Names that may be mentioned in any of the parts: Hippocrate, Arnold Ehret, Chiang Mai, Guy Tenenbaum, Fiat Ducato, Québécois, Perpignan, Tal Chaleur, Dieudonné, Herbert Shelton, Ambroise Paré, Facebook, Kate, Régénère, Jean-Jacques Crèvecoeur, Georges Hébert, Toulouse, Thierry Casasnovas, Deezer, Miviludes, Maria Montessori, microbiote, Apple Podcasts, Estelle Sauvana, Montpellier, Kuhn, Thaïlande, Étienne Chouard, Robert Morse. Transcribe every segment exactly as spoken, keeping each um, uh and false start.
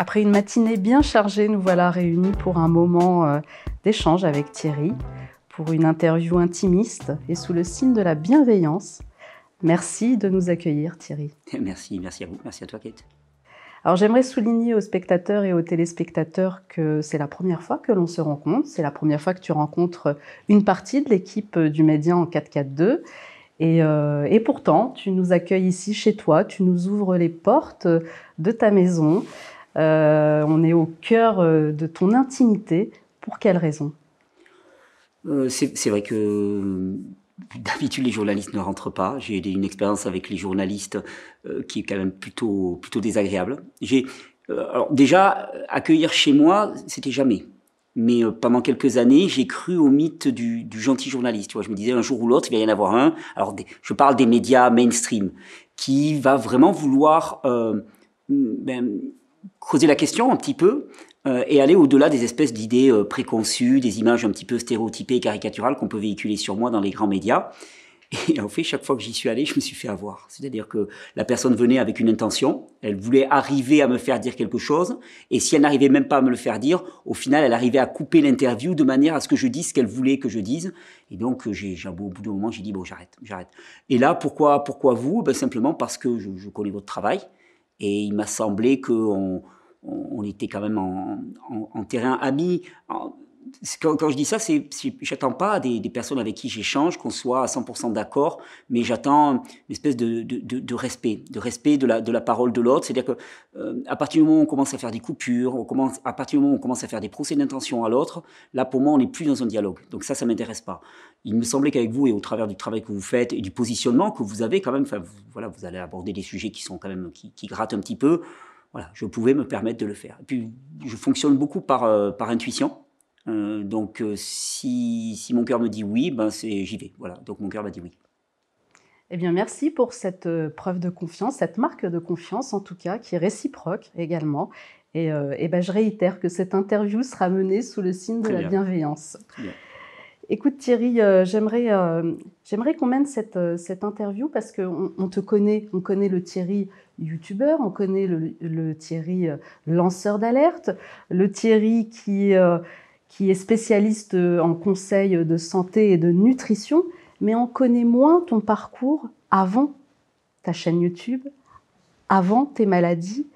Après une matinée bien chargée, nous voilà réunis pour un moment d'échange avec Thierry, pour une interview intimiste et sous le signe de la bienveillance. Merci de nous accueillir, Thierry. Merci, merci à vous, merci à toi, Kate. Alors j'aimerais souligner aux spectateurs et aux téléspectateurs que c'est la première fois que l'on se rencontre, c'est la première fois que tu rencontres une partie de l'équipe du Média en quatre quatre deux. Et, euh, et pourtant, tu nous accueilles ici chez toi, tu nous ouvres les portes de ta maison. Euh, on est au cœur de ton intimité. Pour quelles raisons ? euh, c'est, c'est vrai que... D'habitude, les journalistes ne rentrent pas. J'ai une expérience avec les journalistes euh, qui est quand même plutôt, plutôt désagréable. J'ai, euh, alors déjà, accueillir chez moi, c'était jamais. Mais euh, pendant quelques années, j'ai cru au mythe du, du gentil journaliste. Tu vois, je me disais, un jour ou l'autre, il va y en avoir un. Alors, des, je parle des médias mainstream, qui va vraiment vouloir euh, ben, creuser la question un petit peu, et aller au-delà des espèces d'idées préconçues, des images un petit peu stéréotypées et caricaturales qu'on peut véhiculer sur moi dans les grands médias. Et en fait, chaque fois que j'y suis allé, je me suis fait avoir. C'est-à-dire que la personne venait avec une intention, elle voulait arriver à me faire dire quelque chose, et si elle n'arrivait même pas à me le faire dire, au final, elle arrivait à couper l'interview de manière à ce que je dise ce qu'elle voulait que je dise. Et donc, j'ai, j'ai, au bout d'un moment, j'ai dit « bon, j'arrête, j'arrête ». Et là, pourquoi, pourquoi vous ? Ben, simplement parce que je, je connais votre travail, et il m'a semblé qu'on... on était quand même en, en, en terrain ami. Quand, quand je dis ça, c'est, c'est, j'attends pas des, des personnes avec qui j'échange qu'on soit à cent pour cent d'accord, mais j'attends une espèce de, de, de, de respect, de respect de la, de la parole de l'autre. C'est-à-dire qu'à euh, partir du moment où on commence à faire des coupures, on commence, à partir du moment où on commence à faire des procès d'intention à l'autre, là, pour moi, on n'est plus dans un dialogue. Donc ça, ça ne m'intéresse pas. Il me semblait qu'avec vous, et au travers du travail que vous faites, et du positionnement que vous avez quand même, enfin, vous, voilà, vous allez aborder des sujets qui, sont quand même, qui, qui grattent un petit peu. Voilà, je pouvais me permettre de le faire. Et puis, je fonctionne beaucoup par, euh, par intuition. Euh, donc, euh, si, si mon cœur me dit oui, ben c'est, j'y vais. Voilà, donc mon cœur m'a dit oui. Eh bien, merci pour cette euh, preuve de confiance, cette marque de confiance, en tout cas, qui est réciproque également. Et, euh, et ben, je réitère que cette interview sera menée sous le signe de la bienveillance. Très bien. Écoute, Thierry, euh, j'aimerais, euh, j'aimerais qu'on mène cette, euh, cette interview parce qu'on on te connaît, on connaît le Thierry youtubeur, on connaît le, le Thierry euh, lanceur d'alerte, le Thierry qui, euh, qui est spécialiste en conseil de santé et de nutrition, mais on connaît moins ton parcours avant ta chaîne YouTube, avant tes maladies.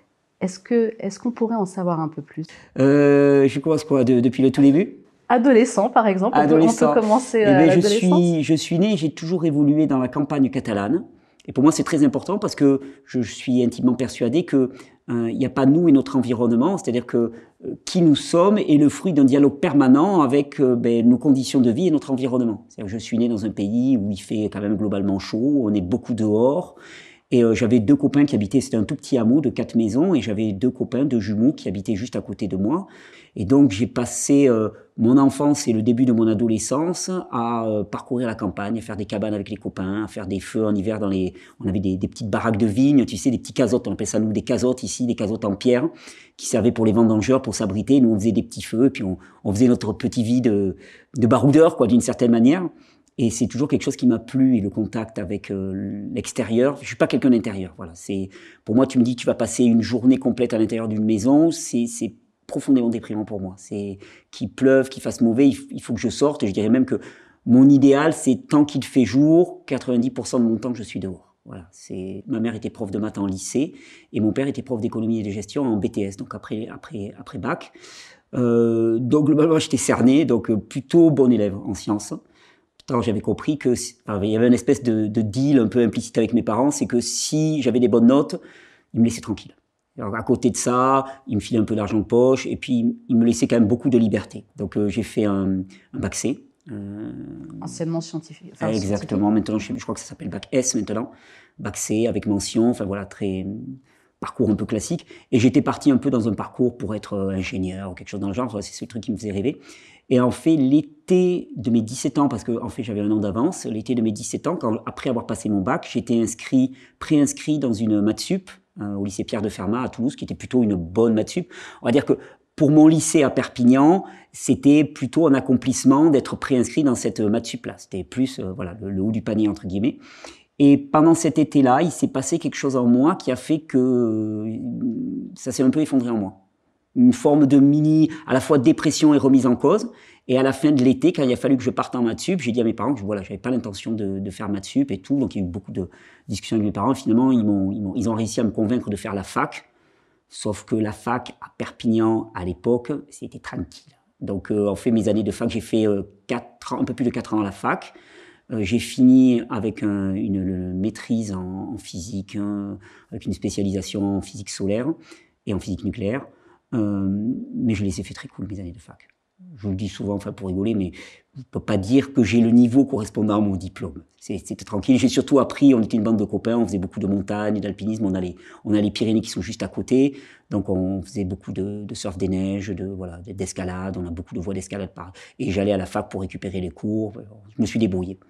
Est-ce que, est-ce qu'on pourrait en savoir un peu plus ? euh, Je commence quoi, de, depuis le tout début ? Adolescent, par exemple, adolescent. On peut commencer à eh je suis, je suis né, j'ai toujours évolué dans la campagne catalane. Et pour moi, c'est très important parce que je, je suis intimement persuadé qu'il n'y a pas nous et notre environnement. C'est-à-dire que euh, qui nous sommes est le fruit d'un dialogue permanent avec euh, ben, nos conditions de vie et notre environnement. C'est-à-dire que je suis né dans un pays où il fait quand même globalement chaud, on est beaucoup dehors. Et euh, j'avais deux copains qui habitaient, c'était un tout petit hameau de quatre maisons, et j'avais deux copains, deux jumeaux qui habitaient juste à côté de moi. Et donc j'ai passé euh, mon enfance et le début de mon adolescence à euh, parcourir la campagne, à faire des cabanes avec les copains, à faire des feux en hiver dans les... On avait des, des petites baraques de vignes, tu sais, des petits casottes, on appelle ça nous des casottes ici, des casottes en pierre, qui servaient pour les vendangeurs, pour s'abriter. Nous on faisait des petits feux, et puis on, on faisait notre petit vie de, de baroudeur, quoi, d'une certaine manière. Et c'est toujours quelque chose qui m'a plu, et le contact avec euh, l'extérieur. Je ne suis pas quelqu'un d'intérieur. Voilà. C'est, pour moi, tu me dis que tu vas passer une journée complète à l'intérieur d'une maison, c'est, c'est profondément déprimant pour moi. C'est, qu'il pleuve, qu'il fasse mauvais, il, il faut que je sorte. Et je dirais même que mon idéal, c'est tant qu'il fait jour, quatre-vingt-dix pour cent de mon temps, je suis dehors. Voilà. C'est, ma mère était prof de maths en lycée, et mon père était prof d'économie et de gestion en B T S, donc après, après, après bac. Euh, donc, globalement, j'étais cerné, donc plutôt bon élève en sciences. Alors, j'avais compris que, enfin, il y avait une espèce de, de deal un peu implicite avec mes parents, c'est que si j'avais des bonnes notes, ils me laissaient tranquille. Alors, à côté de ça, ils me filaient un peu d'argent de poche, et puis ils me laissaient quand même beaucoup de liberté. Donc euh, j'ai fait un, un bac C. Euh... Anciennement scientifique. Enfin, ah, exactement, scientifique. Maintenant je, je crois que ça s'appelle bac S maintenant. Bac C avec mention, enfin voilà, très... parcours un peu classique, et j'étais parti un peu dans un parcours pour être ingénieur ou quelque chose dans le genre, c'est ce truc qui me faisait rêver. Et en fait, l'été de mes dix-sept ans, parce que en fait j'avais un an d'avance, l'été de mes dix-sept ans, quand, après avoir passé mon bac, j'étais inscrit, pré-inscrit dans une maths sup euh, au lycée Pierre de Fermat à Toulouse, qui était plutôt une bonne maths sup. On va dire que pour mon lycée à Perpignan, c'était plutôt un accomplissement d'être pré-inscrit dans cette maths sup là. C'était plus euh, voilà, le, le haut du panier entre guillemets. Et pendant cet été-là, il s'est passé quelque chose en moi qui a fait que ça s'est un peu effondré en moi. une forme de mini, à la fois dépression et remise en cause. Et à la fin de l'été, quand il a fallu que je parte en maths sup, j'ai dit à mes parents que je voilà, j'avais pas l'intention de, de faire maths sup et tout. Donc il y a eu beaucoup de discussions avec mes parents. Finalement, ils m'ont, ils m'ont, ils ont réussi à me convaincre de faire la fac. Sauf que la fac à Perpignan, à l'époque, c'était tranquille. Donc euh, en fait, mes années de fac, j'ai fait euh, quatre ans, un peu plus de quatre ans à la fac. Euh, j'ai fini avec un, une, une maîtrise en, en physique, hein, avec une spécialisation en physique solaire et en physique nucléaire. Euh, mais je les ai fait très cool, mes années de fac. Je le dis souvent, enfin pour rigoler, mais je ne peux pas dire que j'ai le niveau correspondant à mon diplôme. C'était tranquille. J'ai surtout appris, on était une bande de copains, on faisait beaucoup de montagnes, d'alpinisme, on, on a les Pyrénées qui sont juste à côté, donc on faisait beaucoup de, de surf des neiges, de, voilà, d'escalade, on a beaucoup de voies d'escalade par là. Et j'allais à la fac pour récupérer les cours, je me suis débrouillé.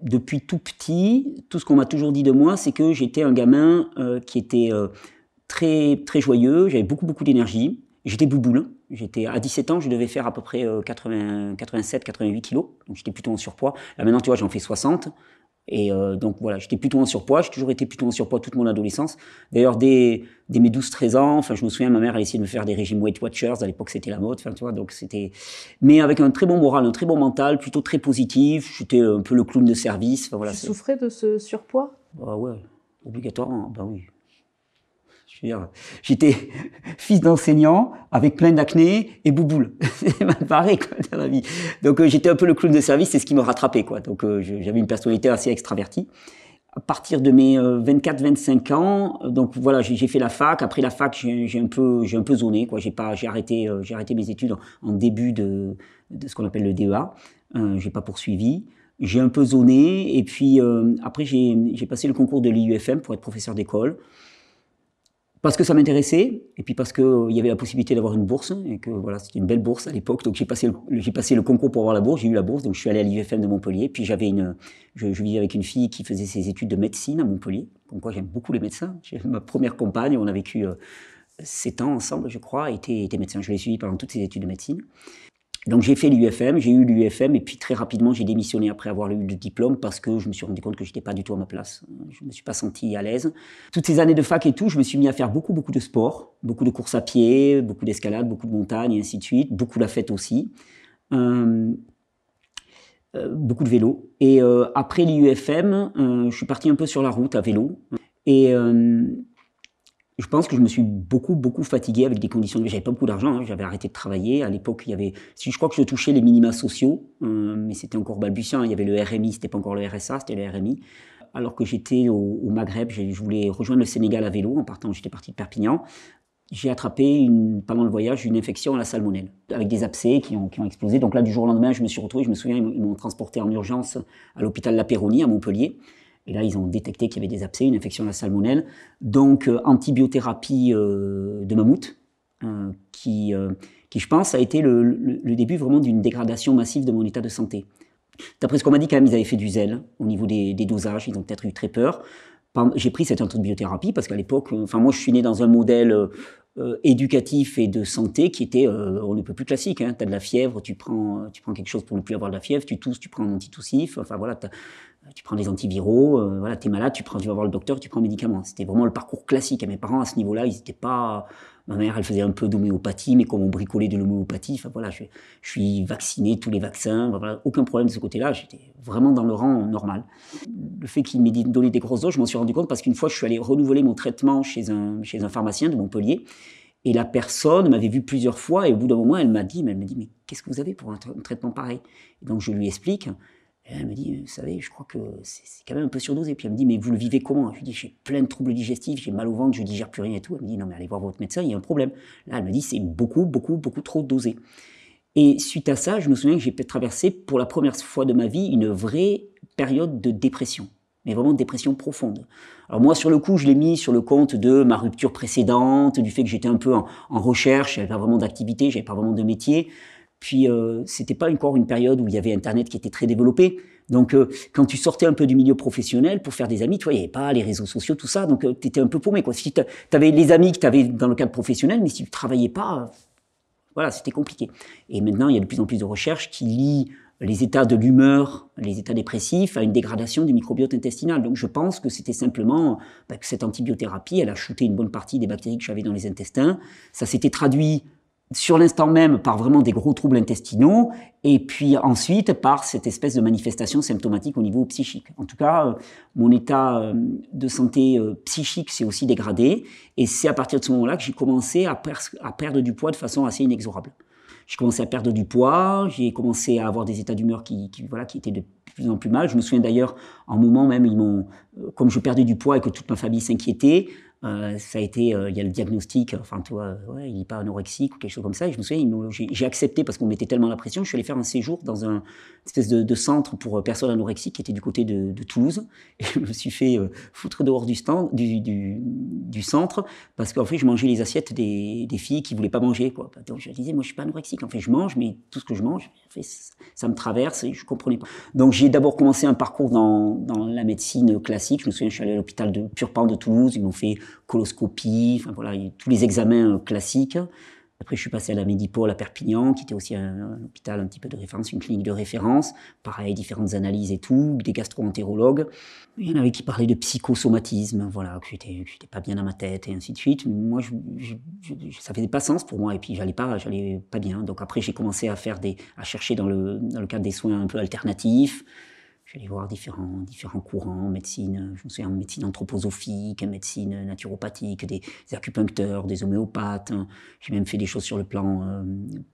Depuis tout petit, tout ce qu'on m'a toujours dit de moi, c'est que j'étais un gamin euh, qui était euh, très, très joyeux, j'avais beaucoup, beaucoup d'énergie. J'étais bouboule. J'étais à dix-sept ans, je devais faire à peu près quatre-vingts, quatre-vingt-sept, quatre-vingt-huit kilos. Donc j'étais plutôt en surpoids. Là maintenant, tu vois, j'en fais soixante. Et euh, donc voilà, j'étais plutôt en surpoids. J'ai toujours été plutôt en surpoids toute mon adolescence. D'ailleurs, dès, dès mes douze treize ans, enfin, je me souviens, ma mère, elle essayait de me faire des régimes Weight Watchers. À l'époque, c'était la mode. Enfin, tu vois, donc c'était. Mais avec un très bon moral, un très bon mental, plutôt très positif. J'étais un peu le clown de service. Enfin, voilà, tu souffrais de ce surpoids? Bah ouais, obligatoirement. Bah oui. J'étais fils d'enseignant avec plein d'acné et bouboule. C'est mal barré, quoi, dans la vie. Donc, euh, j'étais un peu le clown de service, c'est ce qui me rattrapait, quoi. Donc, euh, j'avais une personnalité assez extravertie. À partir de mes euh, vingt-quatre vingt-cinq ans, euh, donc voilà, j'ai fait la fac. Après la fac, j'ai un peu, j'ai un peu zoné, quoi. J'ai pas, j'ai arrêté, euh, j'ai arrêté mes études en, en début de, de ce qu'on appelle le D E A. Euh, j'ai pas poursuivi. J'ai un peu zoné. Et puis, euh, après, j'ai passé le concours de l'I U F M pour être professeur d'école. Parce que ça m'intéressait, et puis parce qu'il euh, y avait la possibilité d'avoir une bourse, et que voilà, c'était une belle bourse à l'époque, donc j'ai passé, passé le concours pour avoir la bourse, j'ai eu la bourse, donc je suis allé à l'I U F M de Montpellier, puis j'avais une, je, je vivais avec une fille qui faisait ses études de médecine à Montpellier, comme quoi j'aime beaucoup les médecins, j'ai ma première compagne, on a vécu euh, sept ans ensemble, je crois, était, était médecin, je l'ai suivi pendant toutes ses études de médecine. Donc j'ai fait l'U F M, j'ai eu l'U F M, et puis très rapidement j'ai démissionné après avoir eu le diplôme parce que je me suis rendu compte que j'étais pas du tout à ma place. Je me suis pas senti à l'aise. Toutes ces années de fac et tout, je me suis mis à faire beaucoup, beaucoup de sport, beaucoup de courses à pied, beaucoup d'escalade, beaucoup de montagne, et ainsi de suite, beaucoup la fête aussi, euh, euh, beaucoup de vélo. Et euh, après l'U F M, euh, je suis parti un peu sur la route à vélo, et... Euh, je pense que je me suis beaucoup, beaucoup fatigué avec des conditions de vie. J'avais pas beaucoup d'argent, hein. J'avais arrêté de travailler. À l'époque, il y avait, si je crois que je touchais les minima sociaux, euh, mais c'était encore balbutiant. Il y avait le R M I, c'était pas encore le R S A, c'était le R M I. Alors que j'étais au, au Maghreb, je voulais rejoindre le Sénégal à vélo en partant, j'étais parti de Perpignan. J'ai attrapé, une, pendant le voyage, une infection à la salmonelle, avec des abcès qui ont, qui ont explosé. Donc là, du jour au lendemain, je me suis retrouvé, je me souviens, ils m'ont transporté en urgence à l'hôpital La Péronie, à Montpellier. Et là, ils ont détecté qu'il y avait des abcès, une infection à la salmonelle. Donc, euh, antibiothérapie euh, de mammouth, euh, qui, euh, qui, je pense, a été le, le, le début vraiment d'une dégradation massive de mon état de santé. D'après ce qu'on m'a dit, quand même, ils avaient fait du zèle au niveau des, des dosages. Ils ont peut-être eu très peur. J'ai pris cette antibiothérapie parce qu'à l'époque, enfin, moi, je suis né dans un modèle... Euh, Euh, éducatif et de santé qui était, euh, on ne peut plus classique, hein. Tu as de la fièvre, tu prends, tu prends quelque chose pour ne plus avoir de la fièvre, tu tousses, tu prends un antitoussif, enfin voilà, tu prends des antiviraux, euh, voilà, tu es malade, tu, prends, tu vas voir le docteur, tu prends un médicament. C'était vraiment le parcours classique. Et mes parents, à ce niveau-là, ils n'étaient pas... Ma mère, elle faisait un peu d'homéopathie, mais comme on bricolait de l'homéopathie, enfin voilà, je, je suis vacciné, tous les vaccins, voilà, aucun problème de ce côté-là, j'étais vraiment dans le rang normal. Le fait qu'il m'ait donné des grosses doses, je m'en suis rendu compte parce qu'une fois, je suis allé renouveler mon traitement chez un, chez un pharmacien de Montpellier. Et la personne m'avait vu plusieurs fois et au bout d'un moment, elle m'a dit, mais, mais qu'est-ce que vous avez pour un, tra un traitement pareil? Et donc, je lui explique. Et elle me dit, vous savez, je crois que c'est quand même un peu surdosé. Et puis elle me dit, mais vous le vivez comment? Je lui dis, j'ai plein de troubles digestifs, j'ai mal au ventre, je digère plus rien et tout. Elle me dit, non mais allez voir votre médecin, il y a un problème. Là, elle me dit, c'est beaucoup, beaucoup, beaucoup trop dosé. Et suite à ça, je me souviens que j'ai peut-être traversé pour la première fois de ma vie une vraie période de dépression. Mais vraiment dépression profonde. Alors moi, sur le coup, je l'ai mis sur le compte de ma rupture précédente, du fait que j'étais un peu en, en recherche, j'avais pas vraiment d'activité, j'avais pas vraiment de métier. Puis euh, c'était pas encore une période où il y avait Internet qui était très développé. Donc euh, quand tu sortais un peu du milieu professionnel pour faire des amis, tu vois, il n'y avait pas les réseaux sociaux, tout ça, donc euh, tu étais un peu paumé, quoi. Si tu avais les amis que tu avais dans le cadre professionnel, mais si tu travaillais pas, euh, voilà, c'était compliqué. Et maintenant, il y a de plus en plus de recherches qui lient les états de l'humeur, les états dépressifs, à une dégradation du microbiote intestinal. Donc je pense que c'était simplement bah, que cette antibiothérapie, elle a shooté une bonne partie des bactéries que j'avais dans les intestins. Ça s'était traduit sur l'instant même par vraiment des gros troubles intestinaux et puis ensuite par cette espèce de manifestation symptomatique au niveau psychique. En tout cas, euh, mon état euh, de santé euh, psychique s'est aussi dégradé et c'est à partir de ce moment-là que j'ai commencé à, per à perdre du poids de façon assez inexorable. J'ai commencé à perdre du poids, j'ai commencé à avoir des états d'humeur qui, qui, voilà, qui étaient de plus en plus mal. Je me souviens d'ailleurs, en moment même, ils m'ont, euh, comme je perdais du poids et que toute ma famille s'inquiétait, Euh, ça a été, euh, il y a le diagnostic, enfin tu vois, ouais, il n'est pas anorexique ou quelque chose comme ça. Et je me souviens, j'ai accepté parce qu'on mettait tellement la pression, je suis allé faire un séjour dans un espèce de, de centre pour personnes anorexiques qui était du côté de, de Toulouse. Et je me suis fait euh, foutre dehors du, stand, du, du, du centre parce qu'en fait, je mangeais les assiettes des, des filles qui ne voulaient pas manger, quoi. Donc je disais, moi je ne suis pas anorexique, en fait je mange, mais tout ce que je mange, en fait, ça me traverse et je ne comprenais pas. Donc j'ai d'abord commencé un parcours dans, dans la médecine classique. Je me souviens, je suis allé à l'hôpital de Purpan de Toulouse, ils m'ont fait coloscopie, enfin voilà, tous les examens classiques. Après, je suis passé à la Médipole à Perpignan, qui était aussi un, un hôpital un petit peu de référence, une clinique de référence. Pareil, différentes analyses et tout, des gastro-entérologues. Il y en avait qui parlaient de psychosomatisme, voilà, que j'étais pas bien à ma tête et ainsi de suite. Moi, je, je, je, ça faisait pas sens pour moi et puis j'allais pas, j'allais pas bien. Donc après, j'ai commencé à faire des, à chercher dans le, dans le cadre des soins un peu alternatifs. J'allais voir différents, différents courants, médecine, je me souviens, médecine anthroposophique, médecine naturopathique, des, des acupuncteurs, des homéopathes. J'ai même fait des choses sur le plan euh,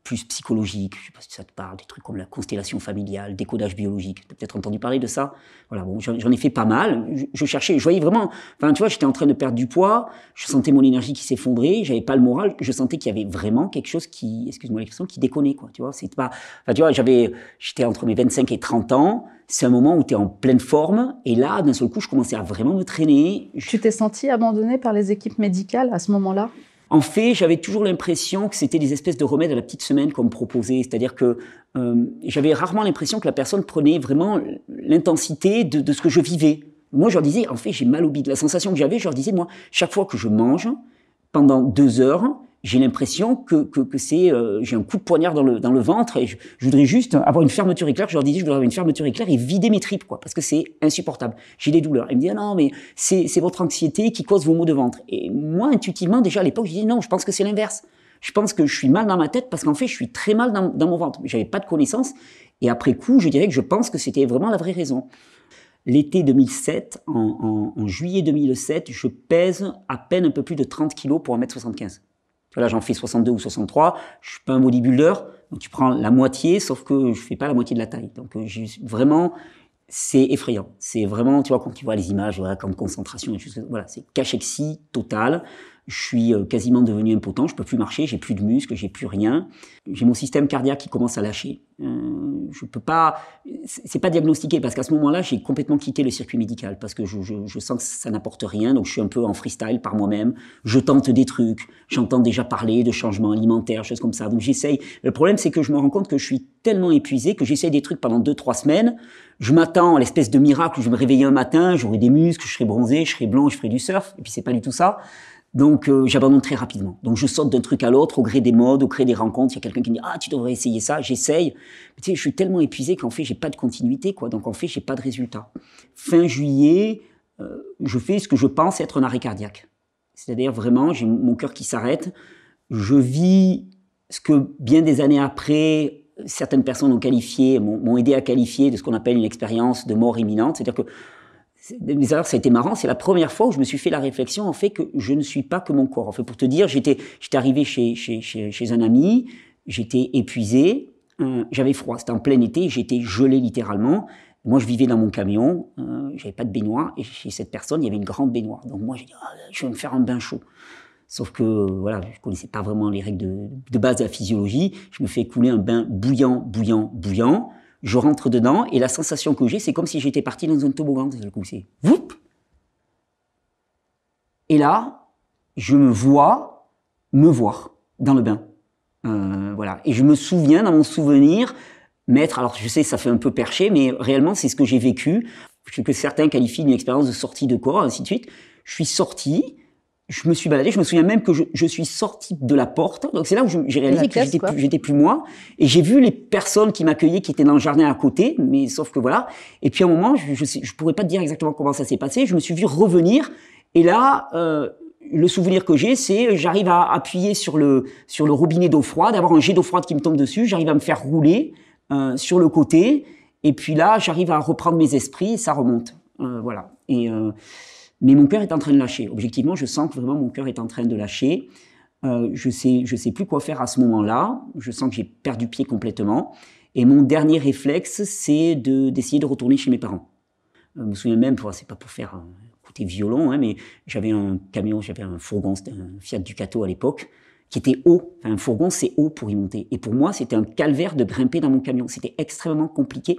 plus psychologique. Je ne sais pas si ça te parle, des trucs comme la constellation familiale, décodage biologique. Tu as peut-être entendu parler de ça. Voilà, bon, j'en ai fait pas mal. Je, je cherchais, je voyais vraiment. Enfin, tu vois, j'étais en train de perdre du poids. Je sentais mon énergie qui s'effondrait. J'avais pas le moral. Je sentais qu'il y avait vraiment quelque chose qui, excuse-moi l'expression, qui déconnait, quoi. Tu vois, c'est pas. Enfin, tu vois, j'avais, j'étais entre mes vingt-cinq et trente ans. C'est un moment où tu es en pleine forme. Et là, d'un seul coup, je commençais à vraiment me traîner. Tu t'es senti abandonné par les équipes médicales à ce moment-là? En fait, j'avais toujours l'impression que c'était des espèces de remèdes à la petite semaine qu'on me proposait. C'est-à-dire que euh, j'avais rarement l'impression que la personne prenait vraiment l'intensité de, de ce que je vivais. Moi, je leur disais, en fait, j'ai mal au bide. La sensation que j'avais, je leur disais, moi, chaque fois que je mange, pendant deux heures, j'ai l'impression que, que, que c'est, euh, j'ai un coup de poignard dans le, dans le ventre et je, je voudrais juste avoir une fermeture éclair. Je leur disais, je voudrais avoir une fermeture éclair et vider mes tripes, quoi, parce que c'est insupportable. J'ai des douleurs. Ils me disaient, non, mais c'est votre anxiété qui cause vos maux de ventre. Et moi, intuitivement, déjà à l'époque, je disais, non, je pense que c'est l'inverse. Je pense que je suis mal dans ma tête parce qu'en fait, je suis très mal dans, dans mon ventre. J'avais pas de connaissances. Et après coup, je dirais que je pense que c'était vraiment la vraie raison. L'été deux mille sept, en, en, en juillet deux mille sept, je pèse à peine un peu plus de trente kilos pour un mètre soixante-quinze. Là, j'en fais soixante-deux ou soixante-trois, je suis pas un bodybuilder, donc tu prends la moitié, sauf que je fais pas la moitié de la taille. Donc vraiment, c'est effrayant. C'est vraiment, tu vois, quand tu vois les images, voilà, comme concentration, et juste, voilà, c'est cachexie totale. Je suis quasiment devenu impotent, je peux plus marcher, j'ai plus de muscles, j'ai plus rien. J'ai mon système cardiaque qui commence à lâcher. Euh, je peux pas, c'est pas diagnostiqué parce qu'à ce moment-là, j'ai complètement quitté le circuit médical parce que je, je, je sens que ça n'apporte rien, donc je suis un peu en freestyle par moi-même. Je tente des trucs, j'entends déjà parler de changements alimentaires, choses comme ça. Donc j'essaye. Le problème, c'est que je me rends compte que je suis tellement épuisé que j'essaye des trucs pendant deux, trois semaines. Je m'attends à l'espèce de miracle où je vais me réveiller un matin, j'aurai des muscles, je serai bronzé, je serai blanc, je ferai du surf. Et puis c'est pas du tout ça. Donc, euh, j'abandonne très rapidement. Donc, je saute d'un truc à l'autre, au gré des modes, au gré des rencontres. Il y a quelqu'un qui me dit « Ah, tu devrais essayer ça », j'essaye. Mais tu sais, je suis tellement épuisé qu'en fait, j'ai pas de continuité, quoi. Donc, en fait, j'ai pas de résultat. Fin juillet, euh, je fais ce que je pense être un arrêt cardiaque. C'est-à-dire, vraiment, j'ai mon cœur qui s'arrête. Je vis ce que, bien des années après, certaines personnes ont qualifié, m'ont aidé à qualifier de ce qu'on appelle une expérience de mort imminente. C'est-à-dire que mais alors, ça a été marrant, c'est la première fois où je me suis fait la réflexion en fait que je ne suis pas que mon corps. En fait, pour te dire, j'étais arrivé chez, chez, chez, chez un ami, j'étais épuisé, euh, j'avais froid, c'était en plein été, j'étais gelé littéralement. Moi, je vivais dans mon camion, euh, j'avais pas de baignoire, et chez cette personne, il y avait une grande baignoire. Donc moi, j'ai dit, oh, je vais me faire un bain chaud. Sauf que voilà, je connaissais pas vraiment les règles de, de base de la physiologie, je me fais couler un bain bouillant, bouillant, bouillant. Je rentre dedans et la sensation que j'ai, c'est comme si j'étais parti dans un toboggan. C'est whoop. Et là, je me vois me voir dans le bain. Euh, voilà. Et je me souviens, dans mon souvenir, m'être... Alors, je sais, ça fait un peu perché, mais réellement, c'est ce que j'ai vécu. Ce que certains qualifient d'une expérience de sortie de corps, ainsi de suite. Je suis sorti, je me suis baladé. Je me souviens même que je, je suis sorti de la porte. Donc c'est là où j'ai réalisé que j'étais plus, j'étais plus moi. Et j'ai vu les personnes qui m'accueillaient, qui étaient dans le jardin à côté. Mais sauf que voilà. Et puis à un moment, je, je, sais, je pourrais pas te dire exactement comment ça s'est passé. Je me suis vu revenir. Et là, euh, le souvenir que j'ai, c'est j'arrive à appuyer sur le sur le robinet d'eau froide, avoir un jet d'eau froide qui me tombe dessus, j'arrive à me faire rouler euh, sur le côté, et puis là, j'arrive à reprendre mes esprits, et ça remonte. Euh, voilà. Et euh, mais mon cœur est en train de lâcher. Objectivement, je sens que vraiment mon cœur est en train de lâcher. Euh, je sais, je sais plus quoi faire à ce moment-là. Je sens que j'ai perdu pied complètement. Et mon dernier réflexe, c'est de d'essayer de retourner chez mes parents. Je me souviens même, c'est pas pour faire côté violent, hein, mais j'avais un camion, j'avais un fourgon, c'était un Fiat Ducato à l'époque, qui était haut. Enfin, un fourgon, c'est haut pour y monter. Et pour moi, c'était un calvaire de grimper dans mon camion. C'était extrêmement compliqué.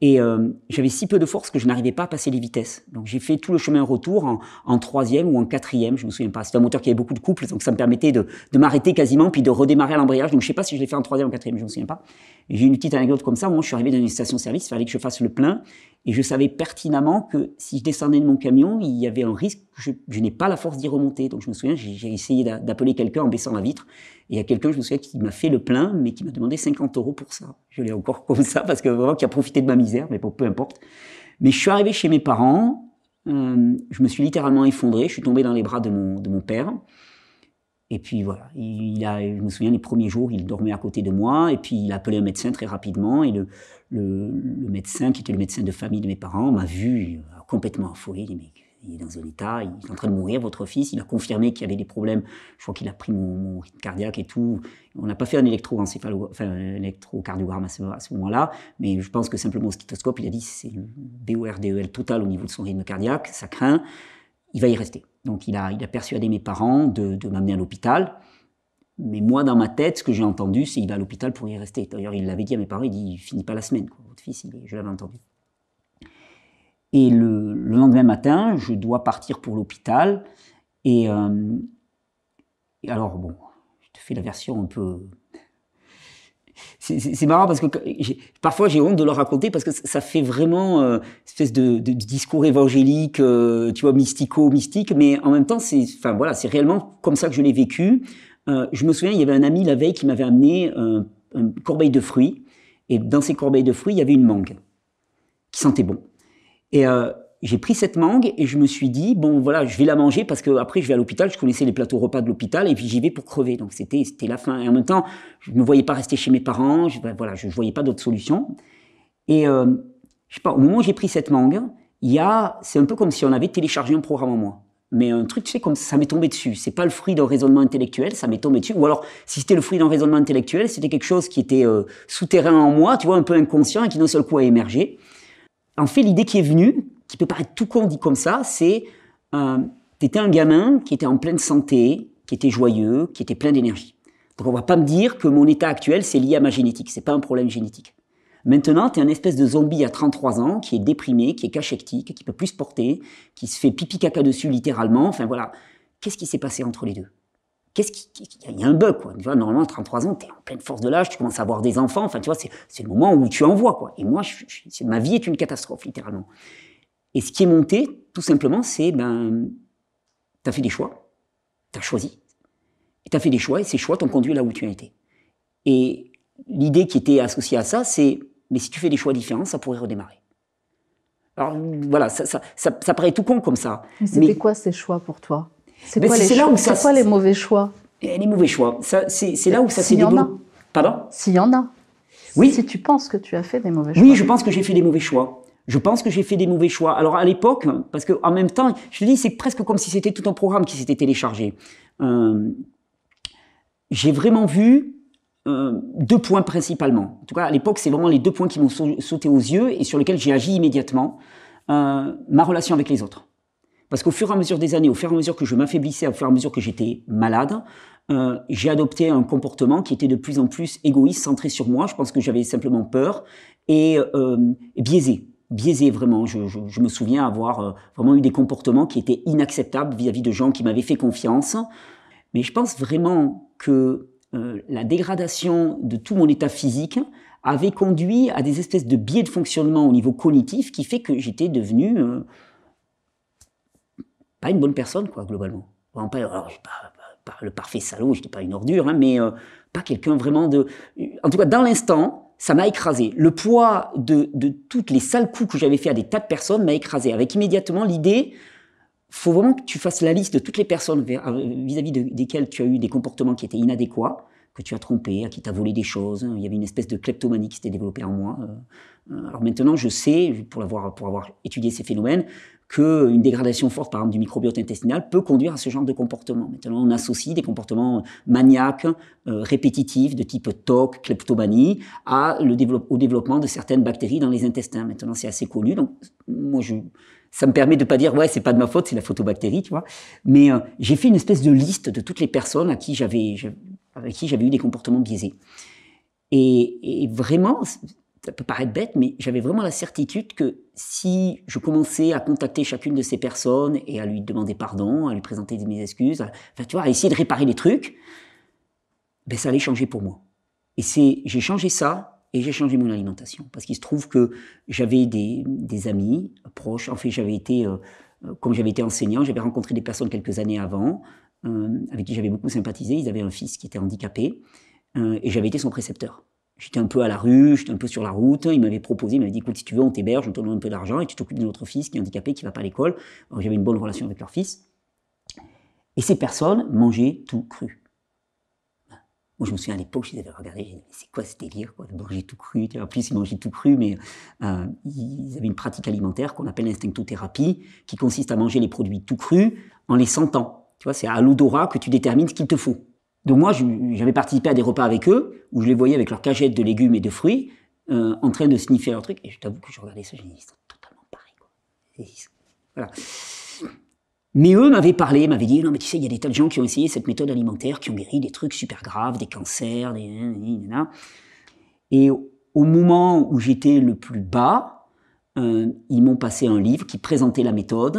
Et euh, j'avais si peu de force que je n'arrivais pas à passer les vitesses. Donc j'ai fait tout le chemin retour en, en troisième ou en quatrième, je me souviens pas. C'était un moteur qui avait beaucoup de couples, donc ça me permettait de, de m'arrêter quasiment, puis de redémarrer à l'embrayage. Donc je sais pas si je l'ai fait en troisième ou en quatrième, je me souviens pas. J'ai une petite anecdote comme ça. Moi, je suis arrivé dans une station-service, il fallait que je fasse le plein, et je savais pertinemment que si je descendais de mon camion, il y avait un risque que je, je n'ai pas la force d'y remonter. Donc je me souviens, j'ai essayé d'appeler quelqu'un en baissant la vitre, et il y a quelqu'un, je me souviens, qui m'a fait le plein, mais qui m'a demandé cinquante euros pour ça. Je l'ai encore comme ça, parce que vraiment, qui a profité de ma misère. Mais bon, peu importe. Mais je suis arrivé chez mes parents, euh, je me suis littéralement effondré, je suis tombé dans les bras de mon, de mon père. Et puis voilà, il, il a, je me souviens les premiers jours, il dormait à côté de moi, et puis il a appelé un médecin très rapidement, et le, le, le médecin, qui était le médecin de famille de mes parents, m'a vu complètement affolé, il dit, mais il est dans un état, il est en train de mourir, votre fils, il a confirmé qu'il y avait des problèmes, je crois qu'il a pris mon, mon rythme cardiaque et tout. On n'a pas fait un, enfin, un électrocardiogramme à ce, à ce moment-là, mais je pense que simplement au stéthoscope, il a dit c'est le B O R D E L total au niveau de son rythme cardiaque, ça craint, il va y rester. Donc il a, il a persuadé mes parents de, de m'amener à l'hôpital, mais moi dans ma tête, ce que j'ai entendu, c'est il va à l'hôpital pour y rester. D'ailleurs, il l'avait dit à mes parents, il dit il finit pas la semaine, quoi, votre fils, il est, je l'avais entendu. Et le, le lendemain matin, je dois partir pour l'hôpital. Et, euh, et alors, bon, je te fais la version un peu... C'est marrant parce que parfois j'ai honte de le raconter parce que ça fait vraiment euh, espèce de, de, de discours évangélique, euh, tu vois, mystico-mystique. Mais en même temps, c'est enfin, voilà, c'est réellement comme ça que je l'ai vécu. Euh, je me souviens, il y avait un ami la veille qui m'avait amené euh, une corbeille de fruits. Et dans ces corbeilles de fruits, il y avait une mangue qui sentait bon. Et euh, j'ai pris cette mangue et je me suis dit, bon voilà, je vais la manger parce qu'après je vais à l'hôpital, je connaissais les plateaux repas de l'hôpital et puis j'y vais pour crever. Donc c'était la fin. Et en même temps, je ne me voyais pas rester chez mes parents, je ne ben, voilà, je, je voyais pas d'autre solution. Et euh, je sais pas, au moment où j'ai pris cette mangue, il y a, c'est un peu comme si on avait téléchargé un programme en moi. Mais un truc, tu sais, comme ça m'est tombé dessus. C'est pas le fruit d'un raisonnement intellectuel, ça m'est tombé dessus. Ou alors, si c'était le fruit d'un raisonnement intellectuel, c'était quelque chose qui était euh, souterrain en moi, tu vois, un peu inconscient et qui d'un seul coup a émergé. En fait, l'idée qui est venue, qui peut paraître tout con dit comme ça, c'est euh, t'étais un gamin qui était en pleine santé, qui était joyeux, qui était plein d'énergie. Donc on va pas me dire que mon état actuel, c'est lié à ma génétique. C'est pas un problème génétique. Maintenant, t'es un espèce de zombie à trente-trois ans qui est déprimé, qui est cachectique, qui peut plus se porter, qui se fait pipi caca dessus littéralement. Enfin voilà, qu'est-ce qui s'est passé entre les deux ? Qu'est-ce qui, il y a un bug, quoi. Tu vois, normalement, à trente-trois ans, t'es en pleine force de l'âge, tu commences à avoir des enfants. Enfin, tu vois, c'est le moment où tu en vois, quoi. Et moi, je, je, ma vie est une catastrophe, littéralement. Et ce qui est monté, tout simplement, c'est, ben, t'as fait des choix, t'as choisi. Et t'as fait des choix, et ces choix t'ont conduit là où tu as été. Et l'idée qui était associée à ça, c'est, mais si tu fais des choix différents, ça pourrait redémarrer. Alors, voilà, ça, ça, ça, ça paraît tout con comme ça. Mais c'était quoi ces choix pour toi ? C'est ben quoi, quoi les mauvais choix? Les mauvais choix, c'est là où ça s'est débloqué. Pardon? S'il y en a. Oui. Si tu penses que tu as fait des mauvais choix. Oui, je pense que j'ai fait des mauvais choix. Je pense que j'ai fait des mauvais choix. Alors à l'époque, parce qu'en même temps, je te dis, c'est presque comme si c'était tout un programme qui s'était téléchargé. Euh, j'ai vraiment vu euh, deux points principalement. En tout cas, à l'époque, c'est vraiment les deux points qui m'ont sauté aux yeux et sur lesquels j'ai agi immédiatement. Euh, ma relation avec les autres. Parce qu'au fur et à mesure des années, au fur et à mesure que je m'affaiblissais, au fur et à mesure que j'étais malade, euh, j'ai adopté un comportement qui était de plus en plus égoïste, centré sur moi. Je pense que j'avais simplement peur et euh, biaisé. Biaisé, vraiment. Je, je, je me souviens avoir euh, vraiment eu des comportements qui étaient inacceptables vis-à-vis de gens qui m'avaient fait confiance. Mais je pense vraiment que euh, la dégradation de tout mon état physique avait conduit à des espèces de biais de fonctionnement au niveau cognitif qui fait que j'étais devenu... Euh, pas une bonne personne, quoi, globalement. Alors, pas, alors, pas, pas, pas le parfait salaud, je n'étais pas une ordure, hein, mais euh, pas quelqu'un vraiment de... En tout cas, dans l'instant, ça m'a écrasé. Le poids de, de toutes les sales coups que j'avais fait à des tas de personnes m'a écrasé, avec immédiatement l'idée, faut vraiment que tu fasses la liste de toutes les personnes vis-à-vis de, desquelles tu as eu des comportements qui étaient inadéquats, que tu as trompé, à qui tu as volé des choses. Il y avait une espèce de kleptomanie qui s'était développée en moi. Alors maintenant, je sais, pour avoir, pour avoir étudié ces phénomènes, qu'une dégradation forte, par exemple, du microbiote intestinal peut conduire à ce genre de comportement. Maintenant, on associe des comportements maniaques, euh, répétitifs, de type toc, kleptomanie, à le développe, au développement de certaines bactéries dans les intestins. Maintenant, c'est assez connu. Donc, moi, je... Ça me permet de pas dire, ouais, c'est pas de ma faute, c'est la photobactérie, tu vois. Mais euh, j'ai fait une espèce de liste de toutes les personnes à qui j'avais, avec qui j'avais eu des comportements biaisés. Et, et vraiment, ça peut paraître bête, mais j'avais vraiment la certitude que si je commençais à contacter chacune de ces personnes et à lui demander pardon, à lui présenter mes excuses, à, enfin, tu vois, à essayer de réparer les trucs, ben, ça allait changer pour moi. Et c'est, j'ai changé ça. Et j'ai changé mon alimentation, parce qu'il se trouve que j'avais des, des amis proches. En fait, j'avais été, euh, comme j'avais été enseignant, j'avais rencontré des personnes quelques années avant, euh, avec qui j'avais beaucoup sympathisé. Ils avaient un fils qui était handicapé, euh, et j'avais été son précepteur. J'étais un peu à la rue, j'étais un peu sur la route. Ils m'avaient proposé, ils m'avaient dit, écoute, si tu veux, on t'héberge, on te donne un peu d'argent, et tu t'occupes de notre fils qui est handicapé, qui ne va pas à l'école. Alors, j'avais une bonne relation avec leur fils. Et ces personnes mangeaient tout cru. Moi, je me souviens à l'époque, je les avais regardés, c'est quoi ce délire, quoi, de manger tout cru. En plus, ils mangeaient tout cru, mais euh, ils avaient une pratique alimentaire qu'on appelle l'instinctothérapie, qui consiste à manger les produits tout crus en les sentant. Tu vois, c'est à l'odorat que tu détermines ce qu'il te faut. Donc moi, je, j'avais participé à des repas avec eux, où je les voyais avec leurs cagettes de légumes et de fruits, euh, en train de sniffer leurs trucs. Et je t'avoue que je regardais ça, je me disais, ils sont totalement pareils, quoi. Et, voilà. Mais eux m'avaient parlé, m'avaient dit, non mais tu sais, il y a des tas de gens qui ont essayé cette méthode alimentaire, qui ont guéri des trucs super graves, des cancers, des... Et au moment où j'étais le plus bas, euh, ils m'ont passé un livre qui présentait la méthode,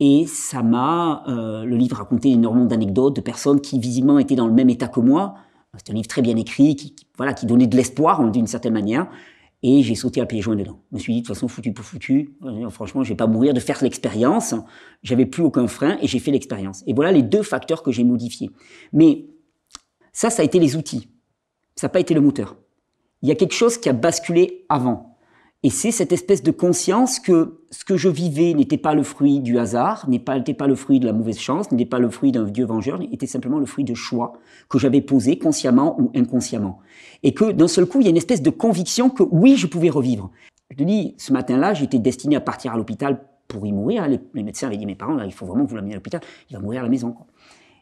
et ça m'a... Euh, le livre racontait énormément d'anecdotes de personnes qui visiblement étaient dans le même état que moi. C'est un livre très bien écrit, qui, qui, voilà, qui donnait de l'espoir, d'une certaine manière. Et j'ai sauté à pieds joints dedans. Je me suis dit, de toute façon, foutu pour foutu, franchement, je ne vais pas mourir de faire l'expérience. Je n'avais plus aucun frein et j'ai fait l'expérience. Et voilà les deux facteurs que j'ai modifiés. Mais ça, ça a été les outils. Ça n'a pas été le moteur. Il y a quelque chose qui a basculé avant. Et c'est cette espèce de conscience que ce que je vivais n'était pas le fruit du hasard, n'était pas le fruit de la mauvaise chance, n'était pas le fruit d'un dieu vengeur, était simplement le fruit de choix que j'avais posé consciemment ou inconsciemment. Et que d'un seul coup, il y a une espèce de conviction que oui, je pouvais revivre. Je te dis, ce matin-là, j'étais destiné à partir à l'hôpital pour y mourir. Les, les médecins avaient dit, mes parents, là, il faut vraiment que vous l'ameniez à l'hôpital, il va mourir à la maison, quoi.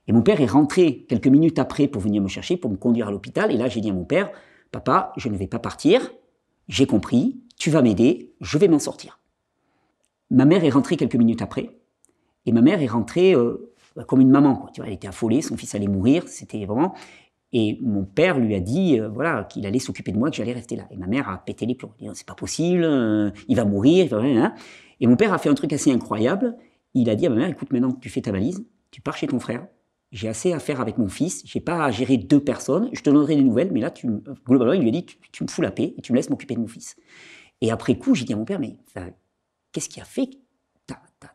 Et mon père est rentré quelques minutes après pour venir me chercher, pour me conduire à l'hôpital. Et là, j'ai dit à mon père, papa, je ne vais pas partir, j'ai compris. Tu vas m'aider, je vais m'en sortir. Ma mère est rentrée quelques minutes après, et ma mère est rentrée euh, comme une maman, quoi. Tu vois, elle était affolée, son fils allait mourir, c'était vraiment... Et mon père lui a dit euh, voilà, qu'il allait s'occuper de moi, que j'allais rester là. Et ma mère a pété les plombs. Elle a dit, c'est pas possible, euh, il va mourir, il va mourir, hein. Et mon père a fait un truc assez incroyable. Il a dit à ma mère, écoute, maintenant tu fais ta valise, tu pars chez ton frère, j'ai assez à faire avec mon fils, j'ai pas à gérer deux personnes, je te donnerai des nouvelles, mais là, tu, globalement, il lui a dit, tu, tu me fous la paix et tu me laisses m'occuper de mon fils. Et après coup, j'ai dit à mon père, mais enfin, qu'est-ce qui a fait que t'as, t'as,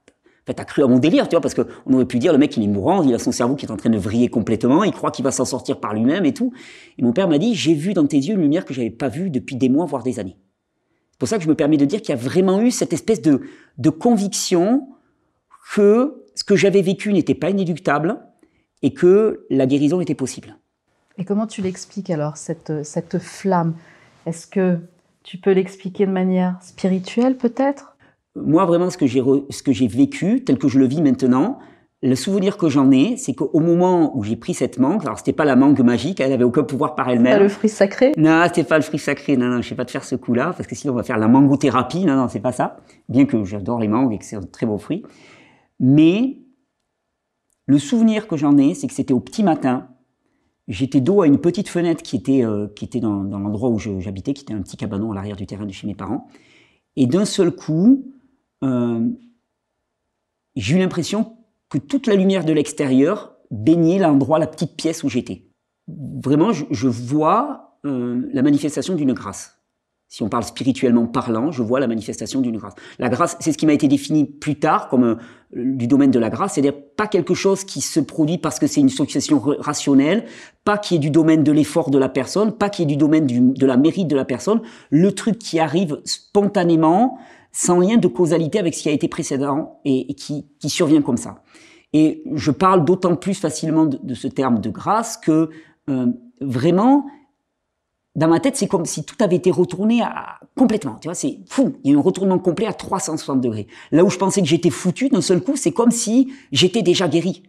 t'as, t'as cru à mon délire, tu vois, parce qu'on aurait pu dire, le mec, il est mourant, il a son cerveau qui est en train de vriller complètement, il croit qu'il va s'en sortir par lui-même et tout. Et mon père m'a dit, j'ai vu dans tes yeux une lumière que je n'avais pas vue depuis des mois, voire des années. C'est pour ça que je me permets de dire qu'il y a vraiment eu cette espèce de, de conviction que ce que j'avais vécu n'était pas inéluctable et que la guérison était possible. Et comment tu l'expliques alors, cette, cette flamme? Est-ce que... Tu peux l'expliquer de manière spirituelle, peut-être? Moi, vraiment, ce que j'ai re... ce que j'ai vécu, tel que je le vis maintenant, le souvenir que j'en ai, c'est qu'au moment où j'ai pris cette mangue, alors c'était pas la mangue magique, elle n'avait aucun pouvoir par elle-même. C'était pas le fruit sacré? Non, c'était pas le fruit sacré, non, non, je sais pas te faire ce coup-là, parce que sinon on va faire la mangothérapie, non, non, c'est pas ça. Bien que j'adore les mangues et que c'est un très beau fruit. Mais le souvenir que j'en ai, c'est que c'était au petit matin. J'étais dos à une petite fenêtre qui était, euh, qui était dans, dans l'endroit où je, j'habitais, qui était un petit cabanon à l'arrière du terrain de chez mes parents. Et d'un seul coup, euh, j'ai eu l'impression que toute la lumière de l'extérieur baignait l'endroit, la petite pièce où j'étais. Vraiment, je, je vois euh, la manifestation d'une grâce. Si on parle spirituellement parlant, je vois la manifestation d'une grâce. La grâce, c'est ce qui m'a été défini plus tard comme euh, du domaine de la grâce, c'est-à-dire pas quelque chose qui se produit parce que c'est une succession rationnelle, pas qui est du domaine de l'effort de la personne, pas qui est du domaine du, de la mérite de la personne, le truc qui arrive spontanément, sans lien de causalité avec ce qui a été précédent et, et qui, qui survient comme ça. Et je parle d'autant plus facilement de, de ce terme de grâce que euh, vraiment, dans ma tête, c'est comme si tout avait été retourné à, complètement. Tu vois, c'est fou. Il y a eu un retournement complet à trois cent soixante degrés. Là où je pensais que j'étais foutu, d'un seul coup, c'est comme si j'étais déjà guéri.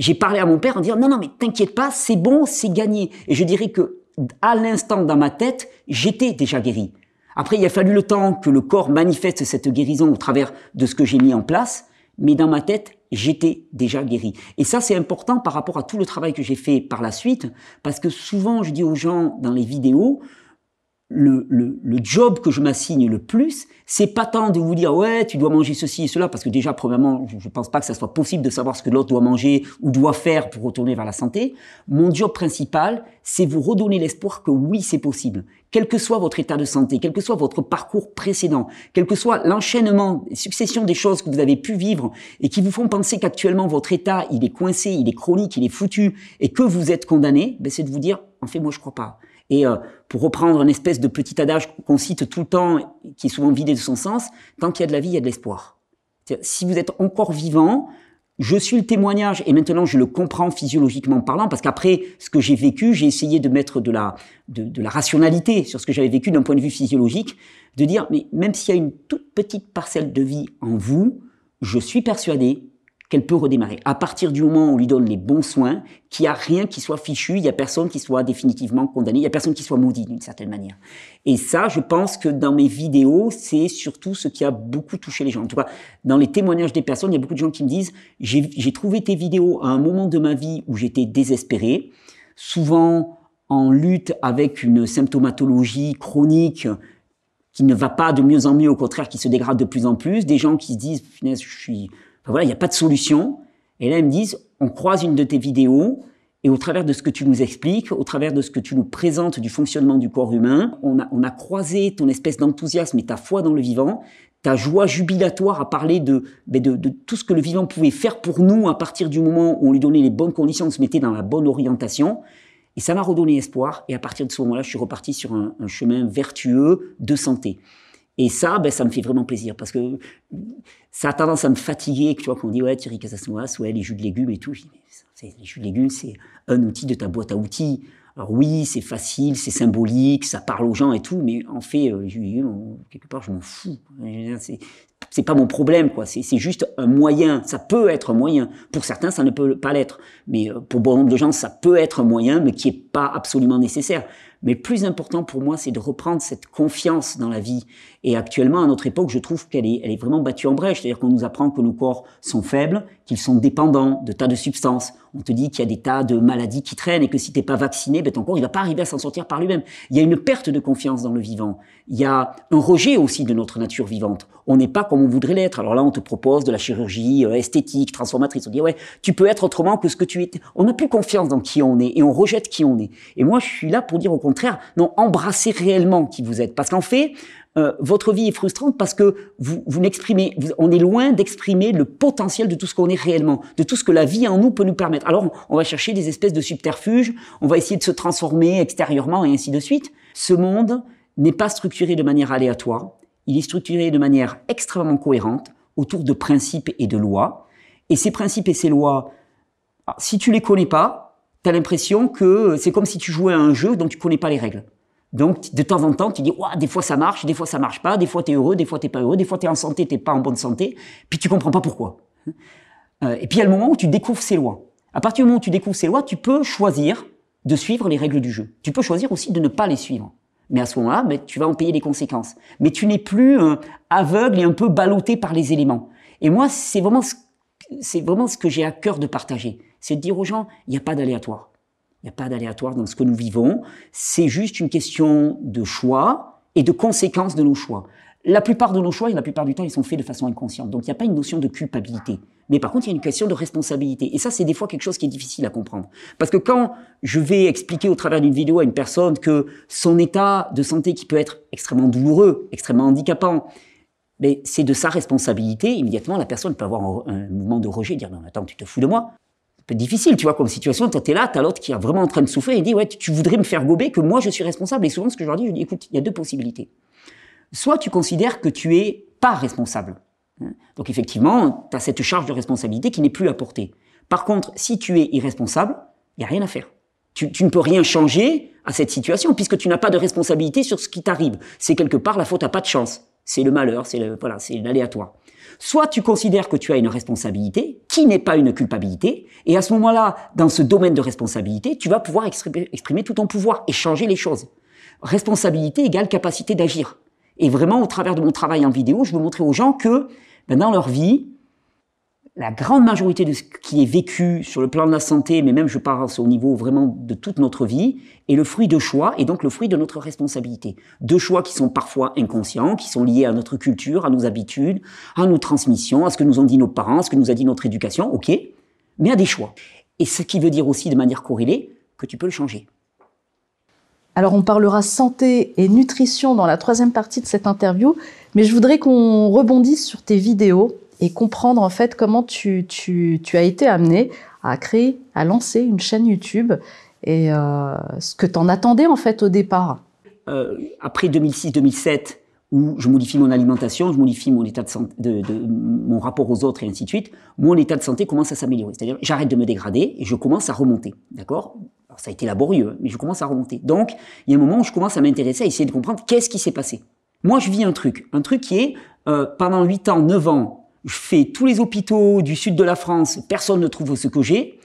J'ai parlé à mon père en disant « Non, non, mais t'inquiète pas, c'est bon, c'est gagné. » Et je dirais que, à l'instant, dans ma tête, j'étais déjà guéri. Après, il a fallu le temps que le corps manifeste cette guérison au travers de ce que j'ai mis en place, mais dans ma tête, j'étais déjà guéri. Et ça, c'est important par rapport à tout le travail que j'ai fait par la suite, parce que souvent, je dis aux gens dans les vidéos, le, le, le job que je m'assigne le plus, c'est pas tant de vous dire « ouais, tu dois manger ceci et cela », parce que déjà, premièrement, je pense pas que ça soit possible de savoir ce que l'autre doit manger ou doit faire pour retourner vers la santé. Mon job principal, c'est vous redonner l'espoir que oui, c'est possible. Quel que soit votre état de santé, quel que soit votre parcours précédent, quel que soit l'enchaînement, succession des choses que vous avez pu vivre et qui vous font penser qu'actuellement, votre état, il est coincé, il est chronique, il est foutu et que vous êtes condamné, ben, c'est de vous dire « en fait, moi, je crois pas ». Et pour reprendre une espèce de petit adage qu'on cite tout le temps, qui est souvent vidé de son sens, tant qu'il y a de la vie, il y a de l'espoir. Si vous êtes encore vivant, je suis le témoignage, et maintenant je le comprends physiologiquement parlant, parce qu'après ce que j'ai vécu, j'ai essayé de mettre de la, de, de la rationalité sur ce que j'avais vécu d'un point de vue physiologique, de dire, mais même s'il y a une toute petite parcelle de vie en vous, je suis persuadé qu'elle peut redémarrer. À partir du moment où on lui donne les bons soins, qu'il n'y a rien qui soit fichu, il n'y a personne qui soit définitivement condamné, il n'y a personne qui soit maudit d'une certaine manière. Et ça, je pense que dans mes vidéos, c'est surtout ce qui a beaucoup touché les gens. En tout cas, dans les témoignages des personnes, il y a beaucoup de gens qui me disent « j'ai trouvé tes vidéos à un moment de ma vie où j'étais désespéré, souvent en lutte avec une symptomatologie chronique » qui ne va pas de mieux en mieux, au contraire, qui se dégrade de plus en plus, des gens qui se disent « je suis... » Enfin, voilà, il n'y a pas de solution. Et là, ils me disent, on croise une de tes vidéos et au travers de ce que tu nous expliques, au travers de ce que tu nous présentes du fonctionnement du corps humain, on a, on a croisé ton espèce d'enthousiasme et ta foi dans le vivant, ta joie jubilatoire à parler de, de, de, de tout ce que le vivant pouvait faire pour nous à partir du moment où on lui donnait les bonnes conditions, on se mettait dans la bonne orientation. Et ça m'a redonné espoir. Et à partir de ce moment-là, je suis reparti sur un, un chemin vertueux de santé. Et ça, ben, ça me fait vraiment plaisir parce que ça a tendance à me fatiguer. Tu vois, qu'on dit, ouais, Thierry Casasnovas, ouais, les jus de légumes et tout. Je dis, mais les jus de légumes, c'est un outil de ta boîte à outils. Alors oui, c'est facile, c'est symbolique, ça parle aux gens et tout, mais en fait, les jus de légumes, quelque part, je m'en fous. C'est pas mon problème, quoi. C'est juste un moyen. Ça peut être un moyen. Pour certains, ça ne peut pas l'être. Mais pour bon nombre de gens, ça peut être un moyen, mais qui n'est pas absolument nécessaire. Mais le plus important pour moi, c'est de reprendre cette confiance dans la vie. Et actuellement, à notre époque, je trouve qu'elle est, elle est vraiment battue en brèche. C'est-à-dire qu'on nous apprend que nos corps sont faibles, qu'ils sont dépendants de tas de substances. On te dit qu'il y a des tas de maladies qui traînent et que si t'es pas vacciné, ben ton corps, il va pas arriver à s'en sortir par lui-même. Il y a une perte de confiance dans le vivant. Il y a un rejet aussi de notre nature vivante. On n'est pas comme on voudrait l'être. Alors là, on te propose de la chirurgie esthétique, transformatrice. On dit, ouais, tu peux être autrement que ce que tu es. On n'a plus confiance dans qui on est et on rejette qui on est. Et moi, je suis là pour dire au contraire, non, embrassez réellement qui vous êtes. Parce qu'en fait, euh, votre vie est frustrante parce que vous, vous n'exprimez, on est loin d'exprimer le potentiel de tout ce qu'on est réellement, de tout ce que la vie en nous peut nous permettre. Alors, on va chercher des espèces de subterfuges, on va essayer de se transformer extérieurement et ainsi de suite. Ce monde n'est pas structuré de manière aléatoire, il est structuré de manière extrêmement cohérente autour de principes et de lois. Et ces principes et ces lois, si tu les connais pas, t'as l'impression que c'est comme si tu jouais à un jeu dont tu connais pas les règles. Donc, de temps en temps, tu dis, ouah, des fois ça marche, des fois ça marche pas, des fois t'es heureux, des fois t'es pas heureux, des fois t'es en santé, t'es pas en bonne santé, puis tu comprends pas pourquoi. Euh, et puis, il y a le moment où tu découvres ces lois. À partir du moment où tu découvres ces lois, tu peux choisir de suivre les règles du jeu. Tu peux choisir aussi de ne pas les suivre. Mais à ce moment-là, ben, tu vas en payer les conséquences. Mais tu n'es plus euh, aveugle et un peu ballotté par les éléments. Et moi, c'est vraiment ce c'est vraiment ce que j'ai à cœur de partager. C'est de dire aux gens, il n'y a pas d'aléatoire. Il n'y a pas d'aléatoire dans ce que nous vivons. C'est juste une question de choix et de conséquences de nos choix. La plupart de nos choix, et la plupart du temps, ils sont faits de façon inconsciente. Donc, il n'y a pas une notion de culpabilité. Mais par contre, il y a une question de responsabilité. Et ça, c'est des fois quelque chose qui est difficile à comprendre. Parce que quand je vais expliquer au travers d'une vidéo à une personne que son état de santé qui peut être extrêmement douloureux, extrêmement handicapant, mais c'est de sa responsabilité, immédiatement, la personne peut avoir un, un mouvement de rejet, dire « non, attends, tu te fous de moi ». C'est un peu difficile, tu vois, comme situation, toi, t'es là, t'as l'autre qui est vraiment en train de souffler, et dit « ouais, tu voudrais me faire gober que moi, je suis responsable ». Et souvent, ce que je leur dis, je dis « écoute, il y a deux possibilités. Soit tu considères que tu es pas responsable. Donc effectivement, tu as cette charge de responsabilité qui n'est plus à porter. Par contre, si tu es irresponsable, il n'y a rien à faire. Tu, tu ne peux rien changer à cette situation puisque tu n'as pas de responsabilité sur ce qui t'arrive. C'est quelque part la faute à pas de chance. C'est le malheur, c'est voilà, c'est l'aléatoire. Soit tu considères que tu as une responsabilité qui n'est pas une culpabilité et à ce moment-là, dans ce domaine de responsabilité, tu vas pouvoir exprimer, exprimer tout ton pouvoir et changer les choses. Responsabilité égale capacité d'agir. Et vraiment, au travers de mon travail en vidéo, je veux montrer aux gens que ben, dans leur vie, la grande majorité de ce qui est vécu sur le plan de la santé, mais même je parle au niveau vraiment de toute notre vie, est le fruit de choix et donc le fruit de notre responsabilité. De choix qui sont parfois inconscients, qui sont liés à notre culture, à nos habitudes, à nos transmissions, à ce que nous ont dit nos parents, à ce que nous a dit notre éducation, ok, mais à des choix. Et ce qui veut dire aussi de manière corrélée que tu peux le changer. Alors on parlera santé et nutrition dans la troisième partie de cette interview, mais je voudrais qu'on rebondisse sur tes vidéos et comprendre en fait comment tu, tu, tu as été amené à créer, à lancer une chaîne YouTube et euh, ce que tu en attendais en fait au départ. Euh, après deux mille six deux mille sept, où je modifie mon alimentation, je modifie mon, état de santé, de, de, mon rapport aux autres et ainsi de suite, mon état de santé commence à s'améliorer. C'est-à-dire j'arrête de me dégrader et je commence à remonter, d'accord ? Alors, ça a été laborieux, mais je commence à remonter. Donc, il y a un moment où je commence à m'intéresser, à essayer de comprendre qu'est-ce qui s'est passé. Moi, je vis un truc. Un truc qui est, euh, pendant huit ans, neuf ans, je fais tous les hôpitaux du sud de la France, personne ne trouve ce que j'ai.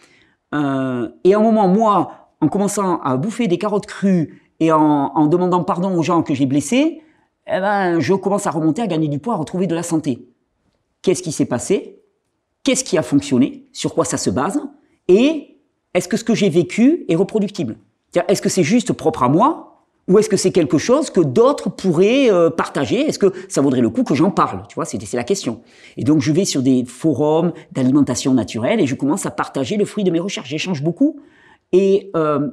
Euh, et à un moment, moi, en commençant à bouffer des carottes crues et en, en demandant pardon aux gens que j'ai blessés, eh ben, je commence à remonter, à gagner du poids, à retrouver de la santé. Qu'est-ce qui s'est passé? Qu'est-ce qui a fonctionné? Sur quoi ça se base? Et... est-ce que ce que j'ai vécu est reproductible? Est-ce que c'est juste propre à moi? Ou est-ce que c'est quelque chose que d'autres pourraient euh, partager? Est-ce que ça vaudrait le coup que j'en parle? Tu vois, c'est la question. Et donc, je vais sur des forums d'alimentation naturelle et je commence à partager le fruit de mes recherches. J'échange beaucoup et euh,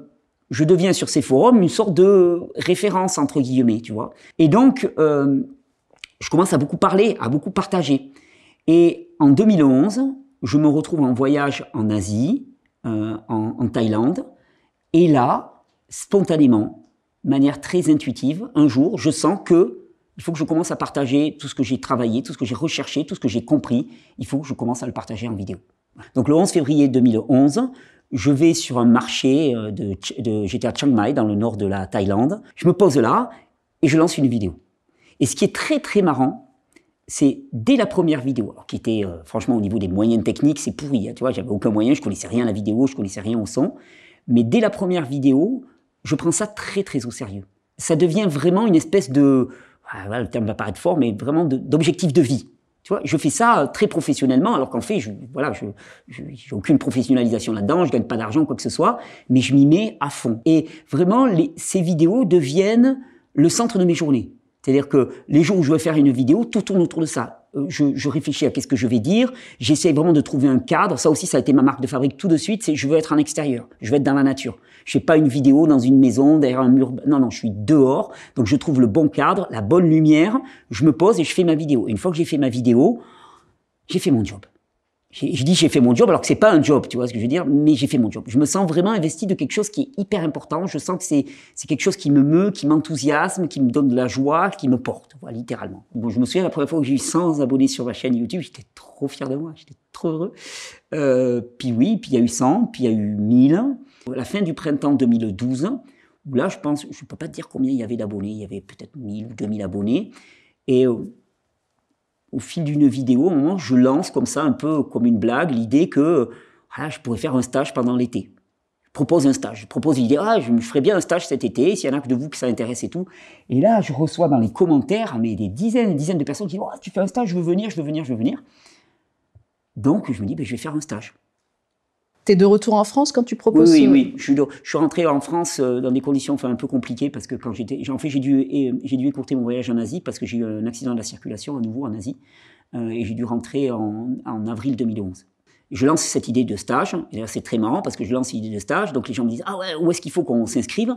je deviens sur ces forums une sorte de référence, entre guillemets, tu vois. Et donc, euh, je commence à beaucoup parler, à beaucoup partager. Et en deux mille onze, je me retrouve en voyage en Asie, Euh, en, en Thaïlande. Et là, spontanément, de manière très intuitive, un jour, je sens que il faut que je commence à partager tout ce que j'ai travaillé, tout ce que j'ai recherché, tout ce que j'ai compris. Il faut que je commence à le partager en vidéo. Donc le onze février deux mille onze, je vais sur un marché, de, de, j'étais à Chiang Mai, dans le nord de la Thaïlande. Je me pose là et je lance une vidéo. Et ce qui est très très marrant, c'est dès la première vidéo, alors qui était euh, franchement au niveau des moyens techniques, c'est pourri, hein, tu vois, j'avais aucun moyen, je connaissais rien à la vidéo, je connaissais rien au son, mais dès la première vidéo, je prends ça très très au sérieux. Ça devient vraiment une espèce de, ah, voilà, le terme va paraître fort, mais vraiment d'objectif de, de vie. Tu vois, je fais ça très professionnellement, alors qu'en fait, je, voilà, je, je, j'ai aucune professionnalisation là-dedans, je gagne pas d'argent, quoi que ce soit, mais je m'y mets à fond. Et vraiment, les, ces vidéos deviennent le centre de mes journées. C'est-à-dire que les jours où je vais faire une vidéo, tout tourne autour de ça. Je, je réfléchis à qu'est-ce que je vais dire. J'essaie vraiment de trouver un cadre. Ça aussi, ça a été ma marque de fabrique tout de suite. C'est je veux être en extérieur. Je veux être dans la nature. Je fais pas une vidéo dans une maison, derrière un mur. Non, non, je suis dehors. Donc, je trouve le bon cadre, la bonne lumière. Je me pose et je fais ma vidéo. Et une fois que j'ai fait ma vidéo, j'ai fait mon job. Je dis j'ai fait mon job alors que c'est pas un job, tu vois ce que je veux dire, mais j'ai fait mon job. Je me sens vraiment investi de quelque chose qui est hyper important. Je sens que c'est c'est quelque chose qui me meut, qui m'enthousiasme, qui me donne de la joie, qui me porte, voilà, littéralement. Bon, je me souviens la première fois que j'ai eu cent abonnés sur ma chaîne YouTube, j'étais trop fier de moi, j'étais trop heureux. Euh, puis oui, puis il y a eu cent, puis il y a eu mille. À la fin du printemps deux mille douze, où là je pense, je peux pas te dire combien il y avait d'abonnés, il y avait peut-être mille ou deux mille abonnés, et euh, au fil d'une vidéo, au moment, je lance comme ça, un peu comme une blague, l'idée que ah, je pourrais faire un stage pendant l'été. Je propose un stage. Je propose l'idée, ah, je me ferais bien un stage cet été, s'il y en a que de vous que ça intéresse et tout. Et là, je reçois dans les commentaires mais des dizaines et dizaines de personnes qui disent oh, tu fais un stage, je veux venir, je veux venir, je veux venir. Donc, je me dis, bah, je vais faire un stage. Tu es de retour en France quand tu proposes? Oui, oui, oui. Je suis, de... je suis rentré en France dans des conditions enfin, un peu compliquées parce que quand j'étais... En fait, j'ai dû, j'ai dû écourter mon voyage en Asie parce que j'ai eu un accident de la circulation à nouveau en Asie euh, et j'ai dû rentrer en, en avril deux mille onze. Je lance cette idée de stage. D'ailleurs, c'est très marrant parce que je lance l'idée de stage. Donc, les gens me disent « Ah ouais, où est-ce qu'il faut qu'on s'inscrive ?»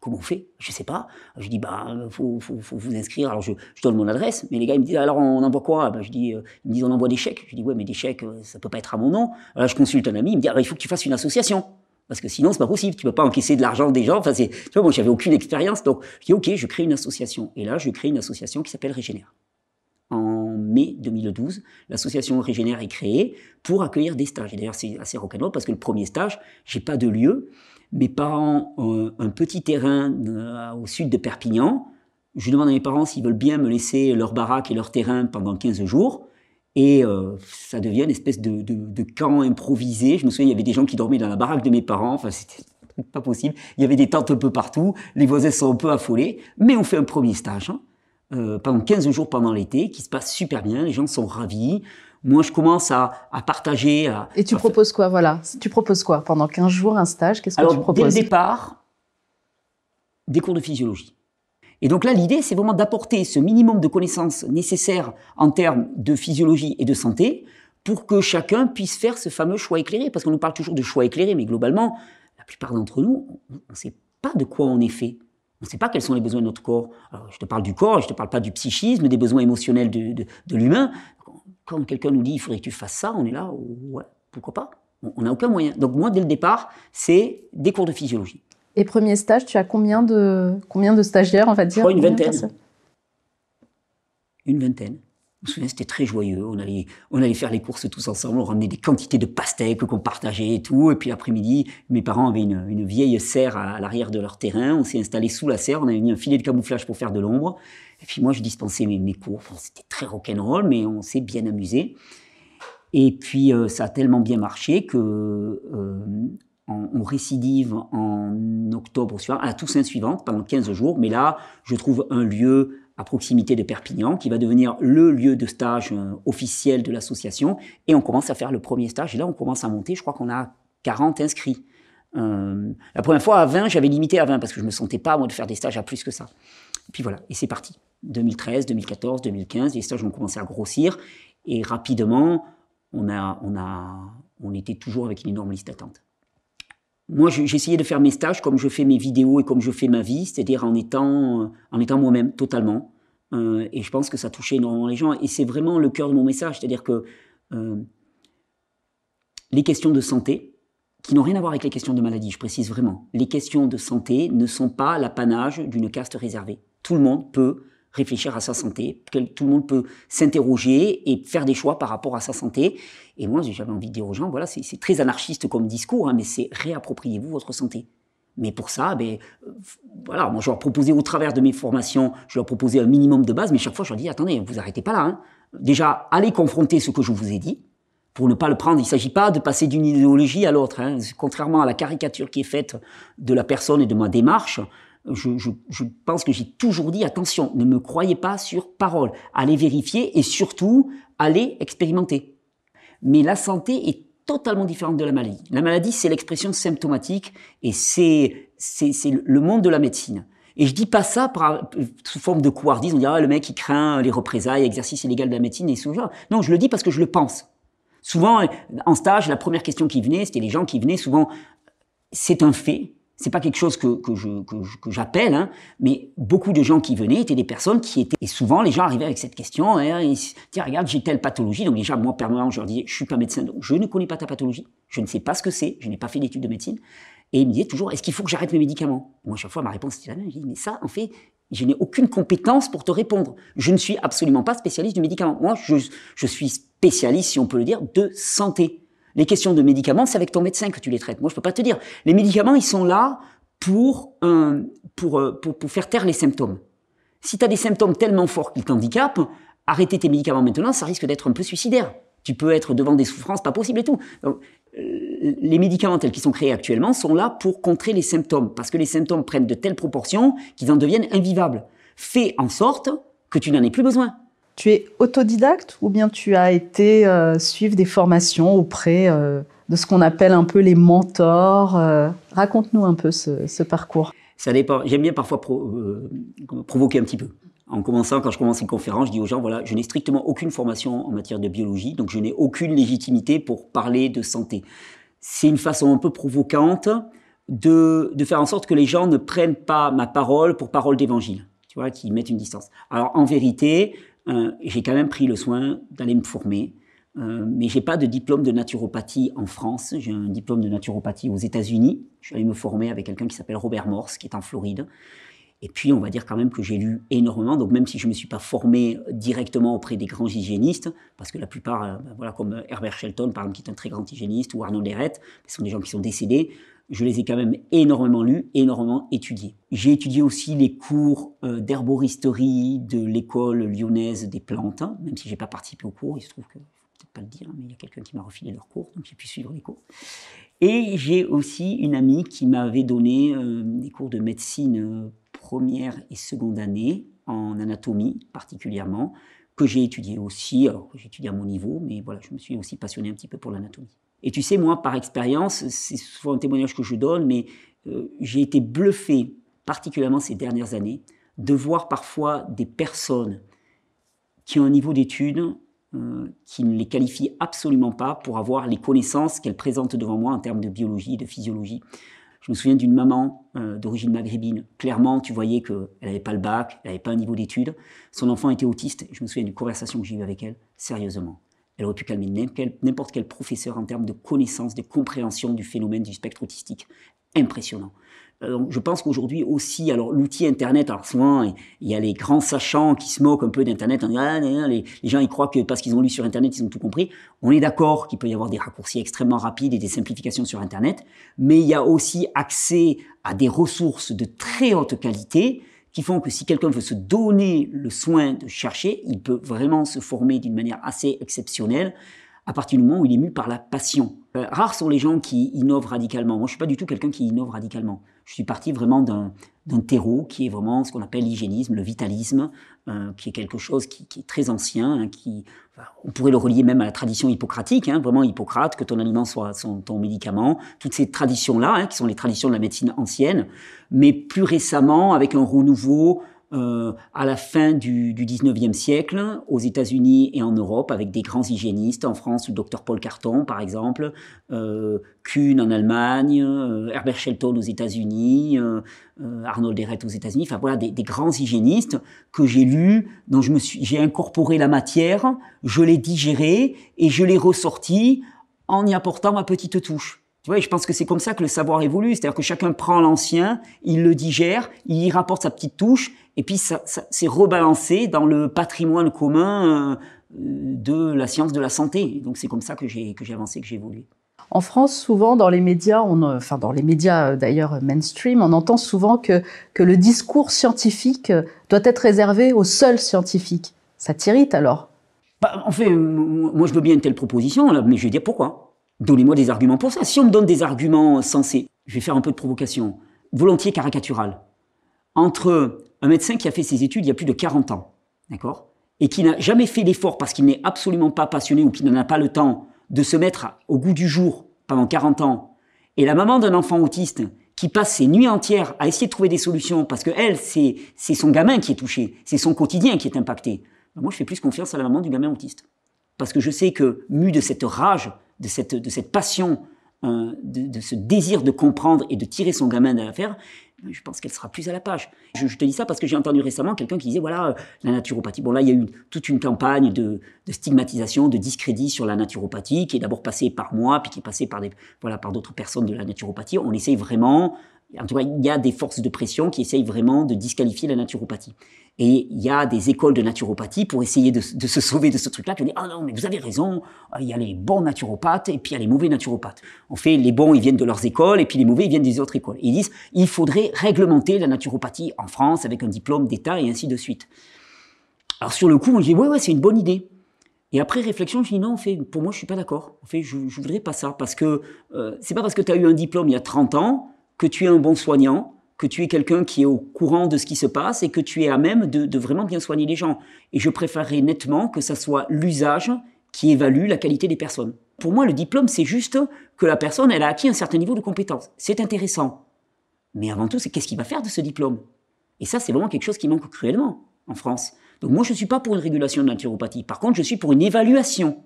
Comment on fait? Je ne sais pas. Je dis, bah, faut, faut, faut vous inscrire. Alors, je, je donne mon adresse. Mais les gars, ils me disent, alors, on envoie quoi? Ben, je dis, euh, ils me disent, on envoie des chèques. Je dis, ouais, mais des chèques, ça ne peut pas être à mon nom. Alors, je consulte un ami. Il me dit, ah, ben, il faut que tu fasses une association. Parce que sinon, c'est pas possible. Tu peux pas encaisser de l'argent des gens. Enfin, c'est, tu vois, moi, j'avais aucune expérience. Donc, je dis, OK, je crée une association. Et là, je crée une association qui s'appelle Régénère. En mai deux mille douze, l'association Régénère est créée pour accueillir des stages. Et d'ailleurs, c'est assez rock'n'roll parce que le premier stage, j'ai pas de lieu. Mes parents ont un petit terrain au sud de Perpignan. Je demande à mes parents s'ils veulent bien me laisser leur baraque et leur terrain pendant quinze jours. Et euh, ça devient une espèce de, de, de camp improvisé. Je me souviens, il y avait des gens qui dormaient dans la baraque de mes parents. Enfin, c'était pas possible. Il y avait des tentes un peu partout. Les voisins sont un peu affolés. Mais on fait un premier stage, hein, euh, pendant quinze jours pendant l'été, qui se passe super bien. Les gens sont ravis. Moi, je commence à, à partager. À, Et tu à proposes faire... quoi, voilà. Tu proposes quoi pendant quinze jours, un stage? Qu'est-ce que Alors, tu proposes? Dès le départ, des cours de physiologie. Et donc là, l'idée, c'est vraiment d'apporter ce minimum de connaissances nécessaires en termes de physiologie et de santé pour que chacun puisse faire ce fameux choix éclairé. Parce qu'on nous parle toujours de choix éclairé, mais globalement, la plupart d'entre nous, on ne sait pas de quoi on est fait. On ne sait pas quels sont les besoins de notre corps. Alors, je te parle du corps, je ne te parle pas du psychisme, des besoins émotionnels de, de, de l'humain. Quand quelqu'un nous dit « il faudrait que tu fasses ça », on est là « ouais, pourquoi pas ?» On n'a aucun moyen. Donc moi, dès le départ, c'est des cours de physiologie. Et premier stage, tu as combien de, combien de stagiaires, on va dire? Je crois une vingtaine. Une vingtaine. Je me souviens, c'était très joyeux. On allait, on allait faire les courses tous ensemble. On ramenait des quantités de pastèques qu'on partageait et tout. Et puis l'après-midi, mes parents avaient une, une vieille serre à, à l'arrière de leur terrain. On s'est installé sous la serre. On avait mis un filet de camouflage pour faire de l'ombre. Et puis moi, je dispensais mes, mes cours. Enfin, c'était très rock'n'roll, mais on s'est bien amusé. Et puis, euh, ça a tellement bien marché que... Euh, On récidive en octobre, à la Toussaint suivante, pendant quinze jours. Mais là, je trouve un lieu à proximité de Perpignan qui va devenir le lieu de stage officiel de l'association. Et on commence à faire le premier stage. Et là, on commence à monter. Je crois qu'on a quarante inscrits. Euh, la première fois, à vingt, j'avais limité à vingt parce que je ne me sentais pas, moi, de faire des stages à plus que ça. Et puis voilà, et c'est parti. deux mille treize, deux mille quatorze, deux mille quinze, les stages ont commencé à grossir. Et rapidement, on, a, on, a, on était toujours avec une énorme liste d'attente. Moi, j'essayais de faire mes stages comme je fais mes vidéos et comme je fais ma vie, c'est-à-dire en étant, en étant moi-même, totalement. Euh, et je pense que ça touchait énormément les gens. Et c'est vraiment le cœur de mon message, c'est-à-dire que euh, les questions de santé, qui n'ont rien à voir avec les questions de maladie, je précise vraiment, les questions de santé ne sont pas l'apanage d'une caste réservée. Tout le monde peut réfléchir à sa santé, tout le monde peut s'interroger et faire des choix par rapport à sa santé. Et moi, j'avais envie de dire aux gens, voilà, c'est très anarchiste comme discours, hein, mais c'est réappropriez-vous votre santé. Mais pour ça, ben, euh, voilà, moi je leur proposais au travers de mes formations, je leur proposais un minimum de base, mais chaque fois je leur dis, attendez, vous arrêtez pas là. Hein. Déjà, allez confronter ce que je vous ai dit, pour ne pas le prendre. Il ne s'agit pas de passer d'une idéologie à l'autre. Hein. Contrairement à la caricature qui est faite de la personne et de ma démarche, Je, je, je pense que j'ai toujours dit, attention, ne me croyez pas sur parole. Allez vérifier et surtout, allez expérimenter. Mais la santé est totalement différente de la maladie. La maladie, c'est l'expression symptomatique et c'est le monde de la médecine. Et je dis pas ça par, sous forme de couardise. On dit, ah, le mec, il craint les représailles, exercice illégal de la médecine et ce genre. Non, je le dis parce que je le pense. Souvent, en stage, la première question qui venait, c'était les gens qui venaient souvent, c'est un fait. C'est pas quelque chose que, que je, que j'appelle, hein, mais beaucoup de gens qui venaient étaient des personnes qui étaient... Et souvent, les gens arrivaient avec cette question, hein, et « Tiens, regarde, j'ai telle pathologie. » Donc déjà, moi, permanent, je leur disais « Je suis pas médecin, donc je ne connais pas ta pathologie. Je ne sais pas ce que c'est. Je n'ai pas fait d'études de médecine. » Et ils me disaient toujours « Est-ce qu'il faut que j'arrête mes médicaments ?» Moi, chaque fois, ma réponse était la même. Je dis « Mais ça, en fait, je n'ai aucune compétence pour te répondre. Je ne suis absolument pas spécialiste du médicament. Moi, je, je suis spécialiste, si on peut le dire, de santé. » Les questions de médicaments, c'est avec ton médecin que tu les traites. Moi, je peux pas te dire. Les médicaments, ils sont là pour, euh, pour, pour, pour faire taire les symptômes. Si tu as des symptômes tellement forts qu'ils t'handicapent, arrêter tes médicaments maintenant, ça risque d'être un peu suicidaire. Tu peux être devant des souffrances pas possibles et tout. Donc, euh, les médicaments tels qu'ils sont créés actuellement sont là pour contrer les symptômes, parce que les symptômes prennent de telles proportions qu'ils en deviennent invivables. Fais en sorte que tu n'en aies plus besoin. Tu es autodidacte ou bien tu as été euh, suivre des formations auprès euh, de ce qu'on appelle un peu les mentors euh, Raconte-nous un peu ce, ce parcours. Ça dépend. J'aime bien parfois pro, euh, provoquer un petit peu. En commençant, quand je commence une conférence, je dis aux gens, voilà, je n'ai strictement aucune formation en matière de biologie, donc je n'ai aucune légitimité pour parler de santé. C'est une façon un peu provocante de, de faire en sorte que les gens ne prennent pas ma parole pour parole d'évangile, tu vois, qu'ils mettent une distance. Alors en vérité... Euh, j'ai quand même pris le soin d'aller me former. Euh, mais je n'ai pas de diplôme de naturopathie en France, j'ai un diplôme de naturopathie aux États-Unis. Je suis allé me former avec quelqu'un qui s'appelle Robert Morse, qui est en Floride. Et puis, on va dire quand même que j'ai lu énormément. Donc, même si je ne me suis pas formé directement auprès des grands hygiénistes, parce que la plupart, ben voilà, comme Herbert Shelton, par exemple, qui est un très grand hygiéniste, ou Arnold Ehret, ce sont des gens qui sont décédés, je les ai quand même énormément lus, énormément étudiés. J'ai étudié aussi les cours d'herboristerie de l'école lyonnaise des plantes, même si je n'ai pas participé aux cours, il se trouve que... pas le dire, mais il y a quelqu'un qui m'a refilé leurs cours, donc j'ai pu suivre les cours. Et j'ai aussi une amie qui m'avait donné euh, des cours de médecine euh, première et seconde année, en anatomie particulièrement, que j'ai étudié aussi, alors que j'ai étudié à mon niveau, mais voilà, je me suis aussi passionné un petit peu pour l'anatomie. Et tu sais, moi, par expérience, c'est souvent un témoignage que je donne, mais euh, j'ai été bluffé, particulièrement ces dernières années, de voir parfois des personnes qui ont un niveau d'études qui ne les qualifie absolument pas pour avoir les connaissances qu'elles présentent devant moi en termes de biologie et de physiologie. Je me souviens d'une maman euh, d'origine maghrébine. Clairement, tu voyais qu'elle n'avait pas le bac, elle n'avait pas un niveau d'études. Son enfant était autiste. Je me souviens d'une conversation que j'ai eue avec elle, sérieusement. Elle aurait pu calmer n'importe quel professeur en termes de connaissances, de compréhension du phénomène du spectre autistique. Impressionnant. Donc, je pense qu'aujourd'hui aussi, alors l'outil Internet, alors souvent il y a les grands sachants qui se moquent un peu d'Internet, en disant, ah, les, les gens ils croient que parce qu'ils ont lu sur Internet, ils ont tout compris. On est d'accord qu'il peut y avoir des raccourcis extrêmement rapides et des simplifications sur Internet, mais il y a aussi accès à des ressources de très haute qualité qui font que si quelqu'un veut se donner le soin de chercher, il peut vraiment se former d'une manière assez exceptionnelle à partir du moment où il est mû par la passion. Euh, rares sont les gens qui innovent radicalement. Moi, je ne suis pas du tout quelqu'un qui innove radicalement. Je suis parti vraiment d'un terreau qui est vraiment ce qu'on appelle l'hygiénisme, le vitalisme, euh, qui est quelque chose qui, qui est très ancien, hein, qui, enfin, on pourrait le relier même à la tradition hippocratique, hein, vraiment Hippocrate, que ton aliment soit son, ton médicament, toutes ces traditions-là, hein, qui sont les traditions de la médecine ancienne, mais plus récemment, avec un renouveau, Euh, à la fin du, du dix-neuvième siècle, aux États-Unis et en Europe, avec des grands hygiénistes, en France, le docteur Paul Carton, par exemple, euh, Kuhn en Allemagne, euh, Herbert Shelton aux États-Unis, euh, euh, Arnold Ehret aux États-Unis, enfin voilà, des, des grands hygiénistes que j'ai lus, dont je me suis, j'ai incorporé la matière, je l'ai digérée et je l'ai ressortie en y apportant ma petite touche. Tu vois, je pense que c'est comme ça que le savoir évolue, c'est-à-dire que chacun prend l'ancien, il le digère, il y rapporte sa petite touche, et puis ça, ça c'est rebalancé dans le patrimoine commun de la science de la santé. Donc c'est comme ça que j'ai que j'ai avancé, que j'ai évolué. En France, souvent, dans les médias, on, enfin dans les médias d'ailleurs mainstream, on entend souvent que, que le discours scientifique doit être réservé aux seuls scientifiques. Ça t'irrite alors? Bah, en fait, moi je veux bien une telle proposition, là, mais je vais dire pourquoi. Donnez-moi des arguments pour ça. Si on me donne des arguments sensés, je vais faire un peu de provocation, volontiers caricaturale, entre un médecin qui a fait ses études il y a plus de quarante ans, d'accord, et qui n'a jamais fait l'effort parce qu'il n'est absolument pas passionné ou qu'il n'en a pas le temps de se mettre au goût du jour pendant quarante ans, et la maman d'un enfant autiste qui passe ses nuits entières à essayer de trouver des solutions parce que elle, c'est son gamin qui est touché, c'est son quotidien qui est impacté. Ben moi, je fais plus confiance à la maman du gamin autiste. Parce que je sais que, mue de cette rage, de cette, de cette passion, euh, de, de ce désir de comprendre et de tirer son gamin de l'affaire, je pense qu'elle sera plus à la page. Je, je te dis ça parce que j'ai entendu récemment quelqu'un qui disait, voilà, la naturopathie. Bon, là, il y a eu toute une campagne de, de stigmatisation, de discrédit sur la naturopathie, qui est d'abord passée par moi, puis qui est passée par des, voilà, par d'autres personnes de la naturopathie. On essaye vraiment, en tout cas, il y a des forces de pression qui essayent vraiment de disqualifier la naturopathie. Et il y a des écoles de naturopathie pour essayer de, de se sauver de ce truc-là, qui ont dit « Ah non, mais vous avez raison, il y a les bons naturopathes et puis il y a les mauvais naturopathes. » En fait, les bons, ils viennent de leurs écoles et puis les mauvais, ils viennent des autres écoles. Et ils disent « Il faudrait réglementer la naturopathie en France avec un diplôme d'État et ainsi de suite. » Alors sur le coup, on dit « Ouais, ouais, c'est une bonne idée. » Et après réflexion, je dis non, en fait, pour moi, je suis pas d'accord. En fait, je, je voudrais pas ça parce que euh, c'est pas parce que tu as eu un diplôme il y a trente ans que tu es un bon soignant, que tu es quelqu'un qui est au courant de ce qui se passe et que tu es à même de, de vraiment bien soigner les gens. Et je préférerais nettement que ça soit l'usage qui évalue la qualité des personnes. Pour moi, le diplôme, c'est juste que la personne, elle a acquis un certain niveau de compétence. C'est intéressant. Mais avant tout, c'est qu'est-ce qu'il va faire de ce diplôme? Et ça, c'est vraiment quelque chose qui manque cruellement en France. Donc moi, je ne suis pas pour une régulation de naturopathie. Par contre, je suis pour une évaluation.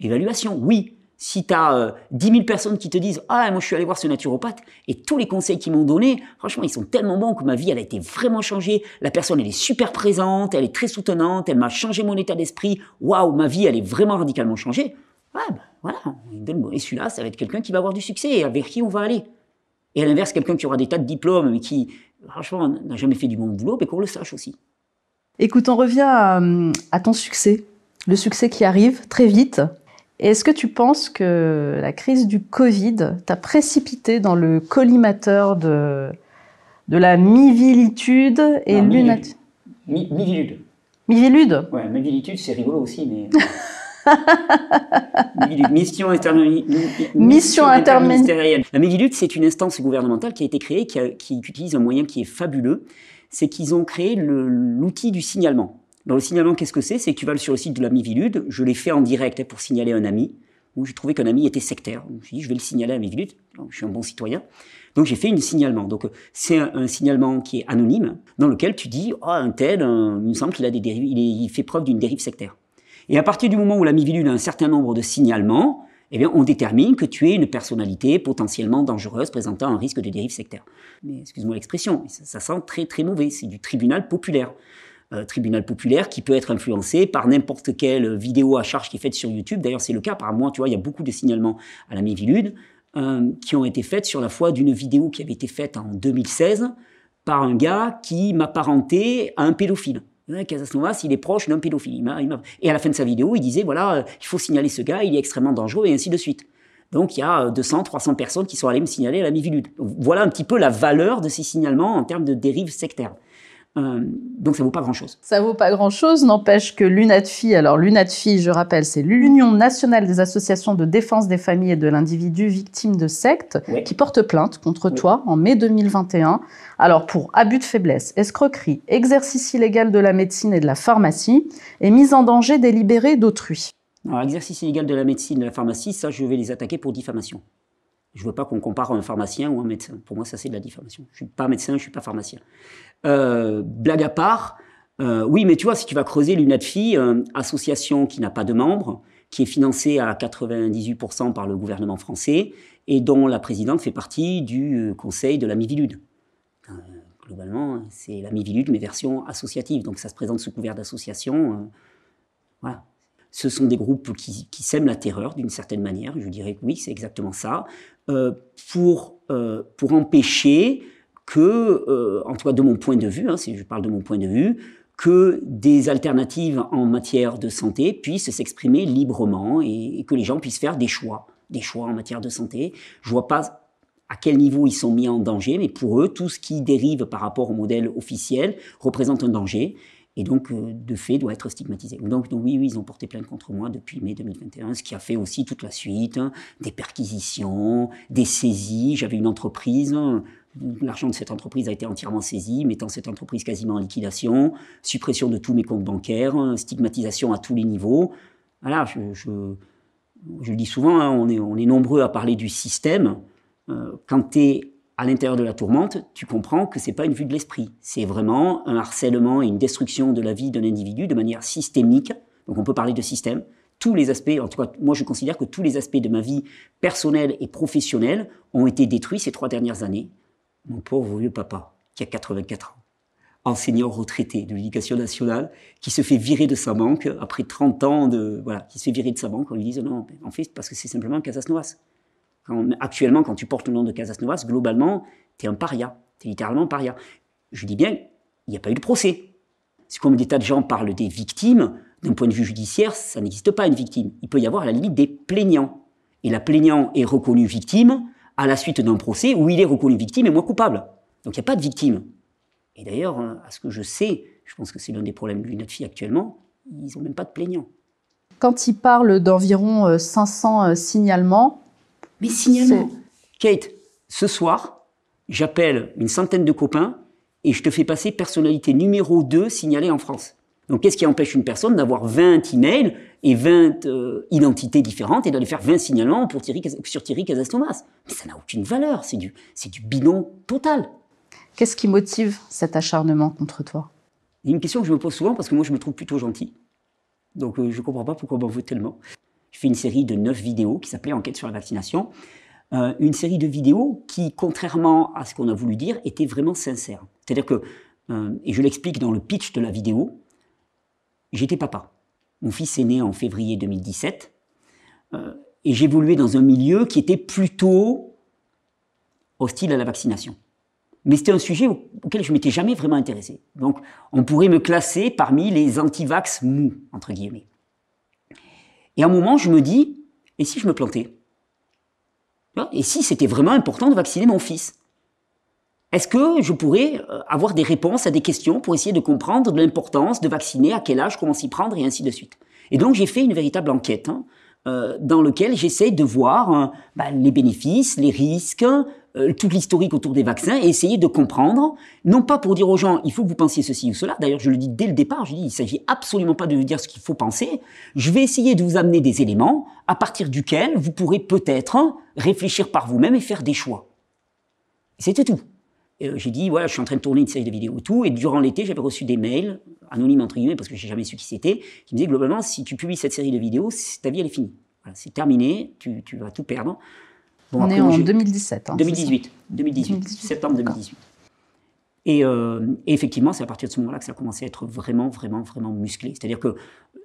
Évaluation, oui. si tu as euh, dix mille personnes qui te disent « Ah, moi je suis allé voir ce naturopathe et tous les conseils qu'ils m'ont donnés, franchement ils sont tellement bons que ma vie elle a été vraiment changée, la personne elle est super présente, elle est très soutenante, elle m'a changé mon état d'esprit, waouh, ma vie elle est vraiment radicalement changée. » Ah ben voilà, et celui-là ça va être quelqu'un qui va avoir du succès et avec qui on va aller. Et à l'inverse, quelqu'un qui aura des tas de diplômes mais qui, franchement, n'a jamais fait du bon boulot, mais qu'on le sache aussi. Écoute, on revient à, à ton succès, le succès qui arrive très vite. Est-ce que tu penses que la crise du Covid t'a précipité dans le collimateur de, de la mivilitude et l'unité? Mivilude. Mivilude. Ouais, mivilitude, c'est rigolo aussi, mais... Mission, intermi... Mission interministérielle. La Miviludes, c'est une instance gouvernementale qui a été créée, qui, a, qui utilise un moyen qui est fabuleux, c'est qu'ils ont créé l'outil du signalement. Dans le signalement, qu'est-ce que c'est? C'est que tu vas sur le site de la Miviludes, je l'ai fait en direct pour signaler un ami, où j'ai trouvé qu'un ami était sectaire. Je me suis dit, je vais le signaler à la Miviludes, je suis un bon citoyen. Donc j'ai fait une signalement. Donc c'est un, un signalement qui est anonyme, dans lequel tu dis, oh, un tel, un, il me semble qu'il a des dérives, il, est, il fait preuve d'une dérive sectaire. Et à partir du moment où la Mivilude a un certain nombre de signalements, eh bien, on détermine que tu es une personnalité potentiellement dangereuse présentant un risque de dérive sectaire. Mais excuse-moi l'expression, ça, ça sent très très mauvais, c'est du tribunal populaire. Euh, tribunal populaire qui peut être influencé par n'importe quelle vidéo à charge qui est faite sur YouTube. D'ailleurs, c'est le cas par moi, tu vois, il y a beaucoup de signalements à la Mivilude euh, qui ont été faits sur la foi d'une vidéo qui avait été faite en deux mille seize par un gars qui m'apparentait à un pédophile. Casasnovas, il est proche d'un pédophile. Et à la fin de sa vidéo, il disait, voilà, il faut signaler ce gars, il est extrêmement dangereux, et ainsi de suite. Donc, il y a deux cents, trois cents personnes qui sont allées me signaler à la Mivilude. Voilà un petit peu la valeur de ces signalements en termes de dérive sectaire. Euh, donc, ça ne vaut pas grand-chose. Ça ne vaut pas grand-chose, n'empêche que l'UNADFI, alors l'UNADFI, je rappelle, c'est l'Union nationale des associations de défense des familles et de l'individu victime de sectes, ouais, qui porte plainte contre, ouais, toi en mai deux mille vingt et un. Alors, pour abus de faiblesse, escroquerie, exercice illégal de la médecine et de la pharmacie et mise en danger délibérée d'autrui. Alors, exercice illégal de la médecine et de la pharmacie, ça, je vais les attaquer pour diffamation. Je ne veux pas qu'on compare un pharmacien ou un médecin. Pour moi, ça, c'est de la diffamation. Je ne suis pas médecin, je ne suis pas pharmacien. Euh, blague à part, euh, oui, mais tu vois, si tu vas creuser l'UNADFI, euh, association qui n'a pas de membres, qui est financée à quatre-vingt-dix-huit pour cent par le gouvernement français et dont la présidente fait partie du conseil de la Mivilude. Euh, globalement, c'est la Mivilude, mais version associative. Donc, ça se présente sous couvert d'association. Euh, voilà. Ce sont des groupes qui, qui sèment la terreur d'une certaine manière. Je dirais que oui, c'est exactement ça. Euh, pour, euh, pour empêcher que, euh, en tout cas de mon point de vue, hein, si je parle de mon point de vue, que des alternatives en matière de santé puissent s'exprimer librement et, et que les gens puissent faire des choix, des choix en matière de santé. Je ne vois pas à quel niveau ils sont mis en danger, mais pour eux, tout ce qui dérive par rapport au modèle officiel représente un danger. Et donc, de fait, doit être stigmatisé. Donc, donc oui, oui, ils ont porté plainte contre moi depuis mai deux mille vingt et un, ce qui a fait aussi toute la suite, hein, des perquisitions, des saisies. J'avais une entreprise, hein, l'argent de cette entreprise a été entièrement saisi, mettant cette entreprise quasiment en liquidation, suppression de tous mes comptes bancaires, hein, stigmatisation à tous les niveaux. Voilà, je, je, je le dis souvent, hein, on est, on est nombreux à parler du système. Euh, quand tu es à l'intérieur de la tourmente, tu comprends que ce n'est pas une vue de l'esprit. C'est vraiment un harcèlement et une destruction de la vie d'un individu de manière systémique. Donc on peut parler de système. Tous les aspects, en tout cas, moi je considère que tous les aspects de ma vie personnelle et professionnelle ont été détruits ces trois dernières années. Mon pauvre vieux papa, qui a quatre-vingt-quatre ans, enseignant retraité de l'éducation nationale, qui se fait virer de sa banque après trente ans de... Voilà, qui se fait virer de sa banque, on lui dit non, en fait, parce que c'est simplement un Casasnovas. Quand, actuellement, quand tu portes le nom de Casasnovas, globalement, tu es un paria. Tu es littéralement un paria. Je dis bien, il n'y a pas eu de procès. C'est comme des tas de gens parlent des victimes. D'un point de vue judiciaire, ça n'existe pas une victime. Il peut y avoir à la limite des plaignants. Et la plaignant est reconnue victime à la suite d'un procès où il est reconnu victime et moins coupable. Donc il n'y a pas de victime. Et d'ailleurs, à ce que je sais, je pense que c'est l'un des problèmes de l'UNADFI actuellement, ils n'ont même pas de plaignants. Quand ils parlent d'environ cinq cents signalements, mais signalement, Kate, ce soir, j'appelle une centaine de copains et je te fais passer personnalité numéro deux signalée en France. Donc, qu'est-ce qui empêche une personne d'avoir vingt emails et vingt euh, identités différentes et d'aller faire vingt signalements pour Thierry, sur Thierry Casasnovas? Mais ça n'a aucune valeur, c'est du, du bidon total. Qu'est-ce qui motive cet acharnement contre toi? Une question que je me pose souvent parce que moi, je me trouve plutôt gentil. Donc, euh, je ne comprends pas pourquoi on m'en veut tellement. Je fait une série de neuf vidéos qui s'appelait « Enquête sur la vaccination ». Euh, une série de vidéos qui, contrairement à ce qu'on a voulu dire, était vraiment sincère. C'est-à-dire que, euh, et je l'explique dans le pitch de la vidéo, j'étais papa. Mon fils est né en février deux mille dix-sept, euh, et j'évoluais dans un milieu qui était plutôt hostile à la vaccination. Mais c'était un sujet auquel je ne m'étais jamais vraiment intéressé. Donc, on pourrait me classer parmi les anti-vax mous, entre guillemets. Et à un moment, je me dis, et si je me plantais? Et si c'était vraiment important de vacciner mon fils? Est-ce que je pourrais avoir des réponses à des questions pour essayer de comprendre l'importance de vacciner, à quel âge, comment s'y prendre, et ainsi de suite? Et donc, j'ai fait une véritable enquête, hein, euh, dans laquelle j'essaie de voir hein, bah, les bénéfices, les risques, euh, tout l'historique autour des vaccins, et essayer de comprendre, non pas pour dire aux gens, il faut que vous pensiez ceci ou cela, d'ailleurs, je le dis dès le départ, je dis, il ne s'agit absolument pas de vous dire ce qu'il faut penser, je vais essayer de vous amener des éléments à partir duquel vous pourrez peut-être hein, réfléchir par vous-même et faire des choix. C'était tout. J'ai dit, voilà, je suis en train de tourner une série de vidéos et tout, et durant l'été, j'avais reçu des mails, anonymes entre guillemets, parce que je n'ai jamais su qui c'était, qui me disaient, globalement, si tu publies cette série de vidéos, ta vie, elle est finie. Voilà, c'est terminé, tu, tu vas tout perdre. Bon, on après, est en je... deux mille dix-sept. Hein, deux mille dix-huit, deux mille dix-huit, deux mille dix-huit, septembre deux mille dix-huit. Et, euh, et effectivement, c'est à partir de ce moment-là que ça a commencé à être vraiment, vraiment, vraiment musclé. C'est-à-dire que,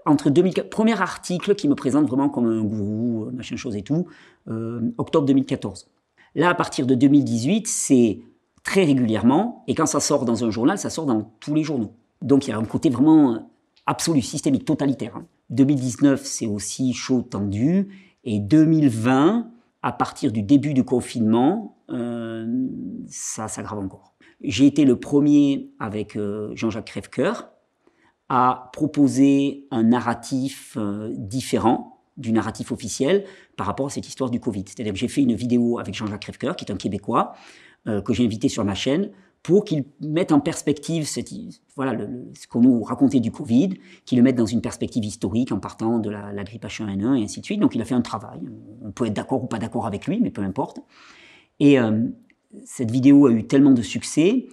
entre deux mille quatorze, premier article qui me présente vraiment comme un gourou, machin chose et tout, euh, octobre deux mille quatorze. Là, à partir de deux mille dix-huit, c'est très régulièrement, et quand ça sort dans un journal, ça sort dans tous les journaux. Donc il y a un côté vraiment absolu, systémique, totalitaire. deux mille dix-neuf, c'est aussi chaud, tendu, et deux mille vingt, à partir du début du confinement, euh, ça s'aggrave encore. J'ai été le premier, avec euh, Jean-Jacques Crèvecoeur, à proposer un narratif euh, différent, du narratif officiel, par rapport à cette histoire du Covid. C'est-à-dire que j'ai fait une vidéo avec Jean-Jacques Crèvecoeur, qui est un Québécois, euh, que j'ai invité sur ma chaîne, pour qu'il mette en perspective cette, voilà, le, le, ce qu'on nous racontait du Covid, qu'il le mette dans une perspective historique en partant de la, la grippe H un N un et ainsi de suite. Donc il a fait un travail. On peut être d'accord ou pas d'accord avec lui, mais peu importe. Et euh, cette vidéo a eu tellement de succès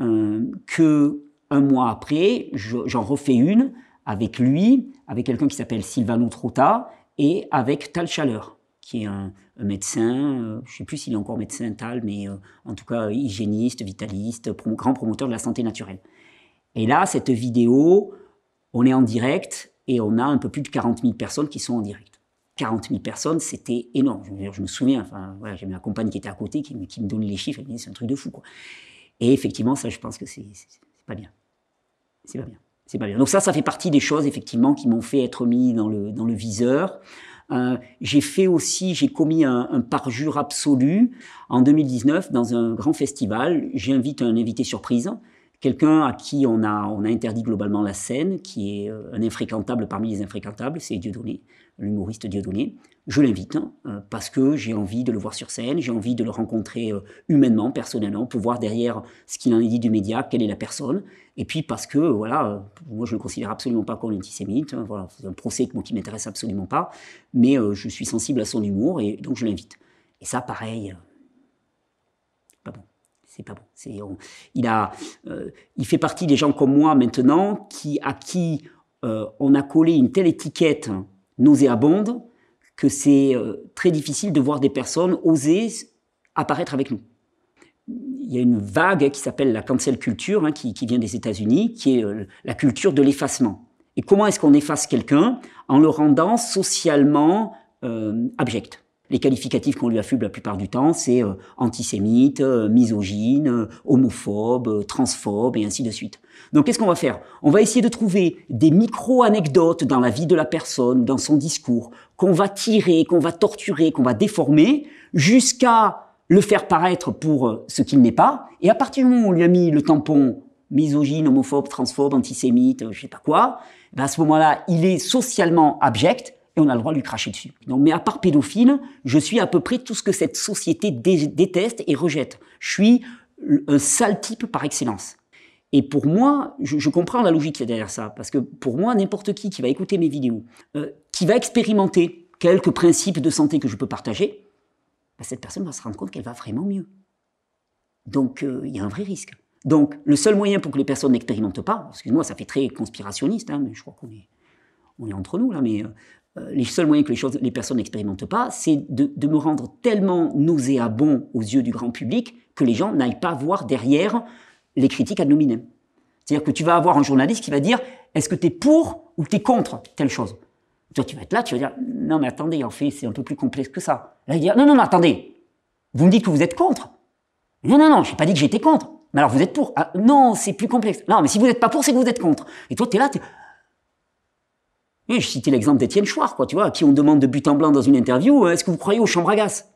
euh, que un mois après, j'en je, refais une avec lui, avec quelqu'un qui s'appelle Sylvano Trotta, et avec Tal Chaleur, qui est un, un médecin, euh, je ne sais plus s'il est encore médecin Tal, mais euh, en tout cas hygiéniste, vitaliste, prom- grand promoteur de la santé naturelle. Et là, cette vidéo, on est en direct et on a un peu plus de quarante mille personnes qui sont en direct. quarante mille personnes, c'était énorme. Je, je me souviens, enfin, voilà, j'ai ma compagne qui était à côté, qui, qui me donnait les chiffres, elle me disait c'est un truc de fou, quoi. Et effectivement, ça, je pense que c'est pas bien. C'est pas bien. C'est pas bien. Donc ça, ça fait partie des choses, effectivement, qui m'ont fait être mis dans le, dans le viseur. Euh, j'ai fait aussi, j'ai commis un, un parjure absolu. En deux mille dix-neuf, dans un grand festival, j'invite un invité surprise, quelqu'un à qui on a, on a interdit globalement la scène, qui est un infréquentable parmi les infréquentables, c'est Dieudonné, l'humoriste Dieudonné. Je l'invite hein, parce que j'ai envie de le voir sur scène, j'ai envie de le rencontrer humainement, personnellement, pour voir derrière ce qu'il en est dit du média, quelle est la personne. Et puis parce que, voilà, moi je ne le considère absolument pas comme antisémite, hein, voilà, c'est un procès moi, qui ne m'intéresse absolument pas, mais euh, je suis sensible à son humour et donc je l'invite. Et ça, pareil, c'est pas bon. C'est pas bon. C'est, on, il, a, euh, il fait partie des gens comme moi maintenant qui, à qui euh, on a collé une telle étiquette nauséabonde que c'est très difficile de voir des personnes oser apparaître avec nous. Il y a une vague qui s'appelle la cancel culture, hein, qui, qui vient des États-Unis, qui est la culture de l'effacement. Et comment est-ce qu'on efface quelqu'un en le rendant socialement euh, abject? Les qualificatifs qu'on lui affuble la plupart du temps, c'est euh, antisémite, euh, misogyne, euh, homophobe, euh, transphobe, et ainsi de suite. Donc qu'est-ce qu'on va faire? On va essayer de trouver des micro-anecdotes dans la vie de la personne, dans son discours, qu'on va tirer, qu'on va torturer, qu'on va déformer, jusqu'à le faire paraître pour ce qu'il n'est pas. Et à partir du moment où on lui a mis le tampon misogyne, homophobe, transphobe, antisémite, je sais pas quoi, ben à ce moment-là, il est socialement abject, et on a le droit de lui cracher dessus. Donc, mais à part pédophile, je suis à peu près tout ce que cette société dé déteste et rejette. Je suis un sale type par excellence. Et pour moi, je, je comprends la logique derrière ça, parce que pour moi, n'importe qui qui va écouter mes vidéos, euh, qui va expérimenter quelques principes de santé que je peux partager, bah, cette personne va se rendre compte qu'elle va vraiment mieux. Donc, euh, il y a un vrai risque. Donc, le seul moyen pour que les personnes n'expérimentent pas, excuse-moi, ça fait très conspirationniste, hein, mais je crois qu'on est... on est entre nous là, mais euh, les seuls moyens que les, choses, les personnes n'expérimentent pas, c'est de, de me rendre tellement nauséabond aux yeux du grand public que les gens n'aillent pas voir derrière les critiques ad nominem. C'est-à-dire que tu vas avoir un journaliste qui va dire « Est-ce que tu es pour ou tu es contre telle chose ?» Toi, tu vas être là, tu vas dire « Non, mais attendez, en fait, c'est un peu plus complexe que ça. » Là, il va dire « Non, non, non, attendez, vous me dites que vous êtes contre. » Non, non, non, je n'ai pas dit que j'étais contre. Mais alors, vous êtes pour. Ah, non, c'est plus complexe. Non, mais si vous n'êtes pas pour, c'est que vous êtes contre. Et toi, tu es là, tu es... Je citais l'exemple d'Étienne Chouard, quoi, tu vois, à qui on demande de but en blanc dans une interview « Est-ce que vous croyez aux chambres à gaz ?»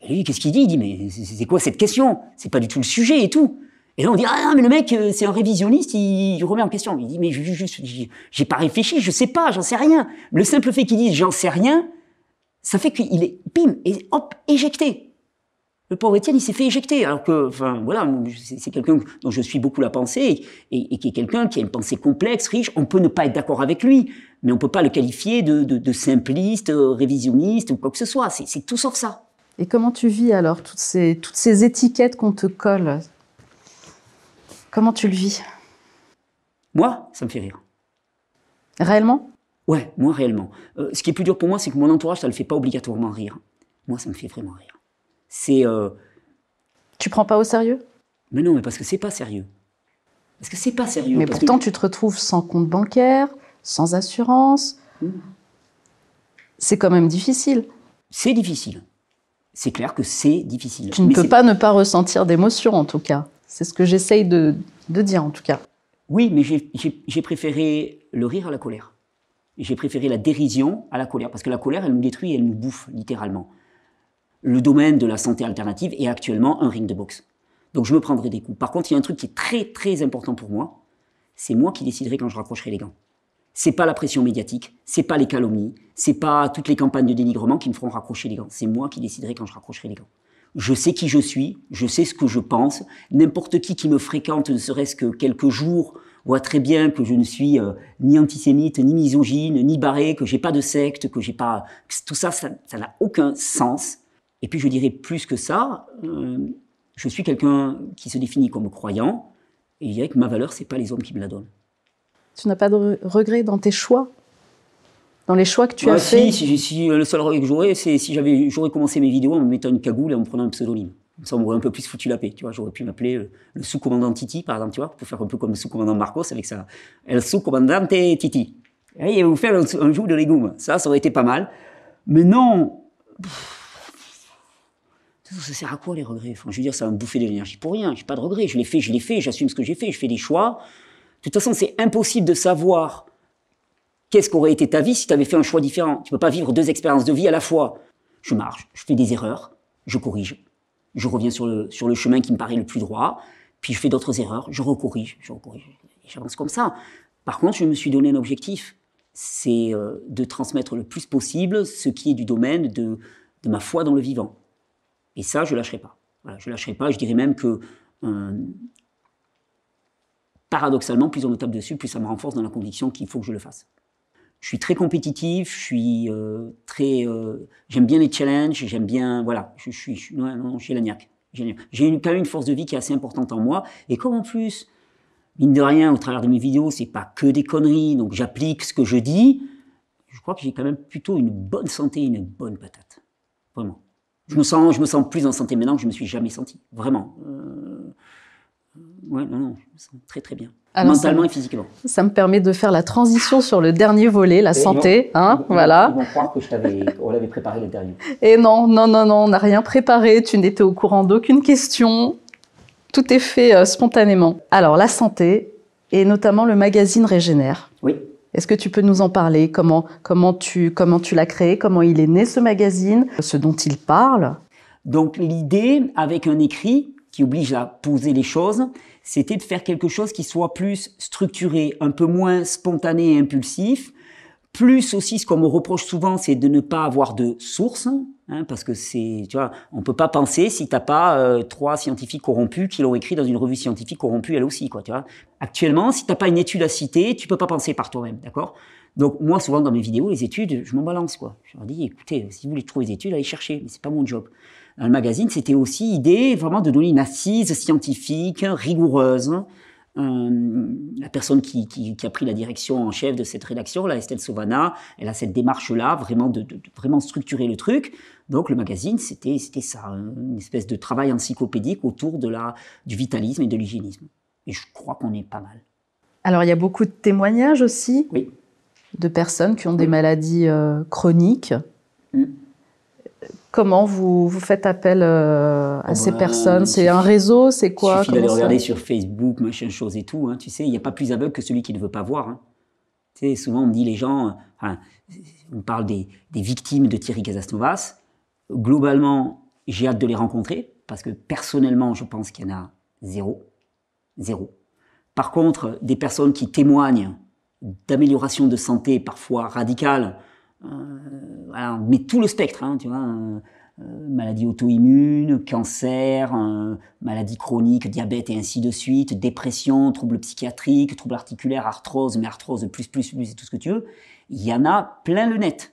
Et lui, qu'est-ce qu'il dit ? Il dit « Mais c'est quoi cette question ? C'est pas du tout le sujet et tout. » Et là, on dit « Ah, non, mais le mec, c'est un révisionniste, il remet en question. » Il dit « Mais j'ai pas réfléchi, je sais pas, j'en sais rien. » Le simple fait qu'il dise « J'en sais rien », ça fait qu'il est, bim, et hop, éjecté. Le pauvre Étienne, il s'est fait éjecter, alors que, enfin, voilà, c'est quelqu'un dont je suis beaucoup la pensée, et, et qui est quelqu'un qui a une pensée complexe, riche. On peut ne pas être d'accord avec lui, mais on peut pas le qualifier de, de, de simpliste, euh, révisionniste, ou quoi que ce soit. C'est tout sauf ça. Et comment tu vis, alors, toutes ces, toutes ces étiquettes qu'on te colle ? Comment tu le vis ? Moi, ça me fait rire. Réellement ? Ouais, moi, réellement. Euh, ce qui est plus dur pour moi, c'est que mon entourage, ça ne le fait pas obligatoirement rire. Moi, ça me fait vraiment rire. C'est... Euh... Tu prends pas au sérieux ? Mais non, mais parce que c'est pas sérieux. Parce que c'est pas sérieux. Mais parce pourtant, que... tu te retrouves sans compte bancaire, sans assurance. Mmh. C'est quand même difficile. C'est difficile. C'est clair que c'est difficile. Tu ne peux pas ne pas ressentir d'émotion, en tout cas. C'est ce que j'essaye de, de dire, en tout cas. Oui, mais j'ai préféré le rire à la colère. J'ai préféré la dérision à la colère, parce que la colère, elle nous détruit, elle nous bouffe, littéralement. Le domaine de la santé alternative est actuellement un ring de boxe. Donc je me prendrai des coups. Par contre, il y a un truc qui est très, très important pour moi. C'est moi qui déciderai quand je raccrocherai les gants. C'est pas la pression médiatique, c'est pas les calomnies, c'est pas toutes les campagnes de dénigrement qui me feront raccrocher les gants. C'est moi qui déciderai quand je raccrocherai les gants. Je sais qui je suis, je sais ce que je pense. N'importe qui qui me fréquente, ne serait-ce que quelques jours, voit très bien que je ne suis euh, ni antisémite, ni misogyne, ni barré, que j'ai pas de secte, que j'ai pas... Tout ça, ça n'a aucun sens. Et puis je dirais plus que ça, euh, je suis quelqu'un qui se définit comme croyant, et je dirais que ma valeur, c'est pas les hommes qui me la donnent. Tu n'as pas de regrets dans tes choix ? Dans les choix que tu bah, as si, faits si, si, le seul regret que j'aurais, c'est si j'aurais commencé mes vidéos en me mettant une cagoule et en me prenant un pseudonyme. Comme ça, on m'aurait un peu plus foutu la paix. J'aurais pu m'appeler le, le sous-commandant Titi, par exemple, tu vois, pour faire un peu comme le sous-commandant Marcos avec sa « El sous-commandante Titi ». Et vous faire un, un jour de légumes. Ça, ça aurait été pas mal. Mais non, ça sert à quoi les regrets? Enfin, je veux dire, ça va me bouffer de l'énergie pour rien. J'ai pas de regrets. Je l'ai fait, je l'ai fait, j'assume ce que j'ai fait, je fais des choix. De toute façon, c'est impossible de savoir qu'est-ce qu'aurait été ta vie si tu avais fait un choix différent. Tu peux pas vivre deux expériences de vie à la fois. Je marche, je fais des erreurs, je corrige. Je reviens sur le, sur le chemin qui me paraît le plus droit, puis je fais d'autres erreurs, je recorrige, je recorrige. J'avance comme ça. Par contre, je me suis donné un objectif. C'est de transmettre le plus possible ce qui est du domaine de, de ma foi dans le vivant. Et ça, je ne lâcherai pas. Voilà, je ne lâcherai pas. Je dirais même que, euh, paradoxalement, plus on me tape dessus, plus ça me renforce dans la conviction qu'il faut que je le fasse. Je suis très compétitif, je suis euh, très... Euh, j'aime bien les challenges, j'aime bien... Voilà, je, je suis... Je, non, non, je suis lagnac. J'ai une, quand même une force de vie qui est assez importante en moi. Et comme en plus, mine de rien, au travers de mes vidéos, c'est pas que des conneries, donc j'applique ce que je dis, je crois que j'ai quand même plutôt une bonne santé, une bonne patate. Vraiment. Je me sens, je me sens plus en santé maintenant que je ne me suis jamais senti. Vraiment. Euh... Ouais, non, non, je me sens très très bien. Alors mentalement me, et physiquement. Ça me permet de faire la transition sur le dernier volet, la et santé. Non, hein, on, voilà. Ils vont croire qu'on l'avait préparé l'interview. Et non, non, non, non, on n'a rien préparé. Tu n'étais au courant d'aucune question. Tout est fait euh, spontanément. Alors, la santé, et notamment le magazine Régénère. Oui. Est-ce que tu peux nous en parler? Comment, comment tu, comment tu l'as créé? Comment il est né ce magazine? Ce dont il parle? Donc l'idée, avec un écrit qui oblige à poser les choses, c'était de faire quelque chose qui soit plus structuré, un peu moins spontané et impulsif. Plus aussi, ce qu'on me reproche souvent, c'est de ne pas avoir de source, hein, parce que c'est, tu vois, on peut pas penser si t'as pas euh, trois scientifiques corrompus qui l'ont écrit dans une revue scientifique corrompue elle aussi, quoi, tu vois. Actuellement, si t'as pas une étude à citer, tu peux pas penser par toi-même, d'accord? Donc moi, souvent dans mes vidéos, les études, je m'en balance, quoi. Je leur dis, écoutez, si vous voulez trouver des études, allez chercher, mais c'est pas mon job. Dans le magazine, c'était aussi l'idée vraiment de donner une assise scientifique rigoureuse. Euh, la personne qui, qui, qui a pris la direction en chef de cette rédaction, la Estelle Sauvana, elle a cette démarche-là, vraiment de, de, de vraiment structurer le truc. Donc le magazine, c'était c'était ça, une espèce de travail encyclopédique autour de la, du vitalisme et de l'hygiénisme. Et je crois qu'on est pas mal. Alors il y a beaucoup de témoignages aussi, oui, de personnes qui ont des oui. maladies euh, chroniques. Mmh. Comment vous, vous faites appel euh, à oh ces ben, personnes? C'est un réseau? C'est quoi? Il suffit d'aller regarder sur Facebook, machin, chose et tout. Hein, tu sais, il n'y a pas plus aveugle que celui qui ne veut pas voir. Hein. Tu sais, souvent, on me dit les gens... Enfin, on parle des, des victimes de Thierry Casasnovas. Globalement, j'ai hâte de les rencontrer parce que personnellement, je pense qu'il y en a zéro. Zéro. Par contre, des personnes qui témoignent d'améliorations de santé parfois radicales, Euh, voilà, mais tout le spectre, hein, tu vois, euh, euh, maladie auto-immune, cancer, euh, maladie chronique, diabète et ainsi de suite, dépression, troubles psychiatriques, troubles articulaires, arthrose, mais arthrose, plus, plus, plus, tout ce que tu veux. Il y en a plein le net.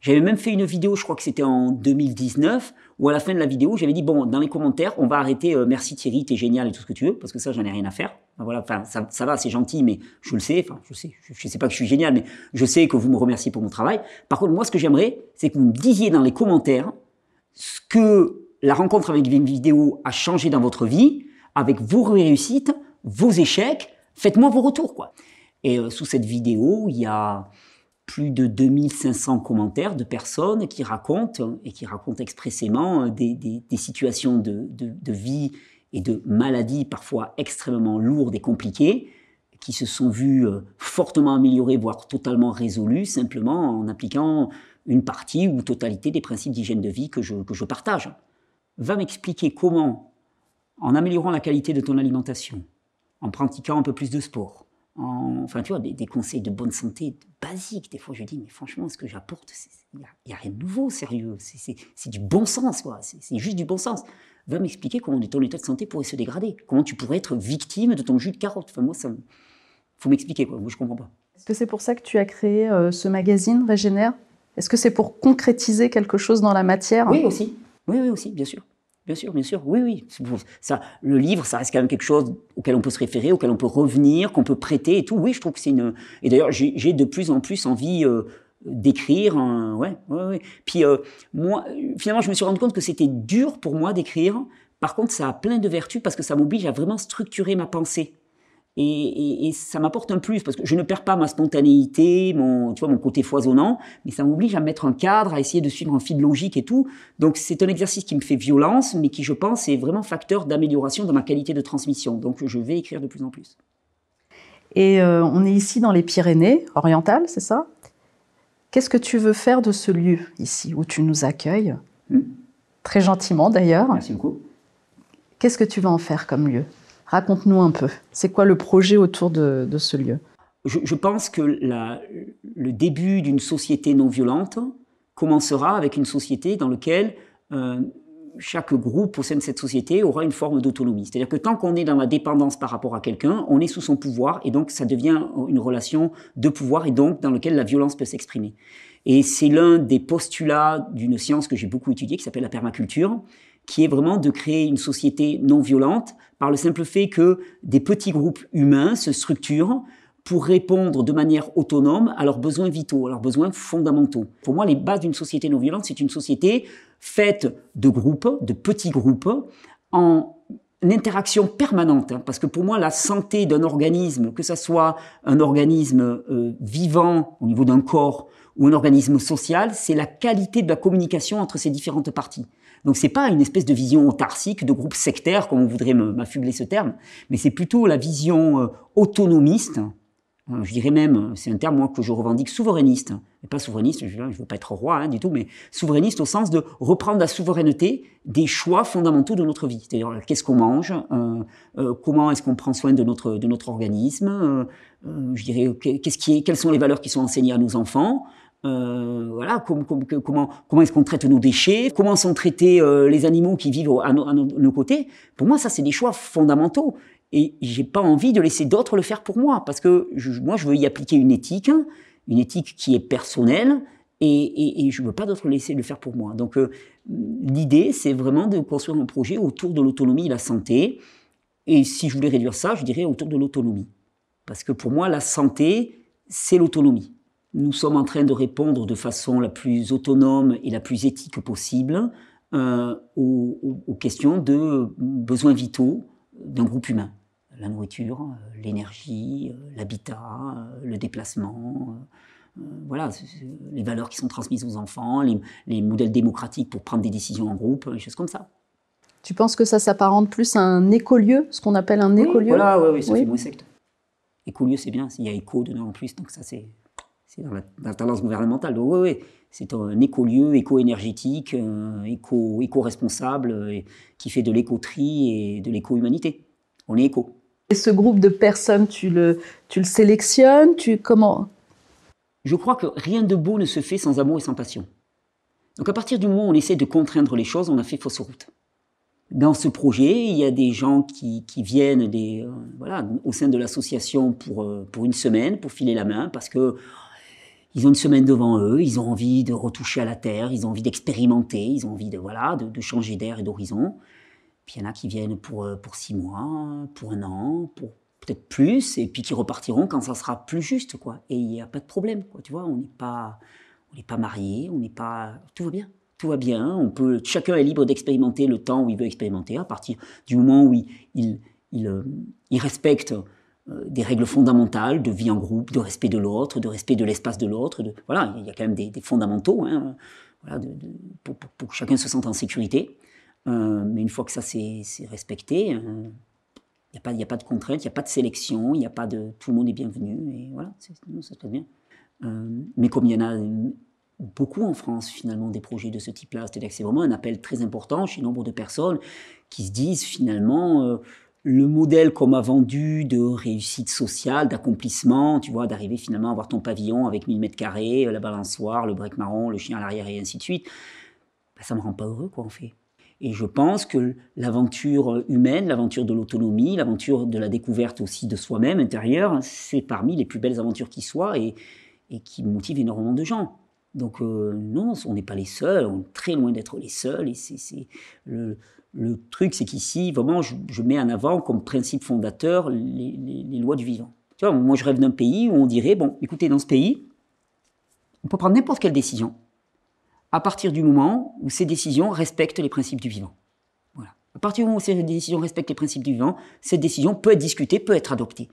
J'avais même fait une vidéo, je crois que c'était en deux mille dix-neuf, où à la fin de la vidéo, j'avais dit, bon, dans les commentaires, on va arrêter, euh, merci Thierry, t'es génial et tout ce que tu veux, parce que ça, j'en ai rien à faire. Voilà, enfin, ça, ça va, c'est gentil, mais je le sais, enfin, je sais, je, je sais pas que je suis génial, mais je sais que vous me remerciez pour mon travail. Par contre, moi, ce que j'aimerais, c'est que vous me disiez dans les commentaires ce que la rencontre avec une vidéo a changé dans votre vie, avec vos réussites, vos échecs, faites-moi vos retours, quoi. Et euh, sous cette vidéo, il y a plus de deux mille cinq cents commentaires de personnes qui racontent, et qui racontent expressément, des, des, des situations de, de, de vie et de maladies parfois extrêmement lourdes et compliquées, qui se sont vues fortement améliorées, voire totalement résolues, simplement en appliquant une partie ou totalité des principes d'hygiène de vie que je, que je partage. Va m'expliquer comment, en améliorant la qualité de ton alimentation, en pratiquant un peu plus de sport, en, enfin, tu vois, des, des conseils de bonne santé basiques. Des fois, je dis, mais franchement, ce que j'apporte, il n'y a, a rien de nouveau, sérieux. C'est du bon sens, quoi. C'est juste du bon sens. Va m'expliquer comment ton état de santé pourrait se dégrader. Comment tu pourrais être victime de ton jus de carotte. Enfin, moi, ça... faut m'expliquer, quoi. Moi, je ne comprends pas. Est-ce que c'est pour ça que tu as créé euh, ce magazine, Régénère? Est-ce que c'est pour concrétiser quelque chose dans la matière? Oui, aussi. Oui, oui, aussi, bien sûr. Bien sûr, bien sûr, oui, oui. Ça, le livre, ça reste quand même quelque chose auquel on peut se référer, auquel on peut revenir, qu'on peut prêter et tout. Oui, je trouve que c'est une... Et d'ailleurs, j'ai de plus en plus envie euh, d'écrire. Euh, ouais, ouais, ouais. Puis euh, moi, finalement, je me suis rendu compte que c'était dur pour moi d'écrire. Par contre, ça a plein de vertus parce que ça m'oblige à vraiment structurer ma pensée. Et, et, et ça m'apporte un plus parce que je ne perds pas ma spontanéité, mon, tu vois, mon côté foisonnant, mais ça m'oblige à mettre un cadre, à essayer de suivre un fil logique et tout. Donc c'est un exercice qui me fait violence, mais qui, je pense, est vraiment facteur d'amélioration de ma qualité de transmission. Donc je vais écrire de plus en plus. Et euh, on est ici dans les Pyrénées orientales, c'est ça? Qu'est-ce que tu veux faire de ce lieu ici où tu nous accueilles, mmh, très gentiment d'ailleurs? Merci beaucoup. Qu'est-ce que tu vas en faire comme lieu? Raconte-nous un peu, c'est quoi le projet autour de, de ce lieu? Je, je pense que la, le début d'une société non violente commencera avec une société dans laquelle euh, chaque groupe au sein de cette société aura une forme d'autonomie. C'est-à-dire que tant qu'on est dans la dépendance par rapport à quelqu'un, on est sous son pouvoir et donc ça devient une relation de pouvoir et donc dans laquelle la violence peut s'exprimer. Et c'est l'un des postulats d'une science que j'ai beaucoup étudiée qui s'appelle la permaculture, qui est vraiment de créer une société non violente par le simple fait que des petits groupes humains se structurent pour répondre de manière autonome à leurs besoins vitaux, à leurs besoins fondamentaux. Pour moi, les bases d'une société non violente, c'est une société faite de groupes, de petits groupes, en interaction permanente. Parce que pour moi, la santé d'un organisme, que ce soit un organisme euh, vivant au niveau d'un corps ou un organisme social, c'est la qualité de la communication entre ces différentes parties. Donc c'est pas une espèce de vision autarcique, de groupe sectaire, comme on voudrait m'affubler ce terme, mais c'est plutôt la vision euh, autonomiste, euh, je dirais même, c'est un terme moi que je revendique, souverainiste, mais pas souverainiste, je ne veux pas être roi hein, du tout, mais souverainiste au sens de reprendre la souveraineté des choix fondamentaux de notre vie. C'est-à-dire qu'est-ce qu'on mange, euh, euh, comment est-ce qu'on prend soin de notre, de notre organisme, euh, euh, je dirais qu'est-ce qui est, quelles sont les valeurs qui sont enseignées à nos enfants, Euh, voilà, com com comment, comment est-ce qu'on traite nos déchets, comment sont traités euh, les animaux qui vivent à, no à no nos côtés. Pour moi, ça, c'est des choix fondamentaux. Et j'ai pas envie de laisser d'autres le faire pour moi, parce que je, moi, je veux y appliquer une éthique, hein, une éthique qui est personnelle, et, et, et je veux pas d'autres laisser le faire pour moi. Donc, euh, l'idée, c'est vraiment de construire un projet autour de l'autonomie et la santé, Et si je voulais réduire ça, je dirais autour de l'autonomie. Parce que pour moi, la santé, c'est l'autonomie. Nous sommes en train de répondre de façon la plus autonome et la plus éthique possible euh, aux, aux questions de besoins vitaux d'un groupe humain. La nourriture, l'énergie, l'habitat, le déplacement, euh, voilà, les valeurs qui sont transmises aux enfants, les, les modèles démocratiques pour prendre des décisions en groupe, des choses comme ça. Tu penses que ça s'apparente plus à un écolieu, ce qu'on appelle un écolieu? Oui, voilà, ouais, ouais, ça oui. fait moins secte. Écolieu, c'est bien, il y a éco dedans en plus, donc ça c'est... C'est dans la, dans la tendance gouvernementale. Oui, oui, c'est un écolieu, éco-énergétique, euh, éco, éco-responsable, euh, qui fait de l'éco-tri et de l'éco-humanité. On est éco. Et ce groupe de personnes, tu le, tu le sélectionnes tu, comment? Je crois que rien de beau ne se fait sans amour et sans passion. Donc à partir du moment où on essaie de contraindre les choses, on a fait fausse route. Dans ce projet, il y a des gens qui, qui viennent des, euh, voilà, au sein de l'association pour, euh, pour une semaine, pour filer la main, parce que ils ont une semaine devant eux, ils ont envie de retoucher à la terre, ils ont envie d'expérimenter, ils ont envie de, voilà, de, de changer d'air et d'horizon. Puis il y en a qui viennent pour, pour six mois, pour un an, pour peut-être plus, et puis qui repartiront quand ça sera plus juste, quoi. Et il n'y a pas de problème, quoi. Tu vois, on n'est pas, on n'est pas mariés, on n'est pas... Tout va bien, tout va bien. On peut, chacun est libre d'expérimenter le temps où il veut expérimenter, à partir du moment où il, il, il, il respecte... des règles fondamentales de vie en groupe, de respect de l'autre, de respect de l'espace de l'autre. De... Voilà, il y a quand même des, des fondamentaux hein, voilà, de, de, pour, pour, pour que chacun se sente en sécurité. Euh, mais une fois que ça c'est respecté, il euh, n'y a, a pas de contraintes, il n'y a pas de sélection, y a pas de... tout le monde est bienvenu. Et voilà, non, ça se passe bien. Euh, mais comme il y en a beaucoup en France, finalement, des projets de ce type-là, c'est-à-dire que c'est vraiment un appel très important chez nombre de personnes qui se disent finalement... Euh, le modèle qu'on m'a vendu de réussite sociale, d'accomplissement, tu vois, d'arriver finalement à avoir ton pavillon avec mille mètres carrés, la balançoire, le brick marron, le chien à l'arrière et ainsi de suite, ben, ça ne me rend pas heureux, quoi, en fait. Et je pense que l'aventure humaine, l'aventure de l'autonomie, l'aventure de la découverte aussi de soi-même intérieure, c'est parmi les plus belles aventures qui soient et, et qui motivent énormément de gens. Donc euh, non, on n'est pas les seuls, on est très loin d'être les seuls et c'est le... Le truc, c'est qu'ici, vraiment, je, je mets en avant comme principe fondateur les, les, les lois du vivant. Tu vois, moi, je rêve d'un pays où on dirait, bon, écoutez, dans ce pays, on peut prendre n'importe quelle décision à partir du moment où ces décisions respectent les principes du vivant. Voilà. À partir du moment où ces décisions respectent les principes du vivant, cette décision peut être discutée, peut être adoptée.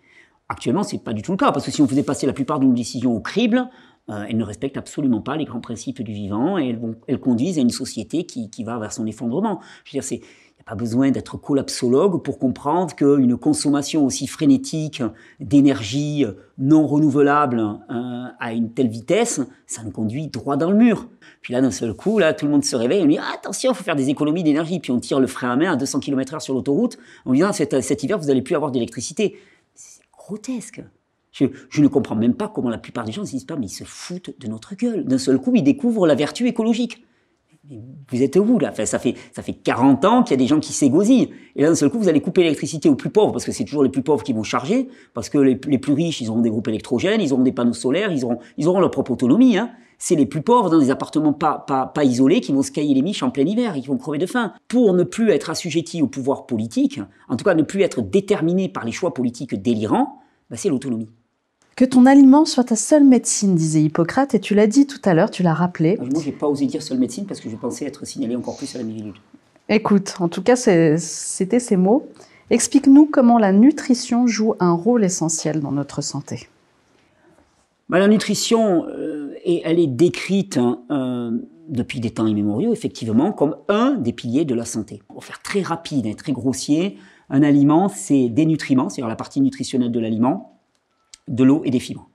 Actuellement, ce n'est pas du tout le cas, parce que si on faisait passer la plupart de nos décisions au crible, Euh, elles ne respectent absolument pas les grands principes du vivant et elles, vont, elles conduisent à une société qui, qui va vers son effondrement. Je veux dire, il n'y a pas besoin d'être collapsologue pour comprendre qu'une consommation aussi frénétique d'énergie non renouvelable euh, à une telle vitesse, ça nous conduit droit dans le mur. Puis là, d'un seul coup, là, tout le monde se réveille et on dit ah, « attention, il faut faire des économies d'énergie ». Puis on tire le frein à main à deux cents kilomètres heure sur l'autoroute en disant ah, « cet, cet hiver, vous n'allez plus avoir d'électricité ». C'est grotesque. Je, je ne comprends même pas comment la plupart des gens ne se disent pas, mais ils se foutent de notre gueule. D'un seul coup, ils découvrent la vertu écologique. Mais vous êtes où, là? Enfin, ça, fait, ça fait quarante ans qu'il y a des gens qui s'égosillent. Et là, d'un seul coup, vous allez couper l'électricité aux plus pauvres, parce que c'est toujours les plus pauvres qui vont charger, parce que les, les plus riches, ils auront des groupes électrogènes, ils auront des panneaux solaires, ils auront, ils auront leur propre autonomie. Hein. C'est les plus pauvres dans des appartements pas, pas, pas isolés qui vont se cailler les miches en plein hiver et qui vont crever de faim. Pour ne plus être assujettis au pouvoir politique, en tout cas ne plus être déterminés par les choix politiques délirants, bah, c'est l'autonomie. Que ton aliment soit ta seule médecine, disait Hippocrate, et tu l'as dit tout à l'heure, tu l'as rappelé. Moi, je n'ai pas osé dire seule médecine parce que je pensais être signalé encore plus à la Mivilude. Écoute, en tout cas, c'était ces mots. Explique-nous comment la nutrition joue un rôle essentiel dans notre santé. Bah, la nutrition, euh, elle est décrite hein, euh, depuis des temps immémoriaux, effectivement, comme un des piliers de la santé. Pour faire très rapide et très grossier, un aliment, c'est des nutriments, c'est-à-dire la partie nutritionnelle de l'aliment, de l'eau et des fibres.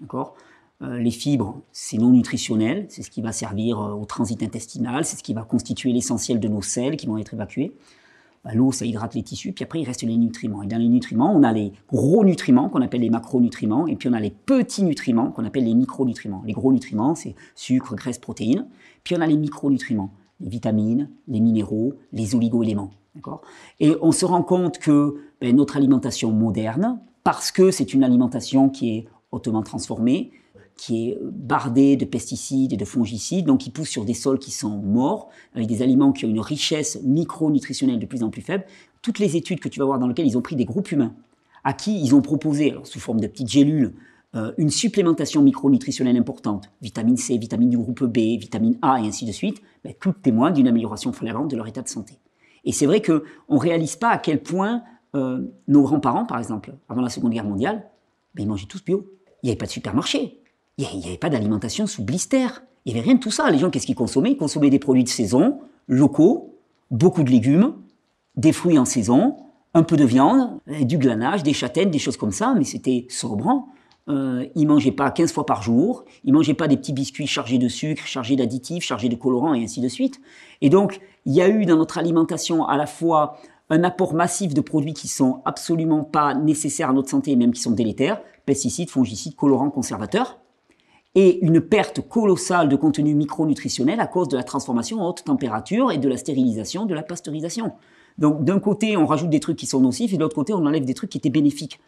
D'accord ? Euh, les fibres, c'est non nutritionnel, c'est ce qui va servir au transit intestinal, c'est ce qui va constituer l'essentiel de nos sels qui vont être évacués. Bah, l'eau, ça hydrate les tissus, puis après, il reste les nutriments. Et dans les nutriments, on a les gros nutriments qu'on appelle les macronutriments, et puis on a les petits nutriments qu'on appelle les micronutriments. Les gros nutriments, c'est sucre, graisse, protéines. Puis on a les micronutriments, les vitamines, les minéraux, les oligo-éléments. Et on se rend compte que ben, notre alimentation moderne, parce que c'est une alimentation qui est hautement transformée, qui est bardée de pesticides et de fongicides, donc qui pousse sur des sols qui sont morts, avec des aliments qui ont une richesse micronutritionnelle de plus en plus faible, toutes les études que tu vas voir dans lesquelles ils ont pris des groupes humains, à qui ils ont proposé, alors sous forme de petites gélules, euh, une supplémentation micronutritionnelle importante, vitamine C, vitamine du groupe B, vitamine A et ainsi de suite, ben, toutes témoignent d'une amélioration flagrante de leur état de santé. Et c'est vrai qu'on ne réalise pas à quel point euh, nos grands-parents, par exemple, avant la Seconde Guerre mondiale, ben, ils mangeaient tous bio. Il n'y avait pas de supermarché, il n'y avait pas d'alimentation sous blister, il n'y avait rien de tout ça. Les gens, qu'est-ce qu'ils consommaient? Ils consommaient des produits de saison, locaux, beaucoup de légumes, des fruits en saison, un peu de viande, du glanage, des châtaignes, des choses comme ça, mais c'était sobrant. Euh, ils ne mangeaient pas quinze fois par jour, ils ne mangeaient pas des petits biscuits chargés de sucre, chargés d'additifs, chargés de colorants, et ainsi de suite. Et donc, il y a eu dans notre alimentation à la fois un apport massif de produits qui ne sont absolument pas nécessaires à notre santé, et même qui sont délétères, pesticides, fongicides, colorants, conservateurs, et une perte colossale de contenu micronutritionnel à cause de la transformation à haute température et de la stérilisation, de la pasteurisation. Donc d'un côté, on rajoute des trucs qui sont nocifs, et de l'autre côté, on enlève des trucs qui étaient bénéfiques.